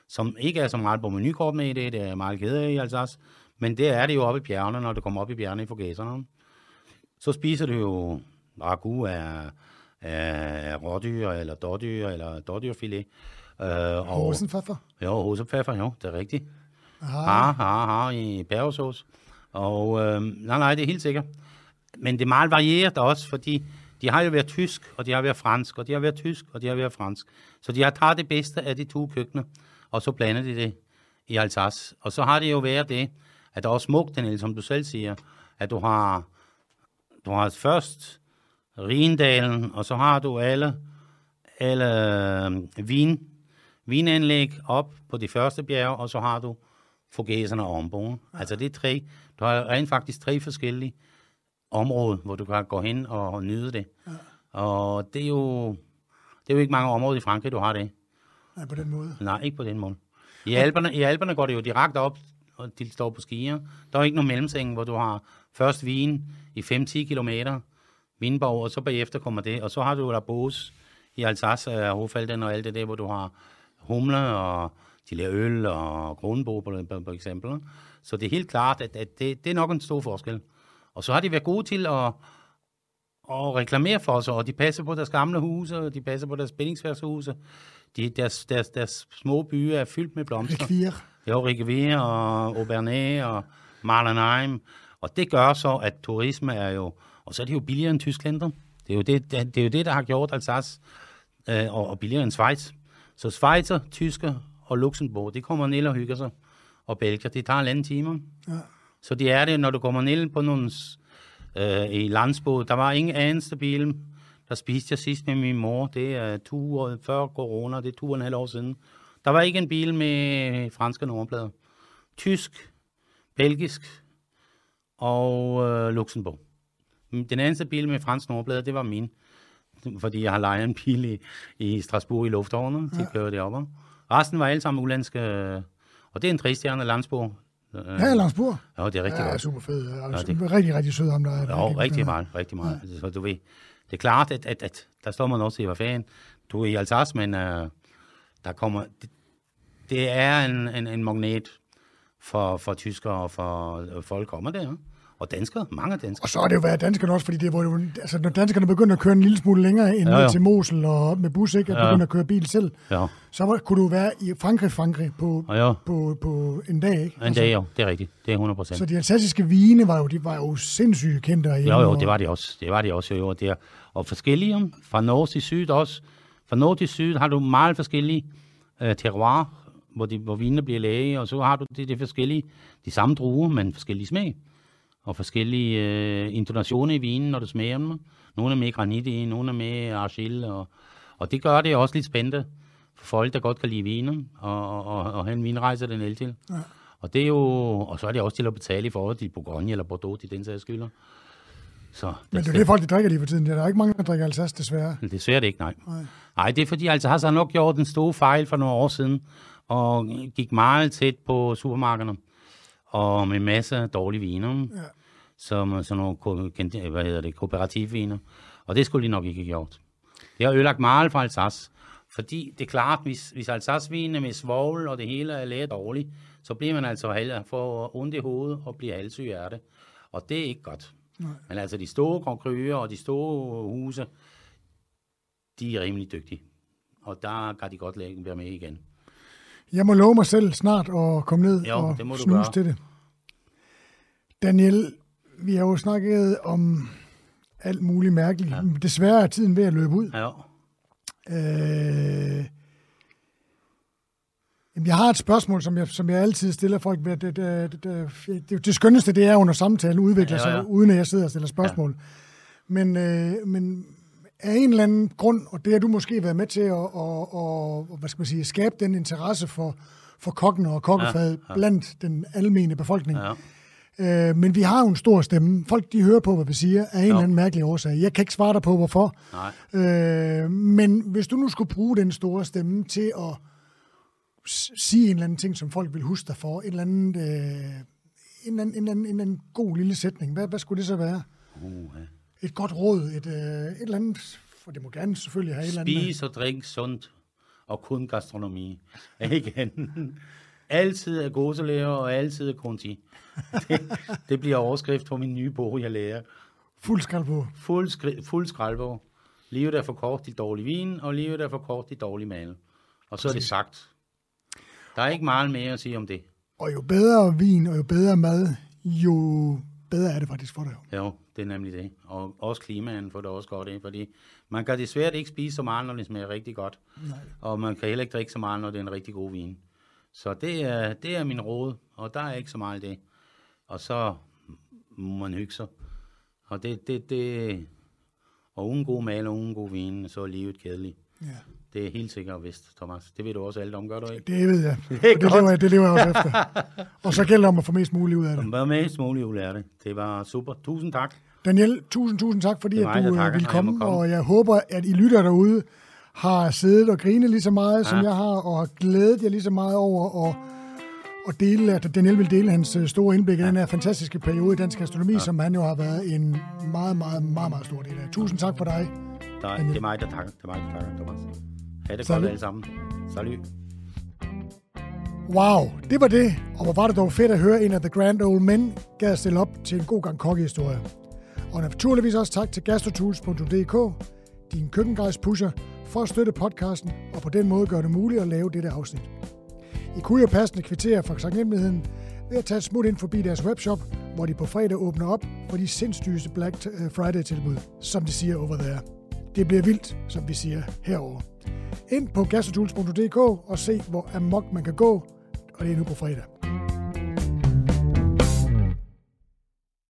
som ikke er så meget på menukort med i det. Det er meget kedeligt i Alsace. Men det er det jo oppe i bjergene, når det kommer op i bjergene i forgæserne. Så spiser du jo ragu af, af rådyr eller dårdyr eller dårdyrfilet. Hosenpfeffer? Jo, hosenpfeffer, jo, det er rigtigt. Har, har, har i bjergesås. Og øh, nej, nej, det er helt sikkert. Men det er meget varieret også, fordi de har jo været tysk, og de har været fransk, og de har været tysk, og de har været fransk. Så de har taget det bedste af de to køkkener, og så blander de det i Alsace. Og så har det jo været det, at der er smukt, Daniel, som du selv siger, at du har, du har først Rhindalen, og så har du alle, alle vin, vinanlæg op på de første bjerge, og så har du forgæserne og ombogen. Altså det er tre, du har rent faktisk tre forskellige område, hvor du kan gå hen og nyde det. Ja. Og det er, jo, det er jo ikke mange områder i Frankrig, du har det. Nej, på den måde. Nej, ikke på den måde. I Alperne, i Alperne går det jo direkte op, og de står på skier. Der er ikke nogen mellemseng, hvor du har først vin i fem til ti kilometer, vinborg, og så bagefter kommer det. Og så har du der Beauce i Alsace, Hofelden og alt det der, hvor du har humler, og de laver øl og grundbo, for eksempel. Så det er helt klart, at, at det, det er nok en stor forskel. Og så har de været gode til at, at reklamere for sig, og de passer på deres gamle huse, og de passer på deres bindingsværkshuse. De, deres, deres, deres små byer er fyldt med blomster. Riquier. Jo, Riquier og Aubernet og Mannheim. Og det gør så, at turisme er jo... Og så er det jo billigere end Tyskland. Det er jo det, det, det, er jo det der har gjort Alsace øh, og, og billigere end Schweiz. Så Schweizer, tysker og Luxembourg, det kommer ned og hygger sig. Og Belgier, det tager en anden time. Ja. Så det er det, når du kommer ned på nogen øh, i landsbåd. Der var ingen anden bil. Der spiste jeg sidst med min mor. Det er to år før corona. Det er to og en halv år siden. Der var ikke en bil med franske nummerplader. Tysk, belgisk og øh, Luxembourg. Den eneste bil med franske nummerplader, det var min. Fordi jeg har lejet en bil i, i Strasbourg i lufthavnen. De kører det op. Resten var alle sammen ulandske. Og det er en tristjerne Landsborg. Ja, Landsborg. Ja, det er rigtig ja, godt. Super fedt. Ja, det er super, rigtig, rigtig sød ham der. Ja, jo, rigtig meget, rigtig meget. Ja. Så du ved, det er klart, at, at, at der står man også i, hvad fanden, du er i Alsace, men uh, der kommer, det, det er en, en, en magnet for, for tyskere og for folk kommer der, ja. Og danskere, mange danskere. Og så er det jo været danskerne også, fordi det er, hvor det, altså, når danskerne begynder at køre en lille smule længere end ja, ja. til Mosel og med bus, ikke, at ja. begynder at køre bil selv, ja. så var, kunne du være i Frankrig, Frankrig på, ja, ja. på, på en dag, ikke? En altså, dag, jo. Det er rigtigt. Det er hundrede procent. Så de alsassiske vine var jo, de var jo sindssyge kendte. Jo, jo, det var de også. Det var de også, jo. Det er, og forskellige, fra nord til syd også. Fra nord til syd har du meget forskellige øh, terroir, hvor, de, hvor vinene bliver laget, og så har du de, de forskellige, de samme druer, men forskellige smag. Og forskellige øh, intonationer i vinen, når du smager dem. Nogle er med granit i, nogle er med argille. Og, og det gør det også lidt spændende for folk, der godt kan lide vinen, og, og, og have en vinrejse den el til. Ja. Og, det er jo, og så er det også til at betale i forhold til Bourgogne eller Bordeaux, til den sags skylder. Så, det Men det er jo det, folk de drikker lige for tiden. Der er ikke mange, der drikker Alsace, desværre. Desværre det ikke, nej. Nej, nej det er fordi Alsace har nok gjort en stor fejl for nogle år siden, og gik meget tæt på supermarkederne. Og med masser af dårlige viner, ja. som sådan nogle ko- hvad hedder det, kooperativviner. Og det skulle de nok ikke have gjort. Det har ødelagt meget for Alsace. Fordi det er klart, hvis, hvis Alsace-vinene med svovl og det hele er lavet dårligt, så bliver man altså for ondt i hovedet og bliver halssyg af det. Og det er ikke godt. Nej. Men altså de store krøger og de store huse, de er rimelig dygtige. Og der kan de godt være med igen. Jeg må love mig selv snart at komme ned jo, og snuse gøre. til det. Daniel, vi har jo snakket om alt muligt mærkeligt. Ja. Desværre er tiden ved at løbe ud. Ja, øh, jeg har et spørgsmål, som jeg, som jeg altid stiller folk. Det, det, det, det, det skønneste, det er under samtalen udvikler ja, ja, ja. sig, uden at jeg sidder og stiller spørgsmål. Ja. Men, øh, men af en eller anden grund, og det har du måske været med til at, og, og, hvad skal man sige, skabe den interesse for, for kokken og kokkefaget ja, ja. blandt den almene befolkning. Ja. Øh, men vi har jo en stor stemme. Folk, de hører på, hvad vi siger, af en jo. eller anden mærkelig årsag. Jeg kan ikke svare dig på, hvorfor. Øh, men hvis du nu skulle bruge den store stemme til at sige en eller anden ting, som folk vil huske dig for, en eller anden, øh, en eller anden, en eller anden, en eller anden god lille sætning, hvad, hvad skulle det så være? Uh-huh. Et godt råd, et, øh, et eller andet, for det må gerne selvfølgelig have et eller andet. Spis og drik sundt, og kun gastronomi. Igen. Altid er gåselærer, og altid er konti. Det, det bliver overskrift på min nye bog, jeg lærer. Fuld skraldbog. Fuld, skri- fuld skraldbog. Livet er for kort i dårlig vin, og livet er for kort i dårlig mad. Og så er det sagt. Der er ikke meget mere at sige om det. Og jo bedre vin, og jo bedre mad, jo bedre er det faktisk for dig. Jo, det er nemlig det. Og også klimaen får det også godt ind, fordi man kan desværre ikke spise så meget, når det smager rigtig godt. Nej. Og man kan heller ikke drikke så meget, når det er en rigtig god vin. Så det er, det er min råd, og der er ikke så meget det. Og så må man hygge sig. Og det, det, det, og uden god mad og uden god vin, så er livet kedeligt. Ja. Det er helt sikkert vist, Thomas. Det ved du også alt om, gør du ikke? Det ved jeg. Det, det, lever, jeg, det lever jeg også efter. Og så gælder det om at få mest muligt ud af det. Få mest muligt ud af det. Det var super. Tusind tak. Daniel, tusind, tusind tak, fordi mig, at du ville komme. komme. Og jeg håber, at I lytter derude har siddet og grinet lige så meget, ja. som jeg har, og har glædet jer lige så meget over at, at dele, at Daniel vil dele hans store indblik i ja. den her fantastiske periode i dansk gastronomi, ja. som han jo har været en meget, meget, meget, meget stor del af. Tusind tak for dig. Nej, det er mig, der takker. Det er mig, der takker, Thomas. Ha' det godt alle sammen. Salut. Wow, det var det. Og hvor var det dog fedt at høre en af The Grand Old Men gad stille op til en god gang kokkehistorie. Og naturligvis også tak til gastrotools punktum d k, din køkkengejspusher, for at støtte podcasten og på den måde gøre det muligt at lave dette afsnit. I kunne jo passende kvittere for taknemmeligheden ved at tage et smut ind forbi deres webshop, hvor de på fredag åbner op for de sindssygeste Black Friday-tilbud, som de siger over there. Det bliver vildt, som vi siger herover. Ind på gastrotools punktum d k og se, hvor amok man kan gå, og det er nu på fredag.